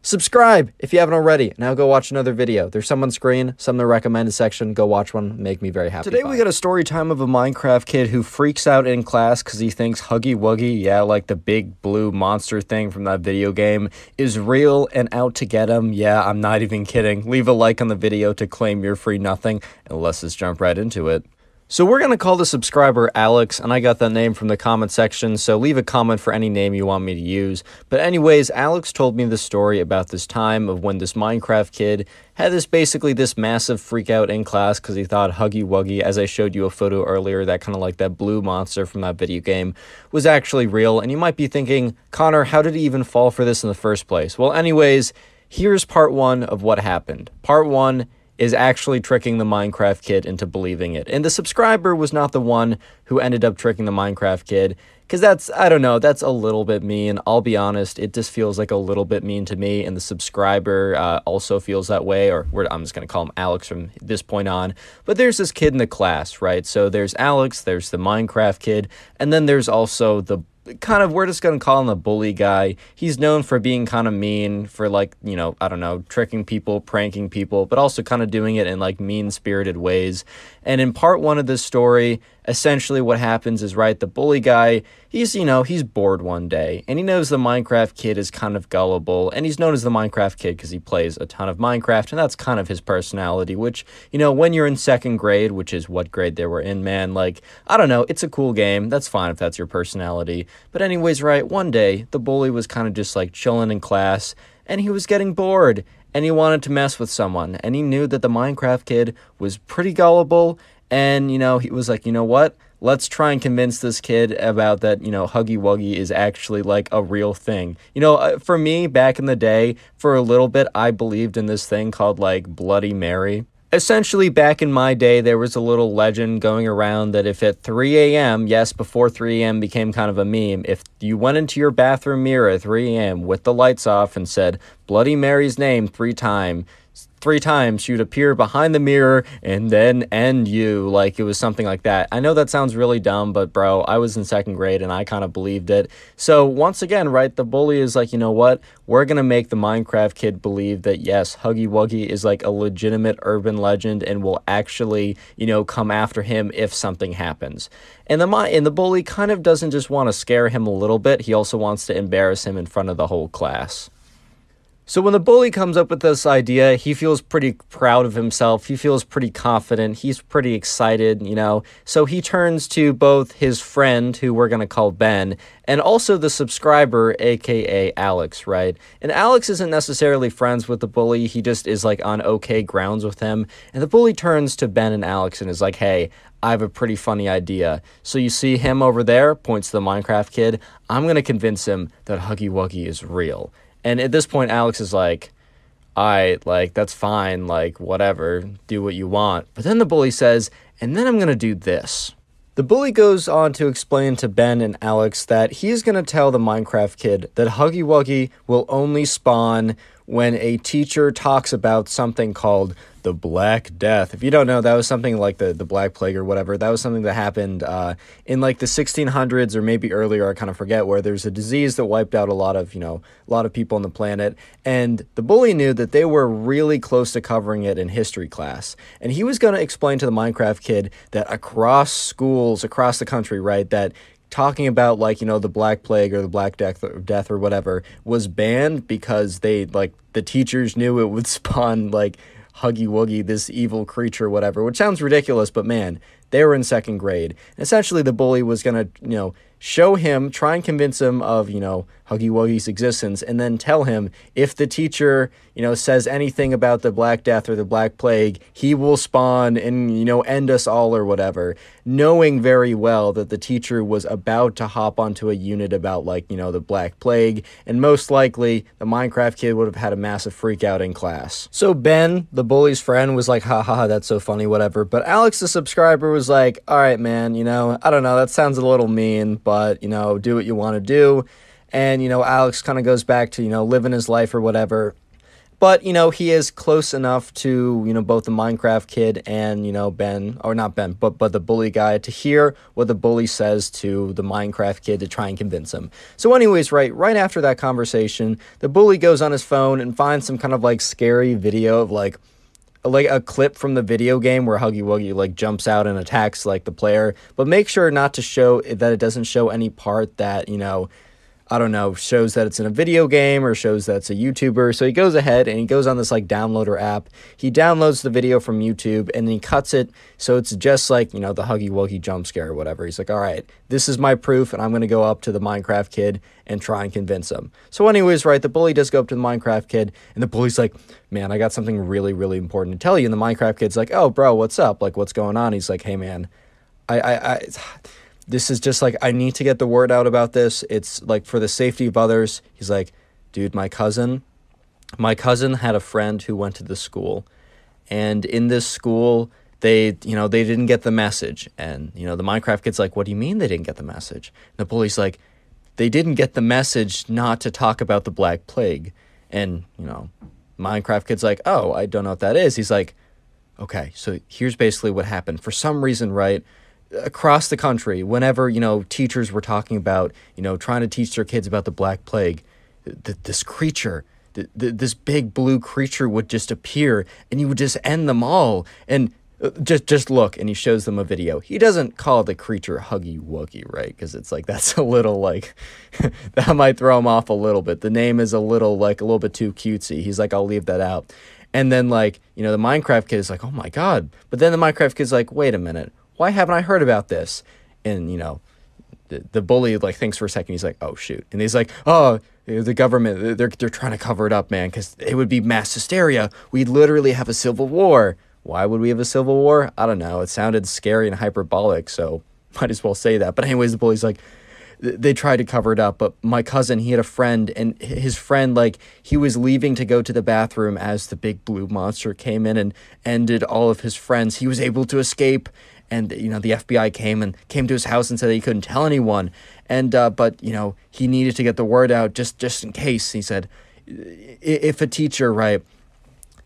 Subscribe if you haven't already. Now go watch another video. There's some on screen, some in the recommended section. Go watch one. Make me very happy. Today we got a story time of a Minecraft kid who freaks out in class because he thinks Huggy Wuggy, yeah, like the big blue monster thing from that video game, is real and out to get him. Yeah, I'm not even kidding. Leave a like on the video to claim your free nothing, and let's just jump right into it. So we're going to call the subscriber Alex, and I got that name from the comment section, so leave a comment for any name you want me to use. But anyways, Alex told me the story about this time of when this Minecraft kid had this basically this massive freak out in class because he thought Huggy Wuggy, as I showed you a photo earlier, that kind of like that blue monster from that video game, was actually real. And you might be thinking, Connor, how did he even fall for this in the first place? Well, anyways, here's part one of what happened. Part one is actually tricking the Minecraft kid into believing it. And the subscriber was not the one who ended up tricking the Minecraft kid, because that's, I don't know, that's a little bit mean. I'll be honest, it just feels like a little bit mean to me, and the subscriber uh, also feels that way, or we're, I'm just going to call him Alex from this point on. But there's this kid in the class, right? So there's Alex, there's the Minecraft kid, and then there's also the kind of, we're just going to call him the bully guy. He's known for being kind of mean, for like, you know, I don't know, tricking people, pranking people, but also kind of doing it in like mean-spirited ways. And in part one of this story, essentially what happens is, right, the bully guy, he's, you know, he's bored one day, and he knows the Minecraft kid is kind of gullible, and he's known as the Minecraft kid because he plays a ton of Minecraft, and that's kind of his personality, which, you know, when you're in second grade, which is what grade they were in, man, like, I don't know, it's a cool game, that's fine if that's your personality. But anyways, right, one day, the bully was kind of just like chilling in class, and he was getting bored, and he wanted to mess with someone, and he knew that the Minecraft kid was pretty gullible. And, you know, he was like, you know what? Let's try and convince this kid about that, you know, Huggy Wuggy is actually, like, a real thing. You know, for me, back in the day, for a little bit, I believed in this thing called, like, Bloody Mary. Essentially, back in my day, there was a little legend going around that if at three A M, yes, before three A M became kind of a meme, if you went into your bathroom mirror at three A M with the lights off and said Bloody Mary's name three times, three times, she would appear behind the mirror and then end you. Like, it was something like that. I know that sounds really dumb, but bro, I was in second grade and I kind of believed it. So once again, right, the bully is like, you know what, we're gonna make the Minecraft kid believe that yes, Huggy Wuggy is like a legitimate urban legend and will actually, you know, come after him if something happens. And the and the bully kind of doesn't just want to scare him a little bit, he also wants to embarrass him in front of the whole class. So when the bully comes up with this idea, he feels pretty proud of himself, he feels pretty confident, he's pretty excited, you know, so he turns to both his friend, who we're going to call Ben, and also the subscriber, aka Alex, right? And Alex isn't necessarily friends with the bully, he just is like on okay grounds with him, and the bully turns to Ben and Alex and is like, hey, I have a pretty funny idea. So you see him over there, points to the Minecraft kid, I'm going to convince him that Huggy Wuggy is real. And at this point, Alex is like, all right, like, that's fine, like, whatever, do what you want. But then the bully says, and then I'm going to do this. The bully goes on to explain to Ben and Alex that he's going to tell the Minecraft kid that Huggy Wuggy will only spawn when a teacher talks about something called the Black Death. If you don't know, that was something like the, the Black Plague or whatever. That was something that happened uh, in like the sixteen hundreds or maybe earlier, I kind of forget, where there's a disease that wiped out a lot of, you know, a lot of people on the planet. And the bully knew that they were really close to covering it in history class. And he was going to explain to the Minecraft kid that across schools, across the country, right, that talking about, like, you know, the Black Plague or the Black Death or, death or whatever was banned because they, like, the teachers knew it would spawn, like, Huggy Wuggy, this evil creature, whatever, which sounds ridiculous, but man, they were in second grade. And essentially, the bully was going to, you know, show him, try and convince him of, you know, Huggy Wuggy's existence, and then tell him if the teacher, you know, says anything about the Black Death or the Black Plague, he will spawn and, you know, end us all or whatever, knowing very well that the teacher was about to hop onto a unit about, like, you know, the Black Plague, and most likely the Minecraft kid would have had a massive freak out in class. So Ben, the bully's friend, was like, haha, that's so funny, whatever, but Alex, the subscriber, was like, all right, man, you know, I don't know, that sounds a little mean, but But, you know, do what you want to do. And, you know, Alex kind of goes back to, you know, living his life or whatever. But, you know, he is close enough to, you know, both the Minecraft kid and, you know, Ben, or not Ben, but, but the bully guy, to hear what the bully says to the Minecraft kid to try and convince him. So anyways, right, right after that conversation, the bully goes on his phone and finds some kind of, like, scary video of, like, like a clip from the video game where Huggy Wuggy like jumps out and attacks like the player, but make sure not to show that it doesn't show any part that, you know, I don't know, shows that it's in a video game or shows that it's a YouTuber. So he goes ahead and he goes on this like downloader app. He downloads the video from YouTube and then he cuts it. So it's just like, you know, the Huggy Wuggy jump scare or whatever. He's like, all right, this is my proof. And I'm going to go up to the Minecraft kid and try and convince him. So anyways, right, the bully does go up to the Minecraft kid and the bully's like, man, I got something really, really important to tell you. And the Minecraft kid's like, oh bro, what's up? Like, what's going on? He's like, hey man, I, I, I, this is just like, I need to get the word out about this. It's like for the safety of others. He's like, dude, my cousin, my cousin had a friend who went to the school, and in this school, they, you know, they didn't get the message. And, you know, the Minecraft kid's like, what do you mean they didn't get the message? And the bully's like, they didn't get the message not to talk about the Black Plague. And, you know, Minecraft kid's like, oh, I don't know what that is. He's like, okay, so here's basically what happened. For some reason, right, across the country, whenever, you know, teachers were talking about, you know, trying to teach their kids about the Black Plague, th this creature, th th this big blue creature would just appear and you would just end them all. And uh, just just look, and he shows them a video. He doesn't call the creature Huggy Wuggy, right? Because it's like, that's a little, like, that might throw him off a little bit. The name is a little, like, a little bit too cutesy. He's like, I'll leave that out. And then, like, you know, the Minecraft kid is like, oh my God. But then the Minecraft kid's like, wait a minute. Why haven't I heard about this? And, you know, the, the bully, like, thinks for a second. He's like, oh, shoot. And he's like, oh, the government, they're, they're trying to cover it up, man, because it would be mass hysteria. We'd literally have a civil war. Why would we have a civil war? I don't know. It sounded scary and hyperbolic, so might as well say that. But anyways, the bully's like, they tried to cover it up, but my cousin, he had a friend, and his friend, like, he was leaving to go to the bathroom as the big blue monster came in and ended all of his friends. He was able to escape. And, you know, the F B I came and came to his house and said that he couldn't tell anyone. And, uh, but, you know, he needed to get the word out just, just in case. He said, if a teacher, right,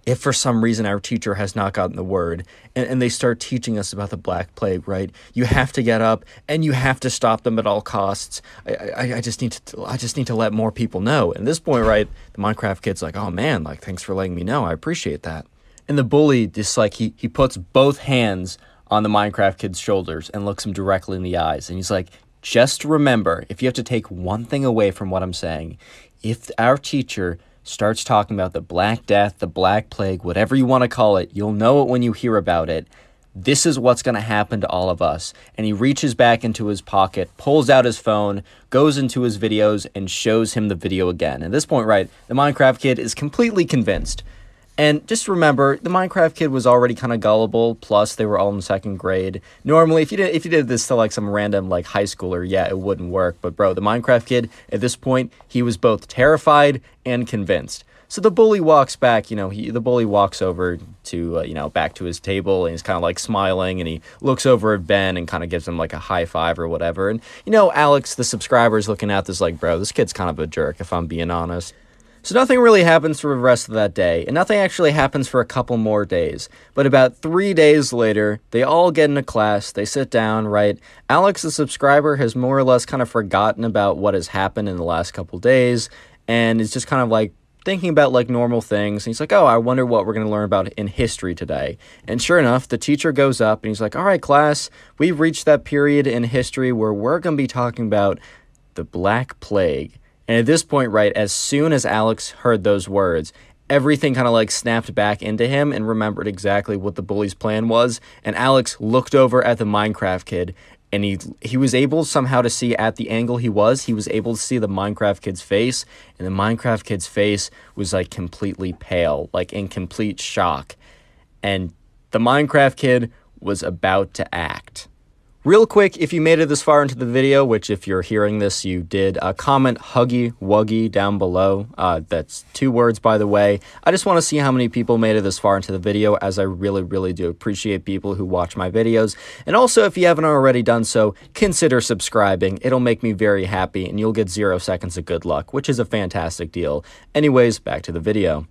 if for some reason our teacher has not gotten the word and, and they start teaching us about the Black Plague, right, you have to get up and you have to stop them at all costs. I, I, I just need to, I just need to let more people know. And at this point, right, the Minecraft kid's like, oh man, like, thanks for letting me know. I appreciate that. And the bully just, like, he, he puts both hands on the Minecraft kid's shoulders and looks him directly in the eyes. And he's like, just remember, if you have to take one thing away from what I'm saying, if our teacher starts talking about the Black Death, the Black Plague, whatever you want to call it, you'll know it when you hear about it. This is what's going to happen to all of us. And he reaches back into his pocket, pulls out his phone, goes into his videos, and shows him the video again. At this point, right, the Minecraft kid is completely convinced. And just remember, the Minecraft kid was already kind of gullible, plus they were all in second grade. Normally, if you did if you did this to, like, some random, like, high schooler, yeah, it wouldn't work. But, bro, the Minecraft kid, at this point, he was both terrified and convinced. So the bully walks back, you know, he, the bully walks over to, uh, you know, back to his table, and he's kind of, like, smiling, and he looks over at Ben and kind of gives him, like, a high five or whatever. And, you know, Alex, the subscriber, is looking at this like, bro, this kid's kind of a jerk, if I'm being honest. So nothing really happens for the rest of that day, and nothing actually happens for a couple more days. But about three days later, they all get into class, they sit down, right? Alex, the subscriber, has more or less kind of forgotten about what has happened in the last couple days, and is just kind of, like, thinking about, like, normal things. And he's like, oh, I wonder what we're going to learn about in history today. And sure enough, the teacher goes up, and he's like, all right, class, we've reached that period in history where we're going to be talking about the Black Plague. And at this point, right, as soon as Alex heard those words, everything kind of like snapped back into him and remembered exactly what the bully's plan was. And Alex looked over at the Minecraft kid, and he he was able somehow to see at the angle he was, he was able to see the Minecraft kid's face, and the Minecraft kid's face was like completely pale, like in complete shock. And the Minecraft kid was about to act. Real quick, if you made it this far into the video, which if you're hearing this, you did, uh, comment Huggy Wuggy down below. Uh, that's two words, by the way. I just want to see how many people made it this far into the video, as I really, really do appreciate people who watch my videos. And also, if you haven't already done so, consider subscribing. It'll make me very happy, and you'll get zero seconds of good luck, which is a fantastic deal. Anyways, back to the video.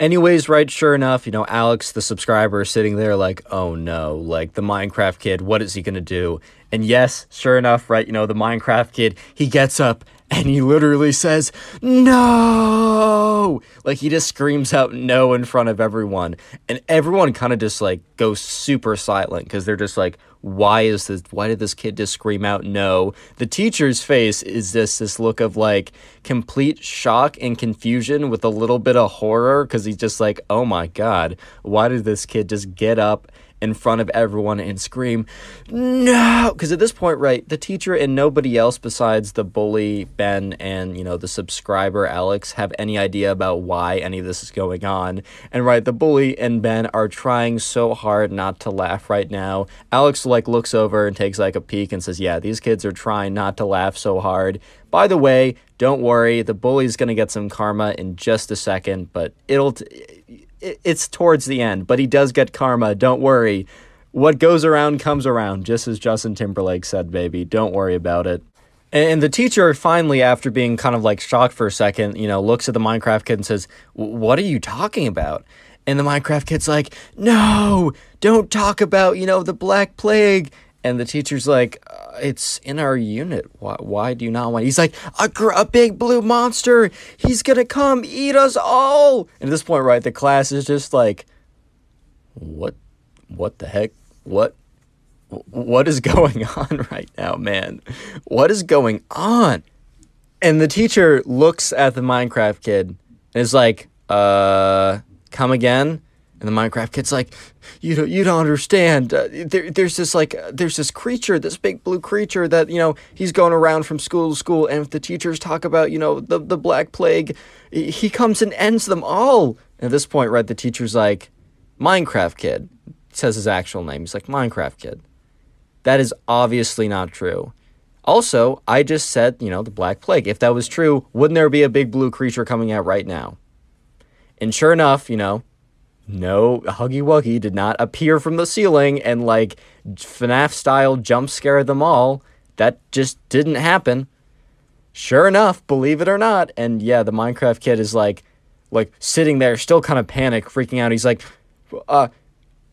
Anyways, right, sure enough, you know, Alex, the subscriber, is sitting there like, oh no, like, the Minecraft kid, what is he gonna do? And yes, sure enough, right, you know, the Minecraft kid, he gets up, and he literally says, no! Like, he just screams out no in front of everyone. And everyone kind of just, like, goes super silent, because they're just like, why is this, why did this kid just scream out no? The teacher's face is this this look of like complete shock and confusion with a little bit of horror, because he's just like, oh my god, why did this kid just get up in front of everyone and scream no? Because at this point, right, the teacher and nobody else besides the bully Ben and, you know, the subscriber Alex have any idea about why any of this is going on. And right, the bully and Ben are trying so hard not to laugh right now. Alex like looks over and takes like a peek and says, yeah, these kids are trying not to laugh so hard. By the way, don't worry, the bully's gonna get some karma in just a second, but it'll t it's towards the end, but he does get karma, don't worry. What goes around comes around, just as Justin Timberlake said, baby, don't worry about it. And the teacher finally, after being kind of like shocked for a second, you know, looks at the Minecraft kid and says, what are you talking about? And the Minecraft kid's like, no, don't talk about, you know, the Black Plague. And the teacher's like, uh, it's in our unit. Why, why do you not want it? He's like, a, gr a big blue monster. He's going to come eat us all. And at this point, right, the class is just like, what? What the heck? What? What is going on right now, man? What is going on? And the teacher looks at the Minecraft kid and is like, uh, come again? And the Minecraft kid's like, you don't, you don't understand. Uh, there, there's this like, uh, there's this creature, this big blue creature that, you know, he's going around from school to school. And if the teachers talk about, you know, the, the Black Plague, he comes and ends them all. And at this point, right, the teacher's like, Minecraft kid, says his actual name. He's like, Minecraft kid. That is obviously not true. Also, I just said, you know, the Black Plague. If that was true, wouldn't there be a big blue creature coming out right now? And sure enough, you know, no, Huggy Wuggy did not appear from the ceiling and, like, FNAF-style jump scare them all. That just didn't happen. Sure enough, believe it or not. And, yeah, the Minecraft kid is, like, like sitting there, still kind of panicked, freaking out. He's like, uh,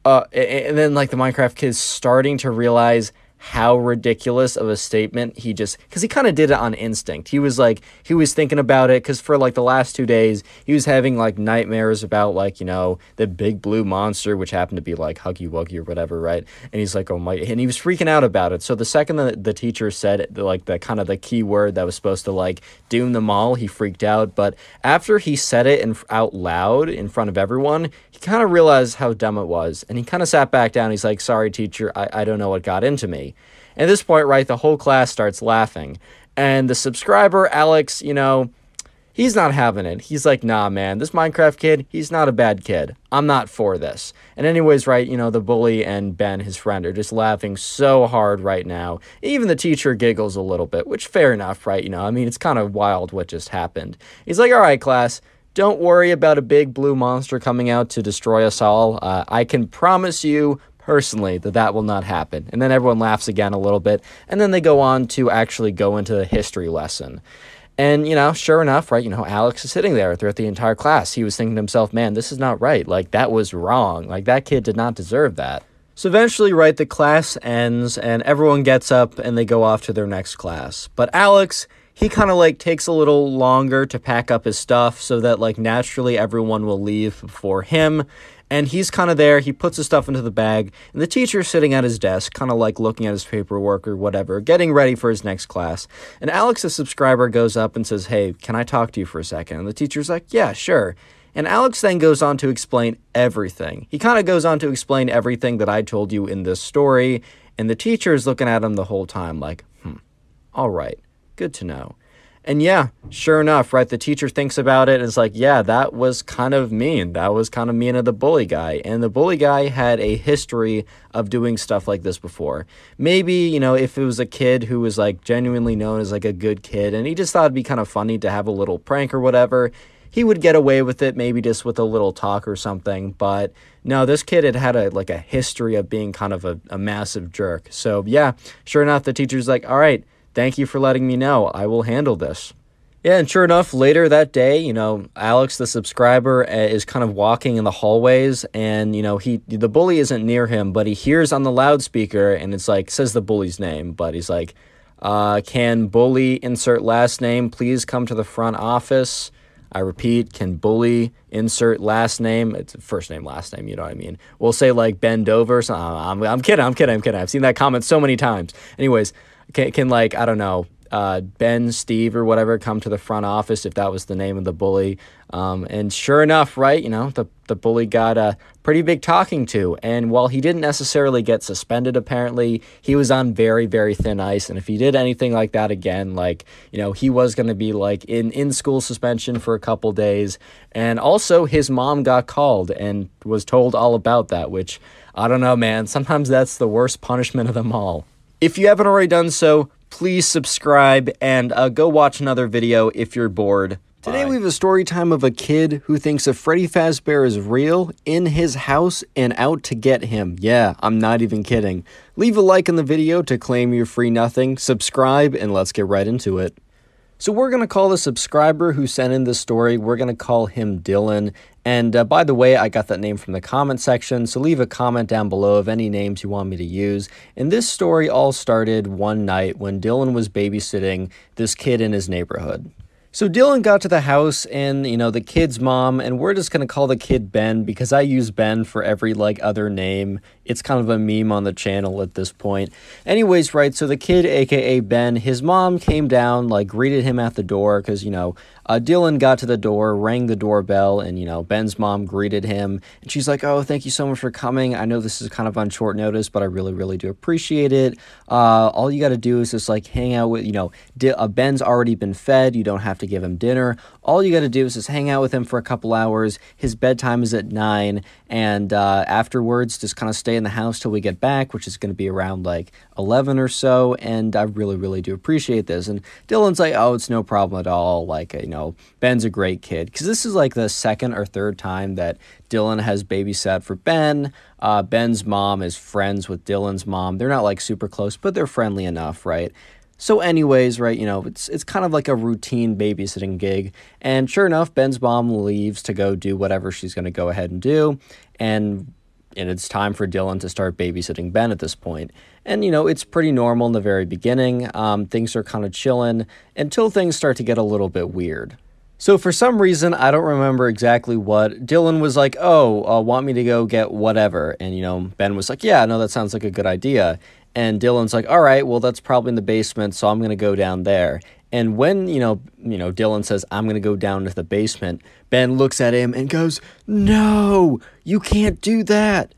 uh, and then, like, the Minecraft kid's starting to realize how ridiculous of a statement he just, because he kind of did it on instinct. He was like, he was thinking about it, because for like the last two days he was having like nightmares about, like, you know, the big blue monster, which happened to be like Huggy Wuggy or whatever, right? And he's like, oh my, and he was freaking out about it. So the second that the teacher said the, like the kind of the key word that was supposed to like doom them all, he freaked out. But after he said it in, out loud in front of everyone, he kind of realized how dumb it was, and he kind of sat back down. He's like, sorry teacher, I, I don't know what got into me. At this point, right, the whole class starts laughing. And the subscriber, Alex, you know, he's not having it. He's like, nah, man, this Minecraft kid, he's not a bad kid. I'm not for this. And anyways, right, you know, the bully and Ben, his friend, are just laughing so hard right now. Even the teacher giggles a little bit, which fair enough, right? You know, I mean, it's kind of wild what just happened. He's like, all right, class, don't worry about a big blue monster coming out to destroy us all. Uh, I can promise you personally that that will not happen. And then everyone laughs again a little bit, and then they go on to actually go into the history lesson. And, you know, sure enough, right, you know, Alex is sitting there throughout the entire class. He was thinking to himself, man, this is not right. Like, that was wrong. Like, that kid did not deserve that. So eventually, right, the class ends, and everyone gets up, and they go off to their next class. But Alex, he kind of, like, takes a little longer to pack up his stuff so that, like, naturally everyone will leave before him. And he's kind of there, he puts his stuff into the bag, and the teacher's sitting at his desk, kind of like looking at his paperwork or whatever, getting ready for his next class. And Alex, the subscriber, goes up and says, hey, can I talk to you for a second? And the teacher's like, yeah, sure. And Alex then goes on to explain everything. He kind of goes on to explain everything that I told you in this story, and the teacher is looking at him the whole time like, hmm, all right, good to know. And yeah, sure enough, right, the teacher thinks about it and is like, yeah, that was kind of mean. That was kind of mean of the bully guy. And the bully guy had a history of doing stuff like this before. Maybe, you know, if it was a kid who was like genuinely known as like a good kid and he just thought it'd be kind of funny to have a little prank or whatever, he would get away with it, maybe just with a little talk or something. But no, this kid had had a, like a history of being kind of a, a massive jerk. So yeah, sure enough, the teacher's like, all right, thank you for letting me know. I will handle this. Yeah, and sure enough, later that day, you know, Alex, the subscriber, is kind of walking in the hallways, and, you know, he the bully isn't near him, but he hears on the loudspeaker, and it's like, says the bully's name, but he's like, uh, can bully, insert last name, please come to the front office. I repeat, can bully, insert last name, it's first name, last name, you know what I mean? We'll say, like, bend over. So I'm, I'm kidding, I'm kidding, I'm kidding. I've seen that comment so many times. Anyways, can, can like, I don't know, uh, Ben, Steve, or whatever, come to the front office, if that was the name of the bully. Um, and sure enough, right, you know, the, the bully got a pretty big talking to. And while he didn't necessarily get suspended, apparently, he was on very, very thin ice. And if he did anything like that again, like, you know, he was going to be like in in-school suspension for a couple days. And also his mom got called and was told all about that, which, I don't know, man, sometimes that's the worst punishment of them all. If you haven't already done so, please subscribe and uh, go watch another video if you're bored. Bye. Today we have a story time of a kid who thinks that Freddy Fazbear is real, in his house, and out to get him. Yeah, I'm not even kidding. Leave a like on the video to claim your free nothing, subscribe, and let's get right into it. So we're going to call the subscriber who sent in this story, we're going to call him Dylan. And uh, by the way, I got that name from the comment section, so leave a comment down below of any names you want me to use. And this story all started one night when Dylan was babysitting this kid in his neighborhood. So Dylan got to the house and, you know, the kid's mom, and we're just going to call the kid Ben because I use Ben for every, like, other name. It's kind of a meme on the channel at this point. Anyways, right, so the kid, a k a. Ben, his mom came down, like, greeted him at the door because, you know, uh, Dylan got to the door, rang the doorbell, and, you know, Ben's mom greeted him. And she's like, oh, thank you so much for coming. I know this is kind of on short notice, but I really, really do appreciate it. Uh, all you got to do is just, like, hang out with, you know, D uh, Ben's already been fed. You don't have to to give him dinner. All you got to do is just hang out with him for a couple hours. His bedtime is at nine, and uh, afterwards just kind of stay in the house till we get back, which is going to be around like eleven or so, and I really, really do appreciate this. And Dylan's like, oh, it's no problem at all. Like, you know, Ben's a great kid. Because this is like the second or third time that Dylan has babysat for Ben. Uh, Ben's mom is friends with Dylan's mom. They're not like super close, but they're friendly enough, right? So anyways, right, you know, it's it's kind of like a routine babysitting gig. And sure enough, Ben's mom leaves to go do whatever she's going to go ahead and do. And, and it's time for Dylan to start babysitting Ben at this point. And, you know, it's pretty normal in the very beginning. Um, things are kind of chilling until things start to get a little bit weird. So for some reason, I don't remember exactly what, Dylan was like, oh, uh, want me to go get whatever. And, you know, Ben was like, yeah, no, that sounds like a good idea. And Dylan's like, all right, well, that's probably in the basement, so I'm going to go down there. And when, you know, you know, Dylan says, I'm going to go down to the basement, Ben looks at him and goes, no, you can't do that.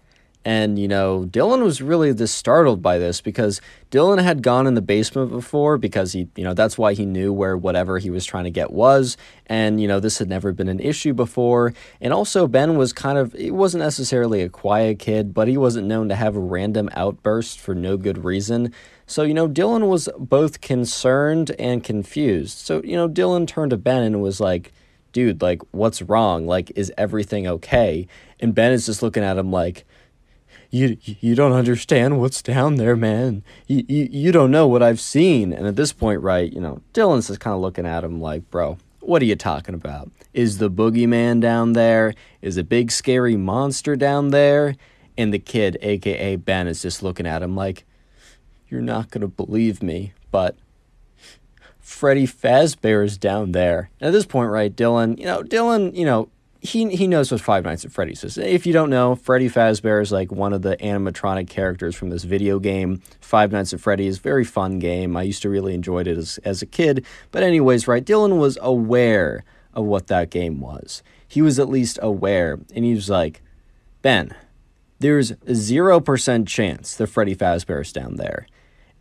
And, you know, Dylan was really just startled by this because Dylan had gone in the basement before because he, you know, that's why he knew where whatever he was trying to get was. And, you know, this had never been an issue before. And also Ben was kind of, he wasn't necessarily a quiet kid, but he wasn't known to have random outbursts for no good reason. So, you know, Dylan was both concerned and confused. So, you know, Dylan turned to Ben and was like, dude, like, what's wrong? Like, is everything okay? And Ben is just looking at him like, You, you don't understand what's down there, man. You, you, you don't know what I've seen. And at this point, right, you know, Dylan's just kind of looking at him like, bro, what are you talking about? Is the boogeyman down there? Is a big scary monster down there? And the kid, a k a. Ben, is just looking at him like, you're not going to believe me, but Freddy Fazbear is down there. And at this point, right, Dylan, you know, Dylan, you know, He, he knows what Five Nights at Freddy's is. If you don't know, Freddy Fazbear is like one of the animatronic characters from this video game. Five Nights at Freddy's, very fun game. I used to really enjoy it as, as a kid. But anyways, right, Dylan was aware of what that game was. He was at least aware, and he was like, Ben, there's a zero percent chance that Freddy Fazbear is down there.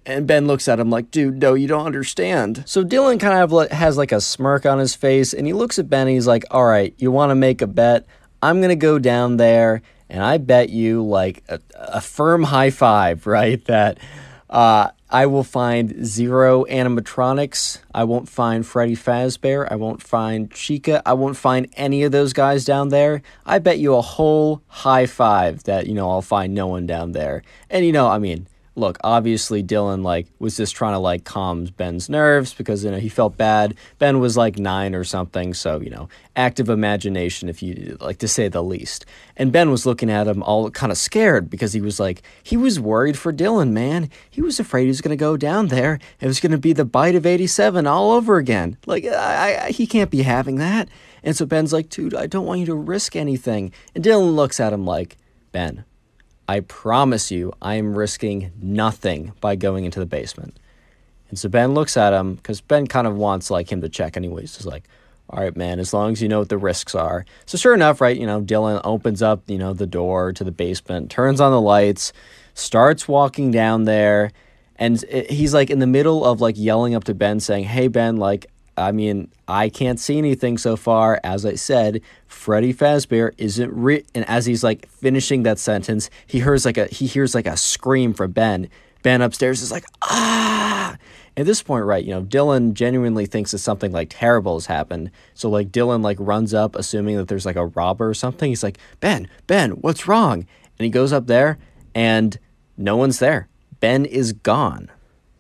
And Ben looks at him like, dude, no, you don't understand. So Dylan kind of has like a smirk on his face, and he looks at Ben, and he's like, all right, you want to make a bet? I'm going to go down there, and I bet you like a, a firm high five, right, that uh, I will find zero animatronics. I won't find Freddy Fazbear. I won't find Chica. I won't find any of those guys down there. I bet you a whole high five that, you know, I'll find no one down there. And, you know, I mean, look, obviously Dylan, like, was just trying to, like, calm Ben's nerves because, you know, he felt bad. Ben was, like, nine or something, so, you know, active imagination, if you, like, to say the least. And Ben was looking at him all kind of scared because he was, like, he was worried for Dylan, man. He was afraid he was going to go down there. It was going to be the bite of eighty-seven all over again. Like, I, I, he can't be having that. And so Ben's like, dude, I don't want you to risk anything. And Dylan looks at him like, Ben, I promise you, I am risking nothing by going into the basement. And so Ben looks at him, because Ben kind of wants, like, him to check anyways. He's like, all right, man, as long as you know what the risks are. So sure enough, right, you know, Dylan opens up, you know, the door to the basement, turns on the lights, starts walking down there, and it, he's, like, in the middle of, like, yelling up to Ben, saying, hey, Ben, like, I mean, I can't see anything so far. As I said, Freddy Fazbear isn't real. And as he's like finishing that sentence, he hears like a he hears like a scream from Ben. Ben upstairs is like, ah. At this point, right, you know, Dylan genuinely thinks that something like terrible has happened. So like Dylan like runs up, assuming that there's like a robber or something. He's like, Ben, Ben, what's wrong? And he goes up there, and no one's there. Ben is gone.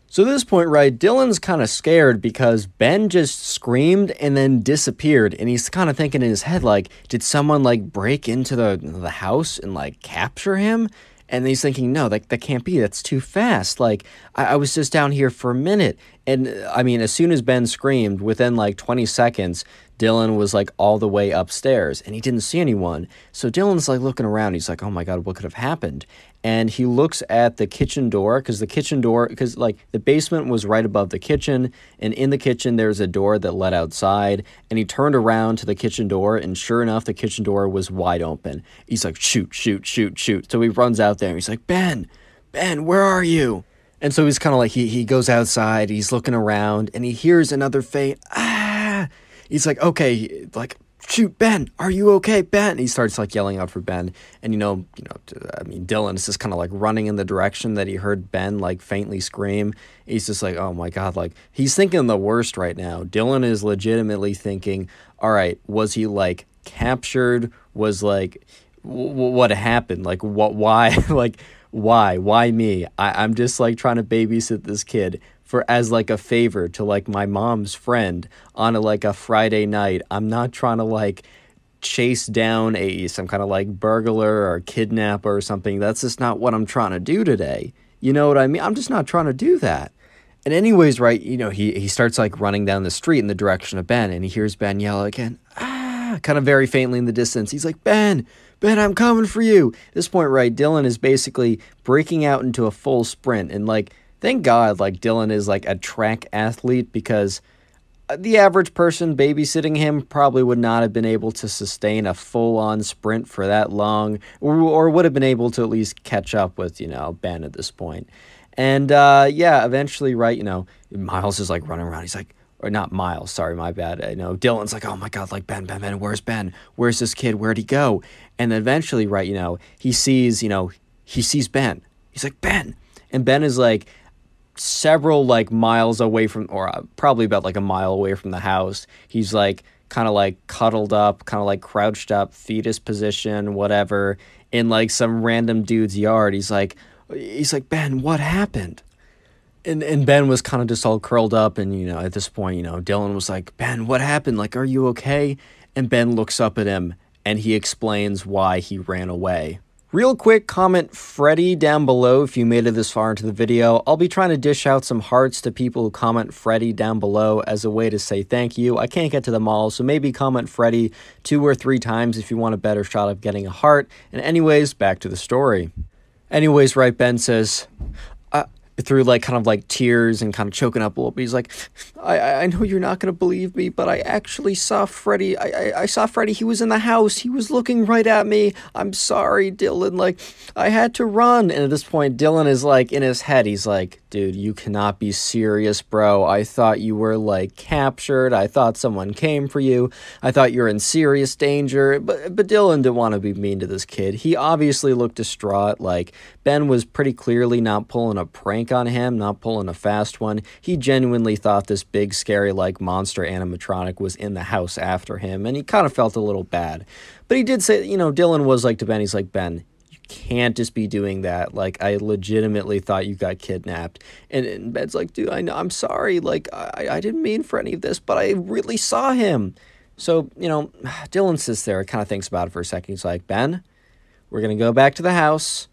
So at this point, right, Dylan's kind of scared because Ben just screamed and then disappeared. And he's kind of thinking in his head, like, did someone, like, break into the, the house and, like, capture him? And he's thinking, no, that, that can't be. That's too fast. Like, I, I was just down here for a minute. And, I mean, as soon as Ben screamed, within, like, twenty seconds, Dylan was, like, all the way upstairs. And he didn't see anyone. So Dylan's, like, looking around. He's like, oh, my God, what could have happened? And he looks at the kitchen door, because the kitchen door, because, like, the basement was right above the kitchen, and in the kitchen there's a door that led outside, and he turned around to the kitchen door, and sure enough, the kitchen door was wide open. He's like, shoot, shoot, shoot, shoot. So he runs out there, and he's like, Ben, Ben, where are you? And so he's kind of like, he, he goes outside, he's looking around, and he hears another faint, ah! He's like, okay, like, shoot, Ben, are you okay, Ben? And he starts, like, yelling out for Ben. And, you know, you know, I mean, Dylan is just kind of, like, running in the direction that he heard Ben, like, faintly scream. He's just like, oh, my God, like, he's thinking the worst right now. Dylan is legitimately thinking, all right, was he, like, captured? Was, like, w- what happened? Like, what? why? Like, why? Why me? I- I'm just, like, trying to babysit this kid for as like a favor to like my mom's friend on a, like a Friday night. I'm not trying to like chase down a some kind of like burglar or kidnapper or something. That's just not what I'm trying to do today. You know what I mean? I'm just not trying to do that. And anyways, right, you know, he, he starts like running down the street in the direction of Ben, and he hears Ben yell again, ah, kind of very faintly in the distance. He's like, Ben, Ben, I'm coming for you. At this point, right, Dylan is basically breaking out into a full sprint, and like, thank God, like, Dylan is, like, a track athlete, because the average person babysitting him probably would not have been able to sustain a full-on sprint for that long, or, or would have been able to at least catch up with, you know, Ben at this point. And, uh, yeah, eventually, right, you know, Miles is, like, running around. He's like, or not Miles, sorry, my bad. I know Dylan's like, oh, my God, like, Ben, Ben, Ben, where's Ben? Where's this kid? Where'd he go? And then eventually, right, you know, he sees, you know, he sees Ben. He's like, Ben! And Ben is, like, several like miles away from, or probably about like a mile away from the house. He's like kind of like cuddled up, kind of like crouched up, fetus position, whatever, in like some random dude's yard. He's like, he's like, Ben, what happened? And and Ben was kind of just all curled up, and you know, at this point, you know, Dylan was like, Ben, what happened? Like, are you okay? And Ben looks up at him, and he explains why he ran away. Real quick, comment Freddy down below if you made it this far into the video. I'll be trying to dish out some hearts to people who comment Freddy down below as a way to say thank you. I can't get to them all, so maybe comment Freddy two or three times if you want a better shot of getting a heart. And anyways, back to the story. Anyways, right, Ben says, through like kind of like tears and kind of choking up a little bit. He's like, I I know you're not gonna believe me, but I actually saw Freddy. I, I I saw Freddy. He was in the house. He was looking right at me. I'm sorry, Dylan. Like, I had to run. And at this point, Dylan is like in his head. He's like, dude, you cannot be serious, bro. I thought you were like captured. I thought someone came for you. I thought you were in serious danger. But but Dylan didn't want to be mean to this kid. He obviously looked distraught. Like, Ben was pretty clearly not pulling a prank on him, not pulling a fast one. He genuinely thought this big, scary, like, monster animatronic was in the house after him, and he kind of felt a little bad. But he did say, you know, Dylan was like to Ben, he's like, Ben, you can't just be doing that. Like, I legitimately thought you got kidnapped. And, and Ben's like, dude, I know, I'm sorry. Like, I, I didn't mean for any of this, but I really saw him. So, you know, Dylan sits there, kind of thinks about it for a second. He's like, Ben, we're going to go back to the house,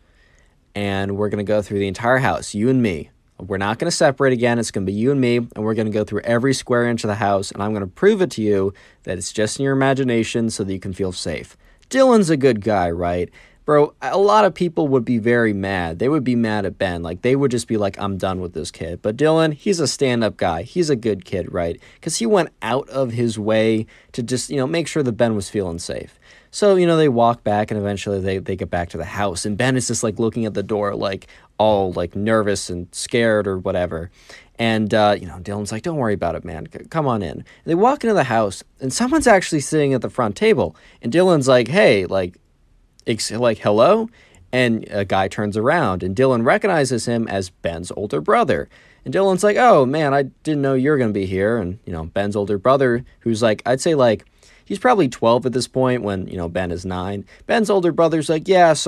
and we're going to go through the entire house, you and me. We're not going to separate again. It's going to be you and me, and we're going to go through every square inch of the house, and I'm going to prove it to you that it's just in your imagination so that you can feel safe. Dylan's a good guy, right? Bro, a lot of people would be very mad. They would be mad at Ben. Like, they would just be like, I'm done with this kid. But Dylan, he's a stand-up guy. He's a good kid, right? Because he went out of his way to just, you know, make sure that Ben was feeling safe. So, you know, they walk back, and eventually they, they get back to the house. And Ben is just, like, looking at the door, like, all, like, nervous and scared or whatever. And, uh, you know, Dylan's like, don't worry about it, man. C- come on in. And they walk into the house, and someone's actually sitting at the front table. And Dylan's like, hey, like... like, hello? And a guy turns around, and Dylan recognizes him as Ben's older brother. And Dylan's like, oh, man, I didn't know you were going to be here. And, you know, Ben's older brother, who's like, I'd say, like, he's probably twelve at this point when, you know, Ben is nine. Ben's older brother's like, yeah, so